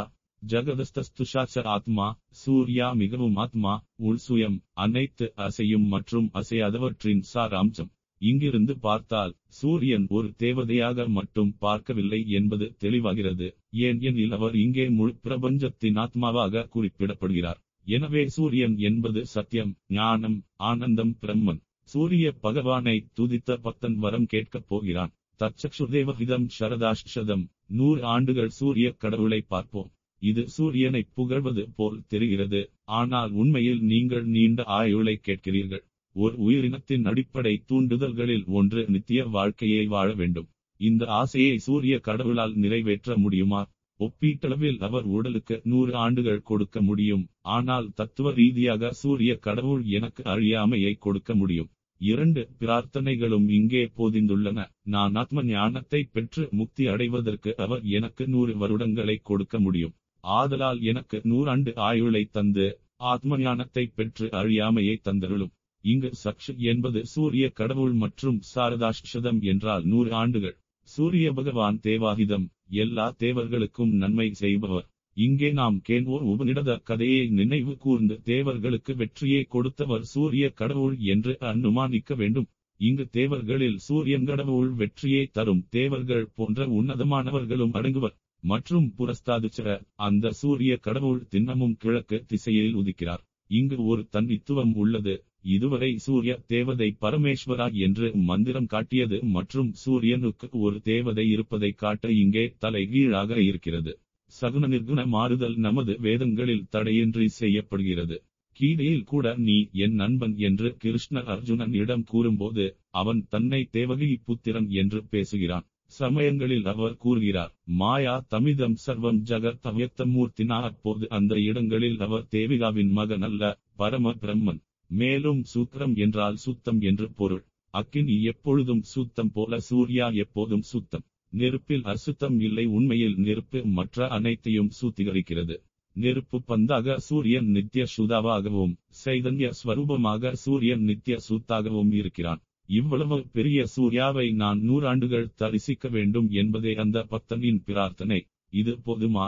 ஜகதஸ்துஷாச்ச ஆத்மா. சூர்யா மிகவும் ஆத்மா, உள்சுயம், அனைத்து அசையும் மற்றும் அசையாதவற்றின் சாராம்சம். இங்கிருந்து பார்த்தால் சூரியன் ஒரு தேவதையாக மட்டும் பார்க்கவில்லை என்பது தெளிவாகிறது. ஏன் எனில் அவர் இங்கே முழு பிரபஞ்சத்தின் ஆத்மாவாக குறிப்பிடப்படுகிறார். எனவே சூரியன் என்பது சத்தியம், ஞானம், ஆனந்தம், பிரம்மன். சூரிய பகவானை துதித்த பக்தன் வரம் கேட்கப் போகிறான். தச்சக்ஷுதேவஹிதம் சரதாஷ்ஷதம். நூறு ஆண்டுகள் சூரிய கடவுளை பார்ப்போம். இது சூரியனை புகழ்வது போல் தெரிகிறது, ஆனால் உண்மையில் நீங்கள் நீண்ட ஆயுளை கேட்கிறீர்கள். ஒரு உயிரினத்தின் அடிப்படை தூண்டுதல்களில் ஒன்று நித்திய வாழ்க்கையை வாழ வேண்டும். இந்த ஆசையை சூரிய கடவுளால் நிறைவேற்ற முடியுமா? ஒப்பீட்டளவில் அவர் உடலுக்கு நூறு ஆண்டுகள் கொடுக்க முடியும், ஆனால் தத்துவ ரீதியாக சூரிய கடவுள் எனக்கு அழியாமையை கொடுக்க முடியும். இரண்டு பிரார்த்தனைகளும் இங்கே போதிந்துள்ளன. நான் ஆத்ம ஞானத்தை பெற்று முக்தி அடைவதற்கு அவர் எனக்கு நூறு வருடங்களை கொடுக்க முடியும். ஆதலால் எனக்கு நூறாண்டு ஆயுளை தந்து ஆத்ம ஞானத்தை பெற்று அழியாமையை தந்தருளும். இங்கு சக்ஷு என்பது சூரிய கடவுள் மற்றும் சாரதாஷ்ஷதம் என்றால் நூறு ஆண்டுகள். சூரிய பகவான் தேவாகிதம், எல்லா தேவர்களுக்கும் நன்மை செய்பவர். இங்கே நாம் கேன்வோர் உபனிடத கதையை நினைவு கூர்ந்து தேவர்களுக்கு வெற்றியை கொடுத்தவர் சூரிய கடவுள் என்று அனுமானிக்க வேண்டும். இங்கு தேவர்களில் சூரியன் கடவுள் வெற்றியை தரும் தேவர்கள் போன்ற உன்னதமானவர்களும் அடங்குவர். மற்றும் புரஸ்தாதுச்சர அந்த சூரிய கடவுள் திண்ணமும் கிழக்கு திசையில் உதிக்கிறார். இங்கு ஒரு தன்னித்துவம் உள்ளது. இதுவரை சூரிய தேவதை பரமேஸ்வரா என்று மந்திரம் காட்டியது மற்றும் சூரியனுக்கு ஒரு தேவதை இருப்பதை காட்ட இங்கே தலைகீழாக இருக்கிறது. சகுன நிர்குண மாறுதல் நமது வேதங்களில் தடையின்றி செய்யப்படுகிறது. கீதையில் கூட நீ என் நண்பன் என்று கிருஷ்ணர் அர்ஜுனன் இடம் கூறும்போது அவன் தன்னை தேவகி புத்திரன் என்று பேசுகிறான். சமயங்களில் அவர் கூறுகிறார் மாயா தமிதம் சர்வம் ஜகத் அவ்யக்த மூர்த்தினா. அப்போது அந்த இடங்களில் அவர் தேவிகாவின் மகன் அல்ல, பரம பிரம்மன். மேலும் சூத்திரம் என்றால் சுத்தம் என்று பொருள். அக்கினி எப்பொழுதும் சுத்தம் போல சூர்யா எப்போதும் சுத்தம். நெருப்பில் அசுத்தம் இல்லை. உண்மையில் நெருப்பு மற்ற அனைத்தையும் சூத்திகரிக்கிறது. நெருப்பு பந்தாக சூரியன் நித்திய சூதாவாகவும் சைதன்ய ஸ்வரூபமாக சூரியன் நித்திய சூத்தாகவும் இருக்கிறான். இவ்வளவு பெரிய சூர்யாவை நான் நூறாண்டுகள் தரிசிக்க வேண்டும் என்பதே அந்த பக்தனின் பிரார்த்தனை. இது போதுமா?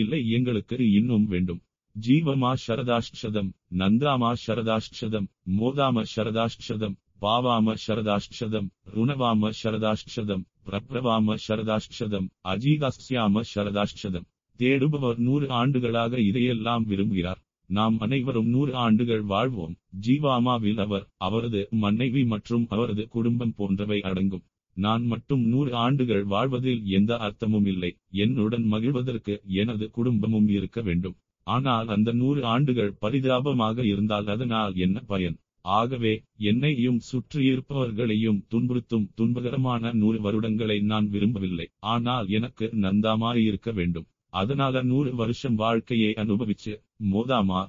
இல்லை, எங்களுக்கு இன்னும் வேண்டும். ஜீவமா சரதாஷ்சதம், நந்தாமா சரதாஷ்சதம், மோதாம சரதாஷ்சதம், பாவாம சரதாஷ்சதம், ருணவாம சரதாஷ்சதம், பிரப்ரவாம சரதாஷ்சதம், அஜீதாஸ்யாம சரதாஷ்சதம். தேடுபவர் நூறு ஆண்டுகளாக இதையெல்லாம் விரும்புகிறார். நாம் அனைவரும் நூறு ஆண்டுகள் வாழ்வோம். ஜீவாமாவில் அவர், அவரது மனைவி மற்றும் அவரது குடும்பம் போன்றவை அடங்கும். நான் மட்டும் நூறு ஆண்டுகள் வாழ்வதில் எந்த அர்த்தமும் இல்லை. என்னுடன் மகிழ்வதற்கு எனது குடும்பமும் இருக்க வேண்டும். ஆனால் அந்த நூறு ஆண்டுகள் பரிதாபமாக இருந்தால் அதனால் என்ன பயன்? ஆகவே என்னையும் சுற்றியிருப்பவர்களையும் துன்புறுத்தும் துன்பகரமான நூறு வருடங்களை நான் விரும்பவில்லை. ஆனால் எனக்கு நந்தமாயிருக்க வேண்டும். அதனால நூறு வருஷம் வாழ்க்கையை அனுபவிச்சு மோதாமா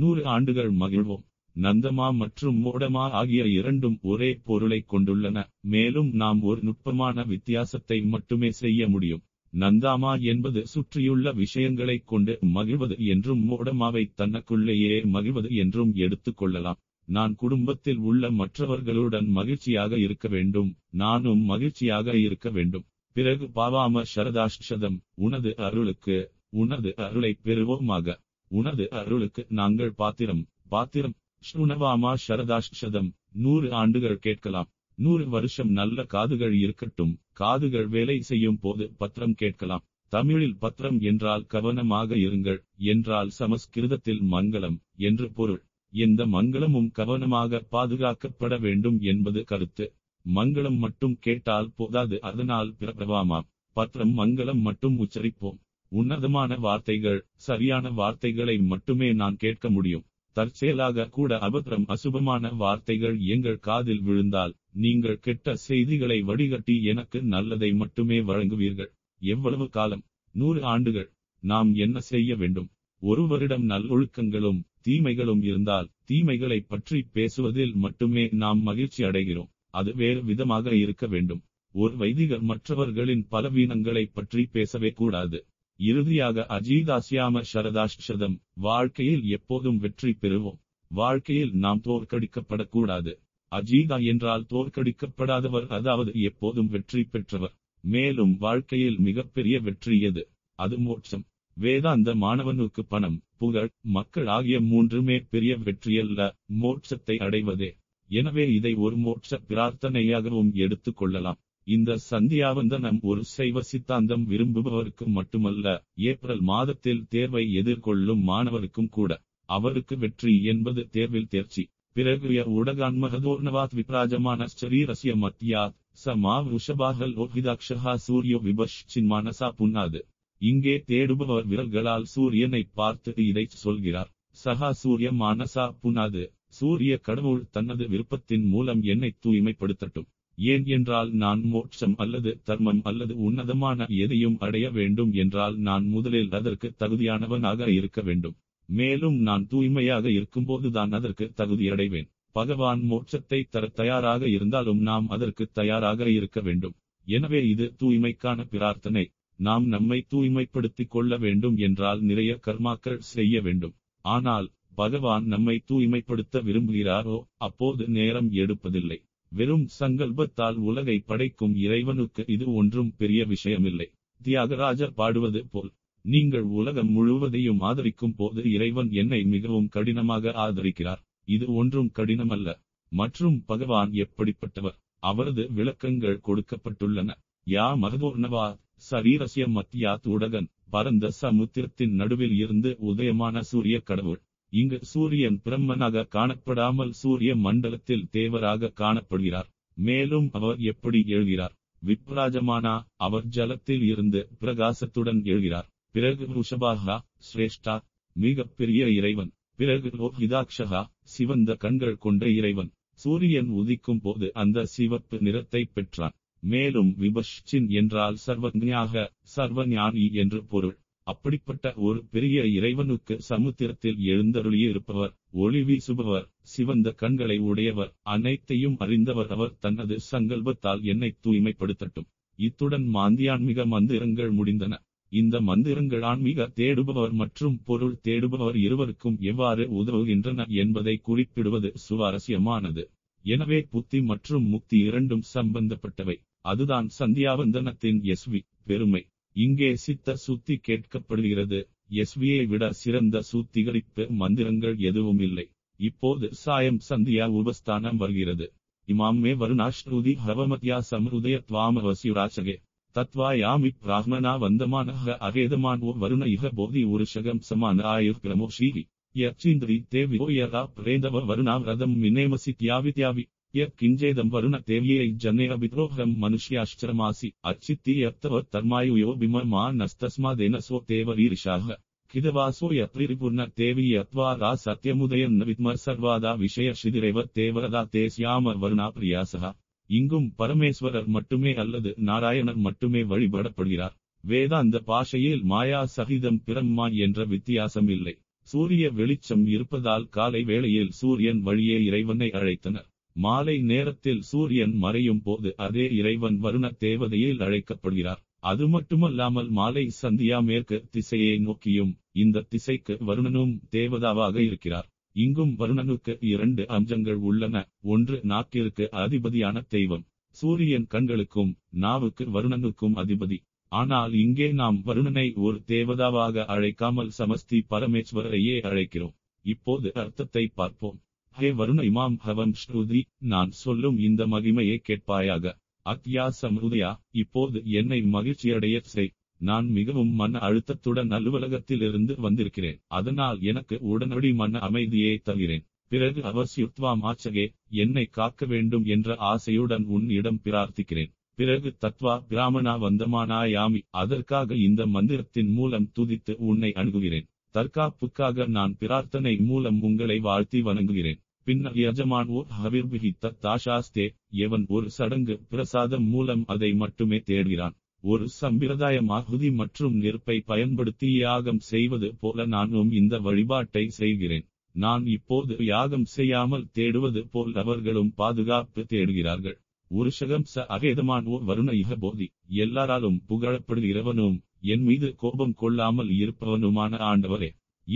நூறு ஆண்டுகள் மகிழ்வோம். நந்தமா மற்றும் மோடமா ஆகிய இரண்டும் ஒரே பொருளை கொண்டுள்ளன. மேலும் நாம் ஒரு நுட்பமான வித்தியாசத்தை மட்டுமே செய்ய முடியும். நந்தாமா என்பது சுற்றியுள்ள விஷயங்களை கொண்டு மகிழ்வது என்றும், மோடமாவை தனக்குள்ளேயே மகிழ்வது என்றும் எடுத்துக்கொள்ளலாம். நான் குடும்பத்தில் உள்ள மற்றவர்களுடன் மகிழ்ச்சியாக இருக்க வேண்டும். நானும் மகிழ்ச்சியாக இருக்க வேண்டும். பிறகு பாவாம சரதாஷ்சதம், உனது அருளுக்கு உனது அருளை பெறுவோமாக. உனது அருளுக்கு நாங்கள் பாத்திரம் பாத்திரம். ஸ்ருணவாமா சரதாஷ்சதம், நூறு ஆண்டுகள் கேட்கலாம். நூறு வருஷம் நல்ல காதுகள் இருக்கட்டும். காதுகள் வேலை செய்யும் போது பத்திரம் கேட்கலாம். தமிழில் பத்திரம் என்றால் கவனமாக இருங்கள் என்றால் சமஸ்கிருதத்தில் மங்களம் என்று பொருள். எந்த மங்களமும் கவனமாக பாதுகாக்கப்பட வேண்டும் என்பது கருத்து. மங்களம் மட்டும் கேட்டால் போதாது. அதனால் பிரபவாமா பத்திரம் மங்களம் மட்டும் உச்சரிப்போம். உன்னதமான வார்த்தைகள், சரியான வார்த்தைகளை மட்டுமே நான் கேட்க முடியும். தற்செயலாக கூட அபத்திரம் அசுபமான வார்த்தைகள் எங்கள் காதில் விழுந்தால் நீங்கள் கெட்ட செய்திகளை வடிகட்டி எனக்கு நல்லதை மட்டுமே வழங்குவீர்கள். எவ்வளவு காலம்? நூறு ஆண்டுகள். நாம் என்ன செய்ய வேண்டும்? ஒருவரிடம் நல்லொழுக்கங்களும் தீமைகளும் இருந்தால் தீமைகளை பற்றி பேசுவதில் மட்டுமே நாம் மகிழ்ச்சி அடைகிறோம். அது வேறு விதமாக இருக்க வேண்டும். ஒரு வைதிகர் மற்றவர்களின் பலவீனங்களை பற்றி பேசவே கூடாது. இறுதியாக அஜீதாஸ்யாம சரதாஷ்சதம், வாழ்க்கையில் எப்போதும் வெற்றி பெறுவோம். வாழ்க்கையில் நாம் தோற்கடிக்கப்படக்கூடாது. அஜீதா என்றால் தோற்கடிக்கப்படாதவர், அதாவது எப்போதும் வெற்றி பெற்றவர். மேலும் வாழ்க்கையில் மிகப்பெரிய வெற்றி எது? அது மோட்சம். வேதாந்த மாணவனுக்கு பணம், புகழ், மக்கள் ஆகிய மூன்றுமே பெரிய வெற்றியல்ல, மோட்சத்தை அடைவதே. எனவே இதை ஒரு மோட்ச பிரார்த்தனையாகவும் எடுத்துக் கொள்ளலாம். இந்த சந்தியாவந்தனம் ஒரு சைவ சித்தாந்தம் விரும்புபவருக்கு மட்டுமல்ல, ஏப்ரல் மாதத்தில் தேர்வை எதிர்கொள்ளும் மாணவருக்கும் கூட. அவருக்கு வெற்றி என்பது தேர்வில் தேர்ச்சி. பிறகு ஊடகான்மகதோர்ணவாத் விப்ராஜமான சரீரஸ்ய மத்தியாத் ச மா ருஷபாகல் ஓஹிதாட்சா சூரியோ விபஷின் மனசா புண்ணாது. இங்கே தேடுபவர் விரல்களால் சூரியனை பார்த்து இதை சொல்கிறார். சஹா சூரிய மானசா புண்ணாது, சூரிய கடவுள் தனது விருப்பத்தின் மூலம் என்னை தூய்மைப்படுத்தட்டும். ஏன் என்றால் நான் மோட்சம் அல்லது தர்மம் அல்லது உன்னதமான எதையும் அடைய வேண்டும் என்றால் நான் முதலில் அதற்கு தகுதியானவனாக இருக்க வேண்டும். மேலும் நான் தூய்மையாக இருக்கும்போதுதான் அதற்கு தகுதியடைவேன். பகவான் மோட்சத்தை தர தயாராக இருந்தாலும் நாம் அதற்கு தயாராக இருக்க வேண்டும். எனவே இது தூய்மைக்கான பிரார்த்தனை. நாம் நம்மை தூய்மைப்படுத்திக் கொள்ள வேண்டும் என்றால் நிறைய கர்மாக்கள் செய்ய வேண்டும். ஆனால் பகவான் நம்மை தூய்மைப்படுத்த விரும்புகிறாரோ அப்போது நேரம் எடுப்பதில்லை. வெறும் சங்கல்பத்தால் உலகை படைக்கும் இறைவனுக்கு இது ஒன்றும் பெரிய விஷயமில்லை. தியாகராஜர் பாடுவது போல், நீங்கள் உலகம் முழுவதையும் ஆதரிக்கும் போது இறைவன் என்னை மிகவும் கடினமாக ஆதரிக்கிறார். இது ஒன்றும் கடினமல்ல. மற்றும் பகவான் எப்படிப்பட்டவர்? அவரது விளக்கங்கள் கொடுக்கப்பட்டுள்ளன. யா மகதோர்ணவா சரீரஸ்ய மத்தியாத் உடகன், பரந்த சமுத்திரத்தின் நடுவில் இருந்து உதயமான சூரிய கடவுள். இங்கு சூரியன் பிரம்மனாக காணப்படாமல் சூரிய மண்டலத்தில் தேவராக காணப்படுகிறார். மேலும் அவர் எப்படி எழுகிறார்? விப்ராஜமானா, அவர் ஜலத்தில் இருந்து பிரகாசத்துடன் எழுகிறார். பிறகு ருஷபாகா, சிரேஷ்டா, மிக பெரிய இறைவன். பிறகு லோஹிதாட்சகா, சிவந்த கண்கள் கொண்ட இறைவன். சூரியன் உதிக்கும் போது அந்த சிவப்பு நிறத்தை பெற்றான். மேலும் விபஷ்சின் என்றால் சர்வஞாக, சர்வஞானி என்று பொருள். அப்படிப்பட்ட ஒரு பெரிய இறைவனுக்கு சமுத்திரத்தில் எழுந்தருளியிருப்பவர், ஒளி வீசுபவர், சிவந்த கண்களை உடையவர், அனைத்தையும் அறிந்தவர் அவர் தனது சங்கல்பத்தால் என்னை தூய்மைப்படுத்தட்டும். இத்துடன் மாந்தியான்மிக மந்திரங்கள் முடிந்தன. இந்த மந்திரங்கள் ஆன்மீக தேடுபவர் மற்றும் பொருள் தேடுபவர் இருவருக்கும் எவ்வாறு உதவுகின்றன என்பதை குறிப்பிடுவது சுவாரஸ்யமானது. எனவே புத்தி மற்றும் முக்தி இரண்டும் சம்பந்தப்பட்டவை. அதுதான் சந்தியாவந்தனத்தின் எஸ்வி பெருமை. இங்கே சித்த சுத்தி கேட்கப்படுகிறது. எஸ்வியை விட சிறந்த சுத்திகரிப்பு மந்திரங்கள் எதுவும் இல்லை. இப்போது சாயம் சந்தியா உபஸ்தானம் வருகிறது. இமாமே வருணாஸ்ருதி ஹவமத்யா சம்ருதய துவாமவசியுராசகே தத்வாயாமி பிராஹ்மணா வந்தமான அகேதமான் ஓ வருண இக போதி உருஷகம் சமான ஆயுர் கிரமோஷீரி யச்சிந்திரி தேவியோ யதா பிரேதவ வருணா ரதம் மினேமசி தியாவித்யாவி யக்கிஞ்சேதம் வருண தேவியை ஜன்னேரபித்ரோகம் மனுஷ்யாஷ்சரமாசி அச்சித்தி யத்தவ தர்மாயுயோ பிமமா நஸ்தஸ்மாதேனசோ தேவரீரிஷாக கிதவாசோ யத்ரிபூர்ண தேவி யத்வாரா சத்யமுதயன் வித்மர் சர்வாதா விஷய ஷிதிரேவ தேவரதா தேசியாம வருணா பிரியாசகா. இங்கும் பரமேஸ்வரர் மட்டுமே அல்லது நாராயணர் மட்டுமே வழிபடப்படுகிறார். வேதாந்த பாஷையில் மாயா சகிதம் பிரம்மா என்ற வித்தியாசம் இல்லை. சூரிய வெளிச்சம் இருப்பதால் காலை வேளையில் சூரியன் வழியே இறைவனை அழைத்தனர். மாலை நேரத்தில் சூரியன் மறையும் போது அதே இறைவன் வருண தேவதையில் அழைக்கப்படுகிறார். அது மட்டுமல்லாமல் மாலை சந்தியா மேற்கு திசையை நோக்கியும் இந்த திசைக்கு வருணனும் தேவதாவாக இருக்கிறார். இங்கும் வருணனுக்கு இரண்டு அம்சங்கள் உள்ளன. ஒன்று நாக்கிற்கு அதிபதியான தெய்வம் சூரியன், கண்களுக்கும் நாவுக்கு வருணனுக்கும் அதிபதி. ஆனால் இங்கே நாம் வருணனை ஒரு தேவதாவாக அழைக்காமல் சமஸ்தி பரமேஸ்வரரையே அழைக்கிறோம். இப்போது அர்த்தத்தை பார்ப்போம். ஹே வருண இமாம் ஹவம் ஸ்ருதி, நான் சொல்லும் இந்த மகிமையை கேட்பாயாக. அக்யா சம்ருதயா, இப்போது என்னை மகிழ்ச்சியடைய செய். நான் மிகவும் மன அழுத்தத்துடன் அலுவலகத்திலிருந்து வந்திருக்கிறேன். அதனால் எனக்கு உடனடி மன அமைதியை தருகிறேன். பிறகு அவசியத்துவம் ஆச்சகே, என்னை காக்க வேண்டும் என்ற ஆசையுடன் உன்னிடம் பிரார்த்திக்கிறேன். பிறகு தத்வா பிராமணா வந்தமானாயாமி, அதற்காக இந்த மந்திரத்தின் மூலம் துதித்து உன்னை அணுகுகிறேன். தற்காப்புக்காக நான் பிரார்த்தனை மூலம் உங்களை வாழ்த்தி வணங்குகிறேன். பின்னர் யஜமான் ஓர் ஹவிர்பிஹி தத்தாஷாஸ்தே, எவன் ஒரு சடங்கு பிரசாதம் மூலம் அதை மட்டுமே தேடுகிறான். ஒரு சம்பிரதாயம் ஆகுதி மற்றும் நெருப்பை பயன்படுத்தி யாகம் செய்வது போல நானும் இந்த வழிபாட்டை செய்கிறேன். நான் இப்போது யாகம் செய்யாமல் தேடுவது போல் அவர்களும் பாதுகாப்பு தேடுகிறார்கள். உருஷகம் ச அகேதமான் ஓ வருண இக போதி, எல்லாராலும் புகழப்படுகிறவனும் என் மீது கோபம் கொள்ளாமல் இருப்பவனுமான ஆண்டவரே,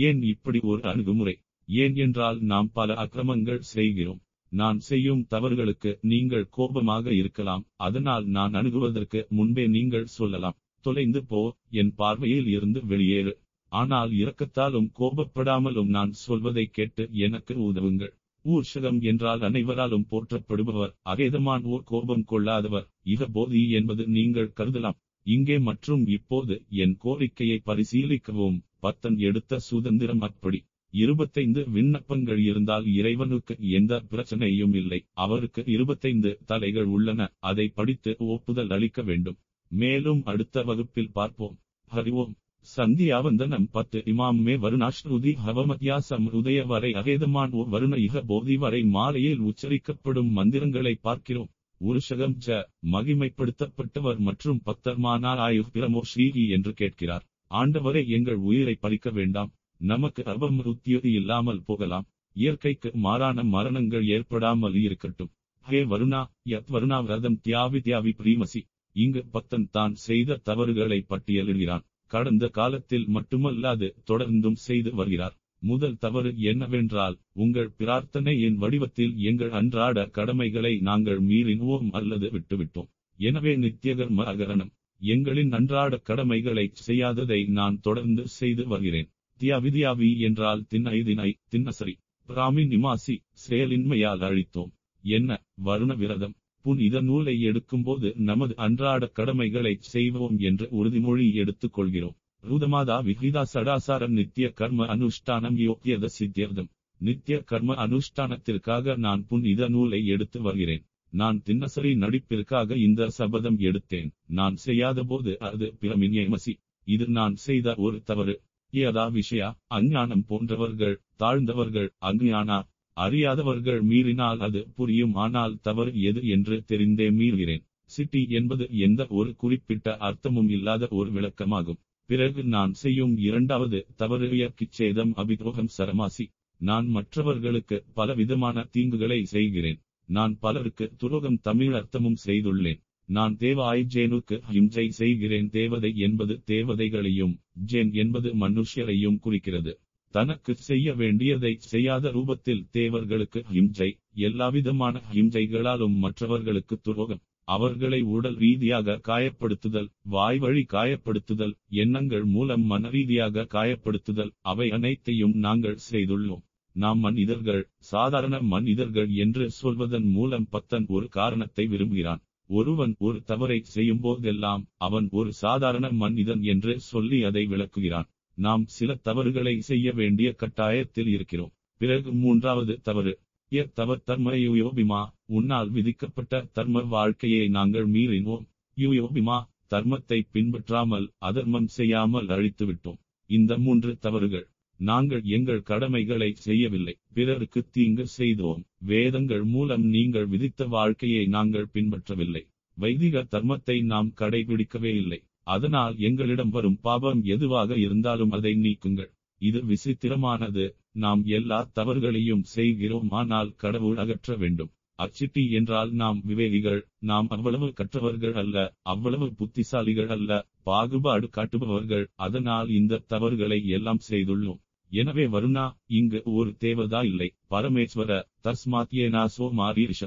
ஏன் இப்படி ஒரு அணுகுமுறை? ஏன் என்றால் நாம் பல அக்கிரமங்கள் செய்கிறோம். நான் செய்யும் தவறுகளுக்கு நீங்கள் கோபமாக இருக்கலாம். அதனால் நான் அணுகுவதற்கு முன்பே நீங்கள் சொல்லலாம், தொலைந்து போ, என் பார்வையில் இருந்து வெளியேறு. ஆனால் இரக்கத்தாலும் கோபப்படாமலும் நான் சொல்வதை கேட்டு எனக்கு உதவுங்கள். ஊர்ஷகம் என்றால் அனைவராலும் போற்றப்படுபவர். அகேதமான் ஓர் கோபம் கொள்ளாதவர். இக போதி என்பது நீங்கள் கருதலாம். இங்கே மற்றும் இப்போது என் கோரிக்கையை பரிசீலிக்கவும். பத்தன் எடுத்த சுதந்திரம் அப்படி. இருபத்தைந்து விண்ணப்பங்கள் இருந்தால் இறைவனுக்கு எந்த பிரச்சனையும் இல்லை. அவருக்கு இருபத்தைந்து தலைகள் உள்ளன. அதை படித்து ஒப்புதல் அளிக்க வேண்டும். மேலும் அடுத்த வகுப்பில் பார்ப்போம். ஹரிவோம். சந்தியாவந்தனம் பத்து. இமாம்மே வருணாஸ்ருதி ஹவமத்யா சம்ருதய வரை அகேதமான் ஓ வருண இக போதி வரை மாலையில் உச்சரிக்கப்படும் மந்திரங்களை பார்க்கிறோம். உருஷகம் ஜ மகிமைப்படுத்தப்பட்டவர் மற்றும் பத்தர்மானால் ஆயுர் பிரமோ ஸ்ரீஹி என்று கேட்கிறார். ஆண்டவரை, எங்கள் உயிரை பறிக்க வேண்டாம். நமக்கு அவமருத்தியது இல்லாமல் போகலாம். இயற்கைக்கு மாறான மரணங்கள் ஏற்படாமல் இருக்கட்டும். ஹே வருணா யத் வருணா விரதம் தியாவி தியாவி பிரீமசி. இங்கு பக்தன் தான் செய்த தவறுகளை பட்டியலிடுகிறான். கடந்த காலத்தில் மட்டுமல்லாது தொடர்ந்தும் செய்து வருகிறார். முதல் தவறு என்னவென்றால், உங்கள் பிரார்த்தனையின் வடிவத்தில் எங்கள் அன்றாட கடமைகளை நாங்கள் மீறினோம் அல்லது விட்டுவிட்டோம். எனவே நித்தியகர்ம அகரணம், எங்களின் அன்றாட கடமைகளை செய்யாததை நான் தொடர்ந்து செய்து வருகிறேன். தியாவிதியாவி என்றால் தின்னை தினை தின்னசரி பிராமி நிமாசி செயலின்மையால் அழித்தோம். என்ன வருண விரதம் புனித நூலை எடுக்கும்போது நமது அன்றாட கடமைகளை செய்வோம் என்று உறுதிமொழி எடுத்துக் கொள்கிறோம். ரூதமாதா விகிதா சடாசாரம் நித்திய கர்ம அனுஷ்டானம் யோக்கியத சித்தியர்தம். நித்திய கர்ம அனுஷ்டானத்திற்காக நான் புனித நூலை எடுத்து வருகிறேன். நான் தின்னசரி நடிப்பிற்காக இந்த சபதம் எடுத்தேன். நான் செய்யாத போது அது பிரமின்யமசி. இது நான் செய்த ஒரு தவறு. யதா விஷயா அஞ்ஞானம் போன்றவர்கள் தாழ்ந்தவர்கள் அஞ்ஞானா அறியாதவர்கள் மீறினால் அது புரியும். ஆனால் தவறு எது என்று தெரிந்தே மீறுகிறேன். சிட்டி என்பது எந்த ஒரு குறிப்பிட்ட அர்த்தமும் இல்லாத ஒரு விளக்கமாகும். பிறகு நான் செய்யும் இரண்டாவது தவறு யக்கிச்சேதம் அபித்ரோகம் சரமாசி. நான் மற்றவர்களுக்கு பலவிதமான தீங்குகளை செய்கிறேன். நான் பலருக்கு துரோகம் தமிழ் அர்த்தமும் செய்துள்ளேன். நான் தேவாய் ஜேனுக்கு ஹிம்சை செய்கிறேன். தேவதை என்பது தேவதைகளையும் ஜேன் என்பது மனுஷ்யரையும் குறிக்கிறது. தனக்கு செய்ய வேண்டியதை செய்யாத ரூபத்தில் தேவர்களுக்கு ஹிம்சை, எல்லாவிதமான ஹிம்சைகளாலும் மற்றவர்களுக்கு துரோகம், அவர்களை உடல் ரீதியாக காயப்படுத்துதல், வாய்வழி காயப்படுத்துதல், எண்ணங்கள் மூலம் மன ரீதியாக காயப்படுத்துதல், அவை அனைத்தையும் நாங்கள் செய்துள்ளோம். நாம் மனிதர்கள், சாதாரண மனிதர்கள் என்று சொல்வதன் மூலம் பத்தன் ஒரு காரணத்தை விரும்புகிறான். ஒருவன் ஒரு தவறை செய்யும் போதெல்லாம் அவன் ஒரு சாதாரண மனிதன் என்று சொல்லி அதை விளக்குகிறான். நாம் சில தவறுகளை செய்ய வேண்டிய கட்டாயத்தில் இருக்கிறோம். பிறகு மூன்றாவது தவறு ஏ தவ தர்மயோபிமா, உன்னால் விதிக்கப்பட்ட தர்ம வாழ்க்கையை நாங்கள் மீறினோம். யுயோபிமா, தர்மத்தை பின்பற்றாமல் அதர்மம் செய்யாமல் அழித்துவிட்டோம். இந்த மூன்று தவறுகள். நாங்கள் எங்கள் கடமைகளை செய்யவில்லை, பிறருக்கு தீங்கு செய்தோம். வேதங்கள் மூலம் நீங்கள் விதித்த வாழ்க்கையை நாங்கள் பின்பற்றவில்லை. வைதிக தர்மத்தை நாம் கடைபிடிக்கவே இல்லை. அதனால் எங்களிடம் வரும் பாபம் எதுவாக இருந்தாலும் அதை நீக்குங்கள். இது விசித்திரமானது. நாம் எல்லா தவறுகளையும் செய்கிறோம், ஆனால் கடவுள் அகற்ற வேண்டும். அச்சிட்டி என்றால் நாம் விவேகிகள். நாம் அவ்வளவு கற்றவர்கள் அல்ல, அவ்வளவு புத்திசாலிகள் அல்ல, பாகுபாடு காட்டுபவர்கள். அதனால் இந்த தவறுகளை எல்லாம் செய்துள்ளோம். எனவே வருணா, இங்கு ஒரு தேவதா இல்லை, பரமேஸ்வர. தஸ்மாத்யேனாசோ மாரீஷ,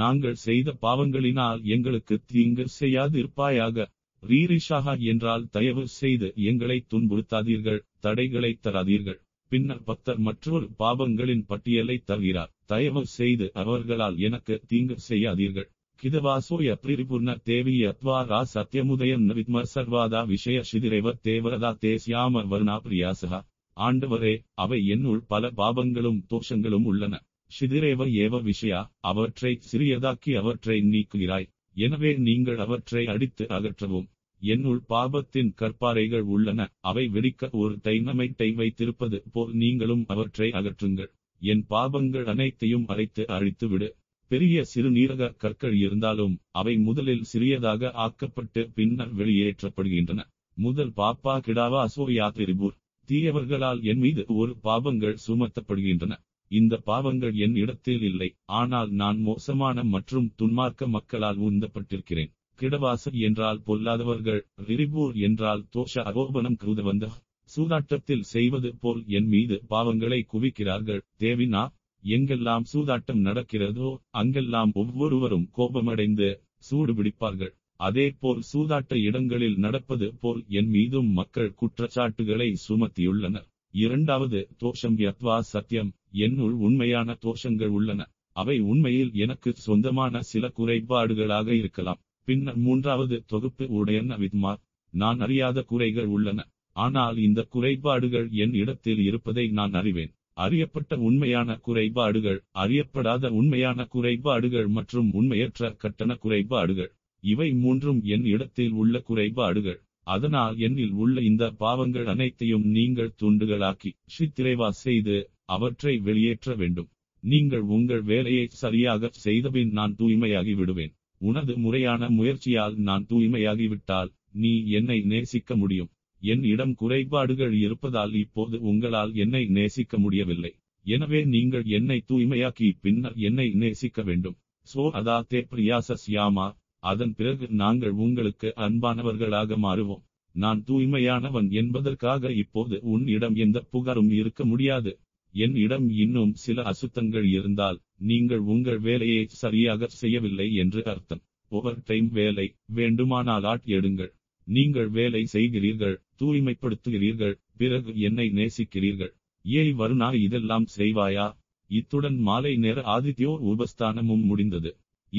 நாங்கள் செய்த பாவங்களினால் எங்களுக்கு தீங்கு செய்யாது இருப்பாயாக. ரீரிஷாக என்றால் தயவு செய்து எங்களை துன்புறுத்தாதீர்கள், தடைகளை தராதீர்கள். பின்னர் பக்தர் மற்றொரு பாவங்களின் பட்டியலை தருகிறார். தயவு செய்து அவர்களால் எனக்கு தீங்கு செய்யாதீர்கள். கிதவாசோய பிரிபூர்ண தேவியத்வாரா சத்தியமுதயம் நவித்ம சர்வாதா விஷய சிதிரைவர் தேவரதா தேசியாம வருணா பிரியாசகா. ஆண்டவரே, அவை என்னுள் பல பாபங்களும் தோஷங்களும் உள்ளன. சிதிரேவ ஏவ விஷயா, அவற்றை சிறியதாக்கி அவற்றை நீக்குகிறாய். எனவே நீங்கள் அவற்றை அடித்து அகற்றவும். என்னுள் பாபத்தின் கற்பாறைகள் உள்ளன, அவை வெடிக்க ஒரு டைனமைட்டை வைத்திருப்பது போல் நீங்களும் அவற்றை அகற்றுங்கள். என் பாபங்கள் அனைத்தையும் அரைத்து அழித்து விடு. பெரிய சிறுநீரக கற்கள் இருந்தாலும் அவை முதலில் சிறியதாக ஆக்கப்பட்டு பின்னர் வெளியேற்றப்படுகின்றன. முதல் பாப்பா கிடாவா சோயாத்திரிபூர், தீயவர்களால் என் மீது ஒரு பாபங்கள் சுமத்தப்படுகின்றன. இந்த பாவங்கள் என் இடத்தில் இல்லை, ஆனால் நான் மோசமான மற்றும் துன்மார்க்க மக்களால் உந்தப்பட்டிருக்கிறேன். கிடவாச என்றால் பொல்லாதவர்கள், ரிபூர் என்றால் தோஷ அகோபனம் கருதவந்த, சூதாட்டத்தில் செய்வது போல் என் மீது பாவங்களை குவிக்கிறார்கள். தேவினா, எங்கெல்லாம் சூதாட்டம் நடக்கிறதோ அங்கெல்லாம் ஒவ்வொருவரும் கோபமடைந்து சூடுபிடிப்பார்கள். அதே போல் சூதாட்ட இடங்களில் நடப்பது போல் என் மீதும் மக்கள் குற்றச்சாட்டுகளை சுமத்தியுள்ளனர். இரண்டாவது தோஷம் யத்வா சத்தியம், என்னுள் உண்மையான தோஷங்கள் உள்ளன. அவை உண்மையில் எனக்கு சொந்தமான சில குறைபாடுகளாக இருக்கலாம். பின்னர் மூன்றாவது தொகுப்பு உடையன் வித்மா, நான் அறியாத குறைகள் உள்ளன, ஆனால் இந்த குறைபாடுகள் என் இடத்தில் இருப்பதை நான் அறிவேன். அறியப்பட்ட உண்மையான குறைபாடுகள், அறியப்படாத உண்மையான குறைபாடுகள் மற்றும் உண்மையற்ற கட்டண குறைபாடுகள், இவை மூன்றும் என் இடத்தில் உள்ள குறைபாடுகள். அதனால் என்னில் உள்ள இந்த பாவங்கள் அனைத்தையும் நீங்கள் துண்டுகளாக்கி சித்திரைவா செய்து அவற்றை வெளியேற்ற வேண்டும். நீங்கள் உங்கள் வேலையை சரியாக செய்தபின் நான் தூய்மையாகி விடுவேன். உனது முறையான முயற்சியால் நான் தூய்மையாகிவிட்டால் நீ என்னை நேசிக்க முடியும். என் இடம் குறைபாடுகள் இருப்பதால் இப்போது உங்களால் என்னை நேசிக்க முடியவில்லை. எனவே நீங்கள் என்னை தூய்மையாக்கி பின்னர் என்னை நேசிக்க வேண்டும். சோ அதா தே பிரியாசியாமா, அதன் பிறகு நாங்கள் உங்களுக்கு அன்பானவர்களாக மாறுவோம். நான் தூய்மையானவன் என்பதற்காக இப்போது உன் இடம் எந்த புகாரும் இருக்க முடியாது. என் இடம் இன்னும் சில அசுத்தங்கள் இருந்தால் நீங்கள் உங்கள் வேலையை சரியாக செய்யவில்லை என்று அர்த்தம். ஓவர் டைம் வேலை, வேண்டுமானால் ஆட் எடுங்கள். நீங்கள் வேலை செய்கிறீர்கள், தூய்மைப்படுத்துகிறீர்கள், பிறகு என்னை நேசிக்கிறீர்கள். ஏய் வருணா, இதெல்லாம் செய்வாயா? இத்துடன் மாலை நேர ஆதித்யோ உபஸ்தானமும் முடிந்தது.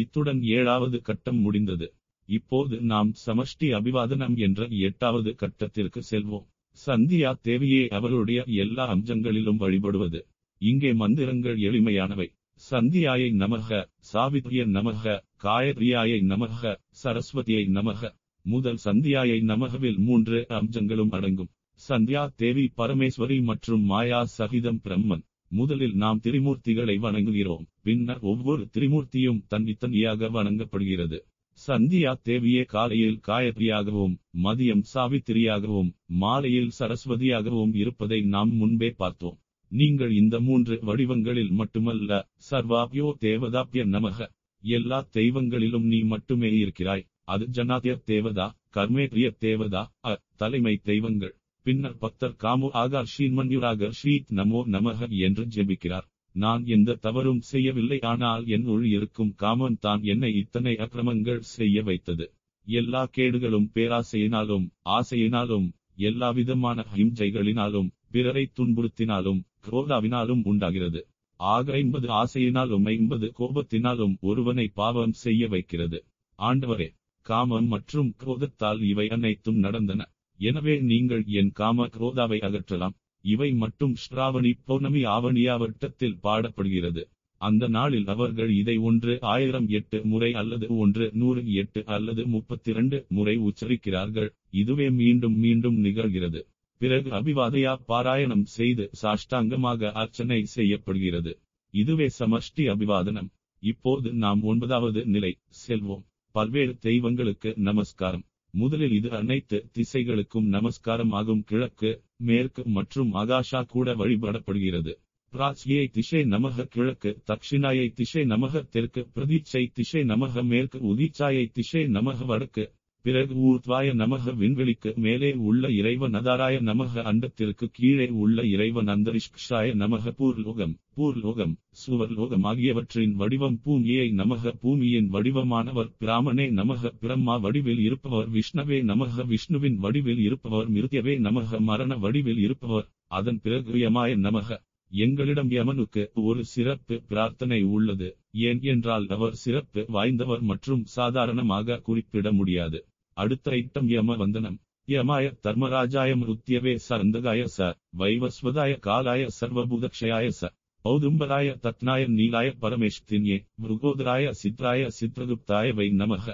இத்துடன் ஏழாவது கட்டம் முடிந்தது. இப்போது நாம் சமஷ்டி அபிவாதனம் என்ற எட்டாவது கட்டத்திற்கு செல்வோம். சந்தியா தேவியை அவருடைய எல்லா அம்சங்களிலும் வழிபடுவது. இங்கே மந்திரங்கள் எளிமையானவை. சந்தியாயை நமக, சாவித்ரியை நமக, காயத்ரியாயை நமக, சரஸ்வதியை நமக. முதல் சந்தியாயை நமகவில் மூன்று அம்சங்களும் அடங்கும். சந்தியா தேவி பரமேஸ்வரி மற்றும் மாயா சகிதம் பிரம்மன். முதலில் நாம் திரிமூர்த்திகளை வணங்குகிறோம். பின்னர் ஒவ்வொரு திரிமூர்த்தியும் தன்னித்தனியாக வணங்கப்படுகிறது. சந்தியா தேவியே காலையில் காயத்ரியாகவும், மதியம் சாவித்திரியாகவும், மாலையில் சரஸ்வதியாகவும் இருப்பதை நாம் முன்பே பார்த்தோம். நீங்கள் இந்த மூன்று வடிவங்களில் மட்டுமல்ல, சர்வாபியோ தேவதாபிய நமக, எல்லா தெய்வங்களிலும் நீ மட்டுமே இருக்கிறாய். அது ஜனாத்ய தேவதா, கர்மேத்ரிய தேவதா அ தலைமை தெய்வங்கள். பின்னர் பக்தர் காமோ ஆகார் ஸ்ரீமன்யூராக ஸ்ரீ நமோ நமக என்று ஜெபிக்கிறார். நான் எந்த தவறும் செய்யவில்லை, ஆனால் என் உள் இருக்கும் காமன் தான் என்னை இத்தனை அக்கிரமங்கள் செய்ய வைத்தது. எல்லா கேடுகளும் பேராசையினாலும் ஆசையினாலும் எல்லா விதமான ஹிம்சைகளினாலும் பிறரை துன்புறுத்தினாலும் குரோதாவினாலும் உண்டாகிறது. ஆக ஐம்பது ஆசையினாலும் ஐம்பது கோபத்தினாலும் ஒருவனை பாவம் செய்ய வைக்கிறது. ஆண்டவரே, காமம் மற்றும் குரோதத்தால் இவை அனைத்தும் நடந்தன. எனவே நீங்கள் என் காம குரோதாவை அகற்றலாம். இவை மட்டும் ஸ்ராவணி பௌர்ணமி ஆவணியாவட்டத்தில் பாடப்படுகிறது. அந்த நாளில் அவர்கள் இதை ஒன்று ஆயிரம் எட்டு முறை அல்லது ஒன்று நூறு எட்டு அல்லது முப்பத்தி இரண்டு முறை உச்சரிக்கிறார்கள். இதுவே மீண்டும் மீண்டும் நிகழ்கிறது. பிறகு அபிவாதையா பாராயணம் செய்து சாஷ்டாங்கமாக அர்ச்சனை செய்யப்படுகிறது. இதுவே சமஷ்டி அபிவாதனம். இப்போது நாம் ஒன்பதாவது நிலை செல்வோம், பல்வேறு தெய்வங்களுக்கு நமஸ்காரம். முதலில் இது அனைத்து திசைகளுக்கும் நமஸ்காரமாகும். கிழக்கு, மேற்கு மற்றும் ஆகாஷா கூட வழிபடப்படுகிறது. பிராச்சியை திசை நமக கிழக்கு, தக்ஷிணாயை திசை நமக தெற்கு, பிரதீட்சை திசை நமக மேற்கு, உதீச்சாயை திசை நமக வடக்கு. பிறகு ஊர்த்வாய நமக விண்வெளிக்கு மேலே உள்ள இறைவன், அதாராய நமக அண்டத்திற்கு கீழே உள்ள இறைவன், அந்தரிஷ்காய நமக பூர்லோகம் பூர்லோகம் சுவர்லோகம் ஆகியவற்றின் வடிவம், பூமியை நமக பூமியின் வடிவமானவர், பிராமணே நமக பிரம்மா வடிவில் இருப்பவர், விஷ்ணவே நமக விஷ்ணுவின் வடிவில் இருப்பவர், மிருத்யவே நமக மரண வடிவில் இருப்பவர். அதன் பிறகு யமாய நமக. எங்களிடம் யமனுக்கு ஒரு சிறப்பு பிரார்த்தனை உள்ளது. ஏன் என்றால் அவர் சிறப்பு வாய்ந்தவர் மற்றும் சாதாரணமாக குறிப்பிட முடியாது. அடுத்த ஐட்டம் யம வந்தனம். யமாய தர்மராஜாய மிருத்யவே சந்தகாய ச வைவஸ்வதாய காலாய சர்வபூதக்ஷயாய ச பௌதும்பராய தத்னாய நீலாய பரமேஷ்தின்யே மிருகோதராய சித்ராய சித்ரகுப்தாய வை நமக.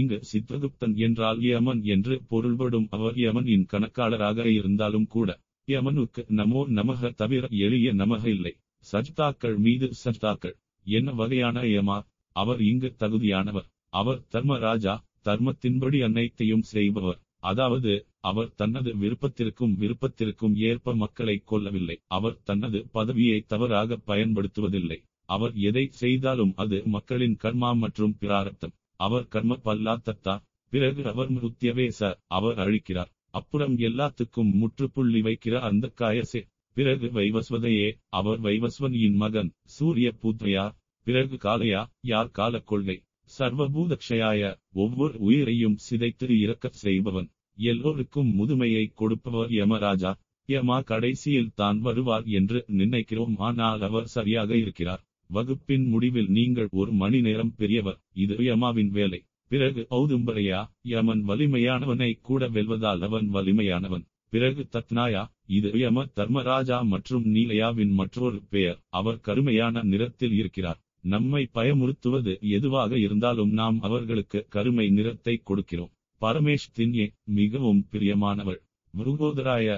இங்கு சித்ரகுப்தன் என்றால் யமன் என்று பொருள்படும். அவர் யமனின் கணக்காளராக இருந்தாலும் கூட யமனுக்கு நமோ நமக தவிர எளிய நமக இல்லை. சஜ்தாக்கள் மீது சஜ்தாக்கள். என்ன வகையான யமா? அவர் இங்கு தகுதியானவர். அவர் தர்மராஜா, தர்மத்தின்படி அனைத்தையும் செய்பவர். அதாவது அவர் தனது விருப்பத்திற்கும் விருப்பத்திற்கும் ஏற்ப மக்களை கொல்லவில்லை. அவர் தனது பதவியை தவறாக பயன்படுத்துவதில்லை. அவர் எதை செய்தாலும் அது மக்களின் கர்மா மற்றும் பிராரப்தம். அவர் கர்ம பல்லாத்தத்தா. பிறகு அவர் மிருத்யவே ச, அவர் அழிக்கிறார். அப்புறம் எல்லாத்துக்கும் முற்றுப்புள்ளி வைக்கிற அந்த காயசே. பிறகு வைவஸ்வதையே, அவர் வைவஸ்வனியின் மகன், சூரிய பூத்ரையா. பிறகு காலையா, யார் கால கொள்கை, சர்வபூதக்ஷயாய, ஒவ்வொரு உயிரையும் சிதைத்து இறக்க செய்பவன், எல்லோருக்கும் முதுமையை கொடுப்பவர் யமராஜா. யமா கடைசியில் தான் வருவார் என்று நினைக்கிறோம், ஆனால் அவர் சரியாக இருக்கிறார். வகுப்பின் முடிவில் நீங்கள் ஒரு மணி நேரம் பெரியவர். இது யமாவின் வேலை. பிறகு ஔதும்பரையா, யமன் வலிமையானவனை கூட வெல்வதால் அவன் வலிமையானவன். பிறகு தத்னாயா, இது யம தர்மராஜா மற்றும் நீலையாவின் மற்றொரு பெயர். அவர் கருமையான நிறத்தில் இருக்கிறார். நம்மை பயமுறுத்துவது எதுவாக இருந்தாலும் நாம் அவர்களுக்கு கருமை நிறத்தை கொடுக்கிறோம். பரமேஷ்தின்யே, மிகவும் பிரியமானவர். மிருகோதராய,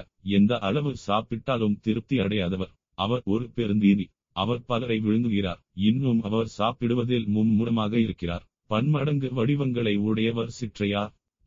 எந்த அளவு சாப்பிட்டாலும் திருப்தி அடையாதவர். அவர் ஒரு பெருந்தீனி. அவர் பலரை விழுங்குகிறார். இன்னும் அவர் சாப்பிடுவதில் மும்முரமாக இருக்கிறார். பன்மடங்கு வடிவங்களை உடையவர் சிற்றையா.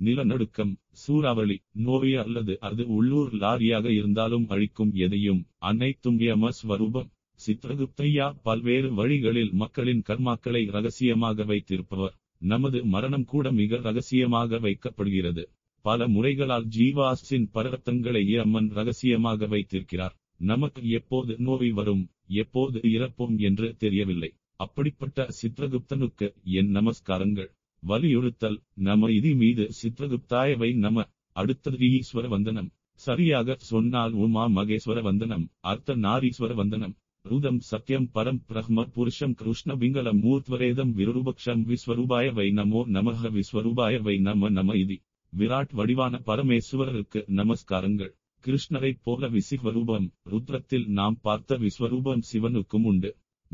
நிலநடுக்கம், சூறாவளி, நோய் அல்லது அது உள்ளூர் லாரியாக இருந்தாலும் அழிக்கும் எதையும், அனைத்தும் யம ஸ்வரூபம். சித்ரகுப்தையா, பல்வேறு வழிகளில் மக்களின் கர்மாக்களை ரகசியமாக வைத்திருப்பவர். நமது மரணம் கூட மிக ரகசியமாக வைக்கப்படுகிறது. பல முறைகளால் ஜீவாஸின் பரரத்தங்களை யமன் ரகசியமாக வைத்திருக்கிறார். நமக்கு எப்போது நோய் வரும், எப்போது இறப்போம் என்று தெரியவில்லை. அப்படிப்பட்ட சித்ரகுப்தனுக்கு என் நமஸ்காரங்கள். வலியுறுத்தல் நம இதி மீது சித்ரகுப்தாயவை நம. அடுத்தது ஈஸ்வர வந்தனம். சரியாக சொன்னால் உமா மகேஸ்வர வந்தனம், அர்த்த நாரீஸ்வர வந்தனம். ருதம் சத்யம் பரம் பிரஹ்ம புருஷம் கிருஷ்ண பிங்கலம் மூர்த்வரேதம் விருபக்ஷம் விஸ்வரூபாய வை நமோ நமக விஸ்வரூபாய வை நம நம இதி. விராட் வடிவான பரமேஸ்வரருக்கு நமஸ்காரங்கள். கிருஷ்ணரைப் போல விசிவரூபம் ருத்ரத்தில் நாம் பார்த்த விஸ்வரூபம் சிவனுக்கும் உண்டு.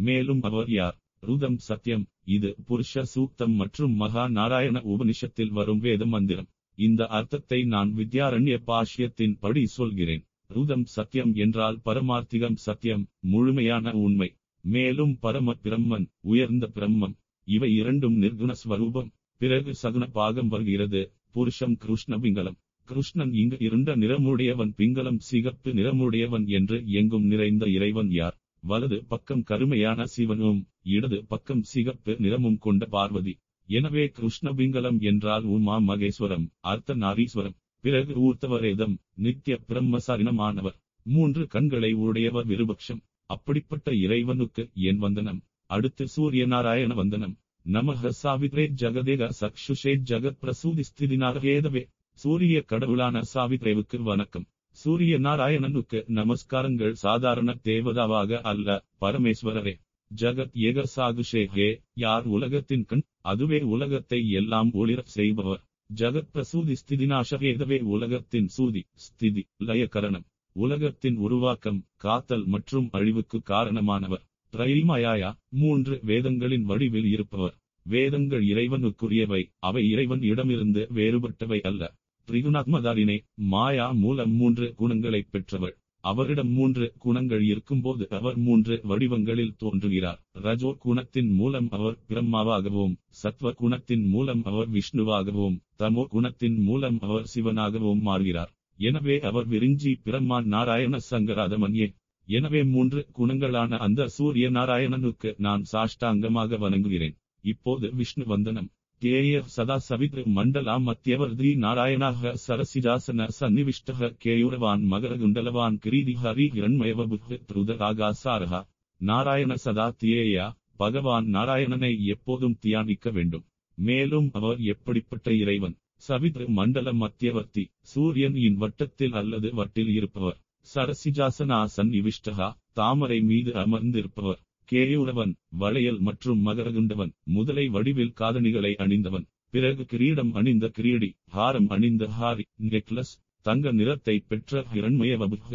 மேலும் அவர் யார்? ருதம் சத்தியம், இது புருஷ சூக்தம் மற்றும் மகா நாராயண உபனிஷத்தில் வரும் வேத மந்திரம். இந்த அர்த்தத்தை நான் வித்யாரண்ய பாஷ்யத்தின் படி சொல்கிறேன். ருதம் சத்தியம் என்றால் பரமார்த்திகம் சத்தியம், முழுமையான உண்மை. மேலும் பரம பிரம்மன், உயர்ந்த பிரம்மம். இவை இரண்டும் நிர்குணஸ்வரூபம். பிறகு சகுன பாகம் வருகிறது. புருஷம் கிருஷ்ண பிங்கலம். கிருஷ்ணன் இங்கு இருண்ட நிறமுடையவன், பிங்கலம் சிகப்பு நிறமுடையவன் என்று எங்கும் நிறைந்த இறைவன் யார்? வலது பக்கம் கருமையான சிவனும் இடது பக்கம் சிகப்பு நிறமும் கொண்ட பார்வதி. எனவே கிருஷ்ணபிங்கலம் என்றால் உமா மகேஸ்வரம், அர்த்த நாரீஸ்வரம். பிறகு ஊர்த்தவரேதம், நித்திய பிரம்மசாரினமானவர், மூன்று கண்களை உடையவர் விருபக்ஷம். அப்படிப்பட்ட இறைவனுக்கு என் வந்தனம். அடுத்து சூரிய நாராயண வந்தனம். நமக சாவித்ரே ஜகதேக சக்ஷுஷே ஜகத் பிரசூதி ஸ்திதினாரேதவே. சூரிய கடவுளான சாவித்ரேவுக்கு வணக்கம். சூரிய நாராயணனுக்கு நமஸ்காரங்கள் சாதாரண தேவதாவாக அல்ல, பரமேஸ்வரரே. ஜகத் ஏக சாகுஷேகே, யார் உலகத்தின் கண், அதுவே உலகத்தை எல்லாம் ஒளிர செய்பவர். ஜகத் பிரசூதி ஸ்திதிநாசகேதவே, உலகத்தின் சூதி ஸ்திதி லயகரணம், உலகத்தின் உருவாக்கம் காத்தல் மற்றும் அழிவுக்கு காரணமானவர். திரைமயாயா, மூன்று வேதங்களின் வடிவில் இருப்பவர். வேதங்கள் இறைவனுக்குரியவை, அவை இறைவன் இடமிருந்து வேறுபட்டவை அல்ல. திரிகுணாத்மதாரினே, மாயா மூலம் மூன்று குணங்களை பெற்றவர். அவரிடம் மூன்று குணங்கள் இருக்கும்போது அவர் மூன்று வடிவங்களில் தோன்றுகிறார். ரஜோ குணத்தின் மூலம் அவர் பிரம்மாவாகவும், சத்வ குணத்தின் மூலம் அவர் விஷ்ணுவாகவும், தமோ குணத்தின் மூலம் அவர் சிவனாகவும் மாறுகிறார். எனவே அவர் விரிஞ்சி பிரம்மா நாராயண சங்கராதமன்யே. எனவே மூன்று குணங்களான அந்த சூரிய நாராயணனுக்கு நான் சாஷ்டாங்கமாக வணங்குகிறேன். இப்போது விஷ்ணு வந்தனம். கேய சதா சவித்ரு மண்டலா மத்தியவர்தி நாராயணாக சரசிஜாசன சன்னிவிஷ்டக கேயூரவான் மகரகுண்டலவான் கிரீதி ஹரி ஹிரண்மயவபுக த்ருதராகாசாரகா. நாராயண சதா தியேயா, பகவான் நாராயணனை எப்போதும் தியானிக்க வேண்டும். மேலும் அவர் எப்படிப்பட்ட இறைவன்? சவித்ரு மண்டல மத்தியவர்த்தி, சூரியனின் வட்டத்தில் அல்லது வட்டில் இருப்பவர். சரசிஜாசனா சன்னிவிஷ்டகா, தாமரை மீது அமர்ந்திருப்பவர். கேயூரவன், வளையல் மற்றும் மகரகுண்டவன், முதலை வடிவில் காதணிகளை அணிந்தவன். பிறகு கிரீடம் அணிந்த கிரீடி, ஹாரம் அணிந்த ஹாரி, நெக்லஸ், தங்க நிறத்தை பெற்ற ஹிரண்மயவபுக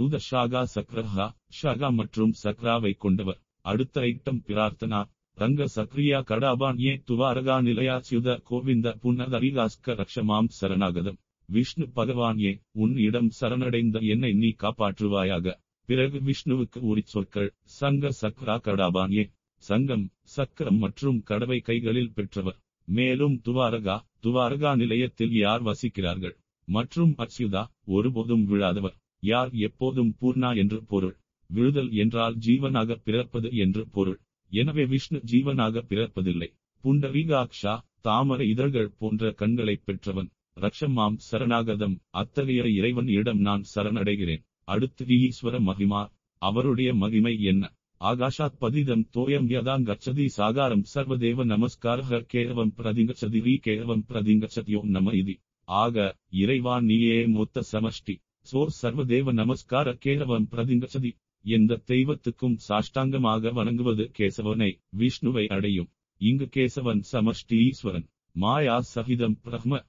ருத ஷாகா சக்ரஹா, ஷாகா மற்றும் சக்ராவை கொண்டவர். அடுத்த ஐட்டம் பிரார்த்தனா. ரங்க சக்ரியா கடாபான் ஏ துவாரகா நிலையாசியுத கோவிந்த புன்னதரிகாஸ்க ரக்ஷமாம் சரணாகதம். விஷ்ணு பகவான் ஏ, உன் இடம் சரணடைந்த என்னை நீ காப்பாற்றுவாயாக. பிறகு விஷ்ணுவுக்கு உரி சொற்கள். சங்க சக்ரா கடாபான்யே, சங்கம் சக்கரம் மற்றும் கடவை கைகளில் பெற்றவர். மேலும் துவாரகா, துவாரகா நிலையத்தில் யார் வசிக்கிறார்கள், மற்றும் அச்சியுதா, ஒருபோதும் விழாதவர், யார் எப்போதும் பூர்ணா என்று பொருள். விழுதல் என்றால் ஜீவனாக பிறப்பது என்று பொருள். எனவே விஷ்ணு ஜீவனாக பிறப்பதில்லை. புண்டரீகாக்ஷா, தாமர இதழ்கள் போன்ற கண்களை பெற்றவன். ரக்ஷமாம் சரணாகதம், அத்தகைய இறைவன் இடம் நான் சரணடைகிறேன். அடுத்து ஈஸ்வர மகிமா. அவருடைய மகிமை என்ன? ஆகாஷாத் பதிதம் தோயம் யதாங் கச்சதி சாகாரம் சர்வதேவ நமஸ்கார கேரவம் பிரதிங்கச்சதி ரீ கேரவம் பிரதிங்கச்சதியோ நம இதி. ஆக இறைவா நீயே மொத்த சமஷ்டி. சோ சர்வதேவ நமஸ்கார கேரவம் பிரதிங்கச்சதி. எந்த தெய்வத்துக்கும் சாஷ்டாங்கமாக வணங்குவது கேசவனை, விஷ்ணுவை அடையும். இங்கு கேசவன் சமஷ்டி ஈஸ்வரன், மாயா சகிதம் பிரம்ம.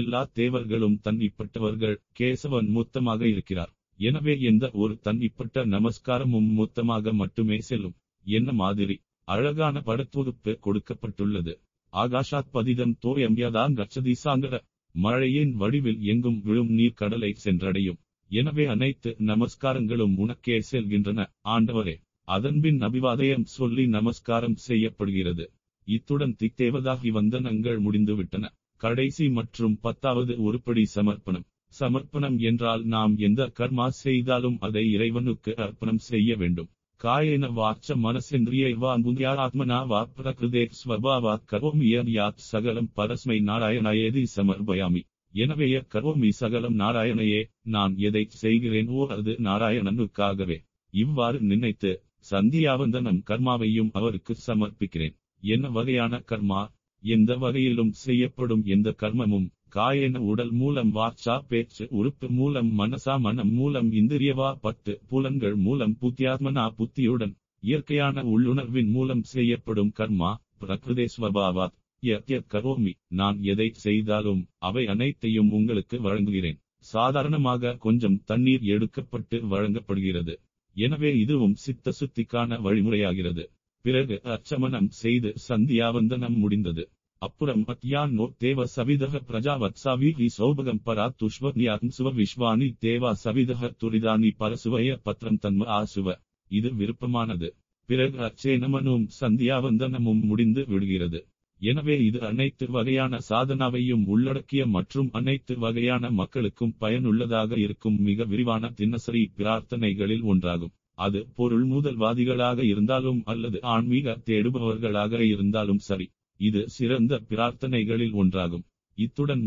எல்லா தேவர்களும் தன்னிப்பட்டவர்கள், கேசவன் மொத்தமாக இருக்கிறார். எனவே எந்த ஒரு தன்னிப்பட்ட நமஸ்காரமும் மொத்தமாக மட்டுமே செல்லும். என்ன மாதிரி அழகான படத்தொகுப்பு கொடுக்கப்பட்டுள்ளது. ஆகாஷாத் பதிதம் தோயம் யதாங் கச்சதி சாங்கர, மழையின் வடிவில் எங்கும் விழும் நீர் கடலை சென்றடையும். எனவே அனைத்து நமஸ்காரங்களும் உனக்கே செல்கின்றன ஆண்டவரே. அதன்பின் அபிவாதயம் சொல்லி நமஸ்காரம் செய்யப்படுகிறது. இத்துடன் திக்தேவதாகி வந்தனங்கள் முடிந்துவிட்டன. கடைசி மற்றும் பத்தாவது உருப்படி சமர்ப்பணம். சமர்ப்பணம் என்றால் நாம் எந்த கர்மா செய்தாலும் அதை இறைவனுக்கு அர்ப்பணம் செய்ய வேண்டும். காயன வாச்ச மனசெந்திரிய வா முந்தியார் ஆத்மனா வா பிரகிருதே ஸ்வபாவா கரோமியர் யாத் சகலம் பரஸ்மை நாராயணயேதி சமர்பயாமி. எனவே கரோமி சகலம் நாராயணையே, நான் எதை செய்கிறேன் ஓர் அது நாராயணனுக்காகவே. இவ்வாறு நினைத்து சந்தியாவந்தனம் கர்மாவையும் அவருக்கு சமர்ப்பிக்கிறேன். என்ன வகையான கர்மா? எந்த வகையிலும் செய்யப்படும் எந்த கர்மமும் காயன உடல் மூலம், வாச்சா பேச்சு உறுப்பு மூலம், மனசா மனம் மூலம், இந்திரியவா பத்து புலன்கள் மூலம், புத்தியாத்மனா புத்தியுடன் இயற்கையான உள்ளுணர்வின் மூலம் செய்யப்படும் கர்மா. பிரகிருதே ஸ்வபாவாத் யத் கரோமி, நான் எதை செய்தாலும் அவை அனைத்தையும் உங்களுக்கு வழங்குகிறேன். சாதாரணமாக கொஞ்சம் தண்ணீர் எடுக்கப்பட்டு வழங்கப்படுகிறது. எனவே இதுவும் சித்த சுத்திக்கான வழிமுறையாகிறது. பிறகு அச்சமணம் செய்து சந்தியாவந்தனம் முடிந்தது. அப்புறம் மத்தியான் நோ தேவ சவிதக பிரஜாவத் சாவிஹி சௌபகம் பரா துஷ்வன்யாகம் சுவ விஸ்வானி தேவா சவிதக துரிதானி பரசுவய பத்ரம் தன்ம ஆசுவ. இது விருப்பமானது. பிறகு அச்சேனமனும் சந்தியாவந்தனமும் முடிந்து விடுகிறது. எனவே இது அனைத்து வகையான சாதனாவையும் உள்ளடக்கிய மற்றும் அனைத்து வகையான மக்களுக்கும் பயனுள்ளதாக இருக்கும் மிக விரிவான தினசரி பிரார்த்தனைகளில் ஒன்றாகும். அது பொருள் முதல்வாதிகளாக இருந்தாலும் அல்லது ஆன்மீக தேடுபவர்களாக இருந்தாலும் சரி. இது சிறந்த பிரார்த்தனைகளில் ஒன்றாகும். இத்துடன்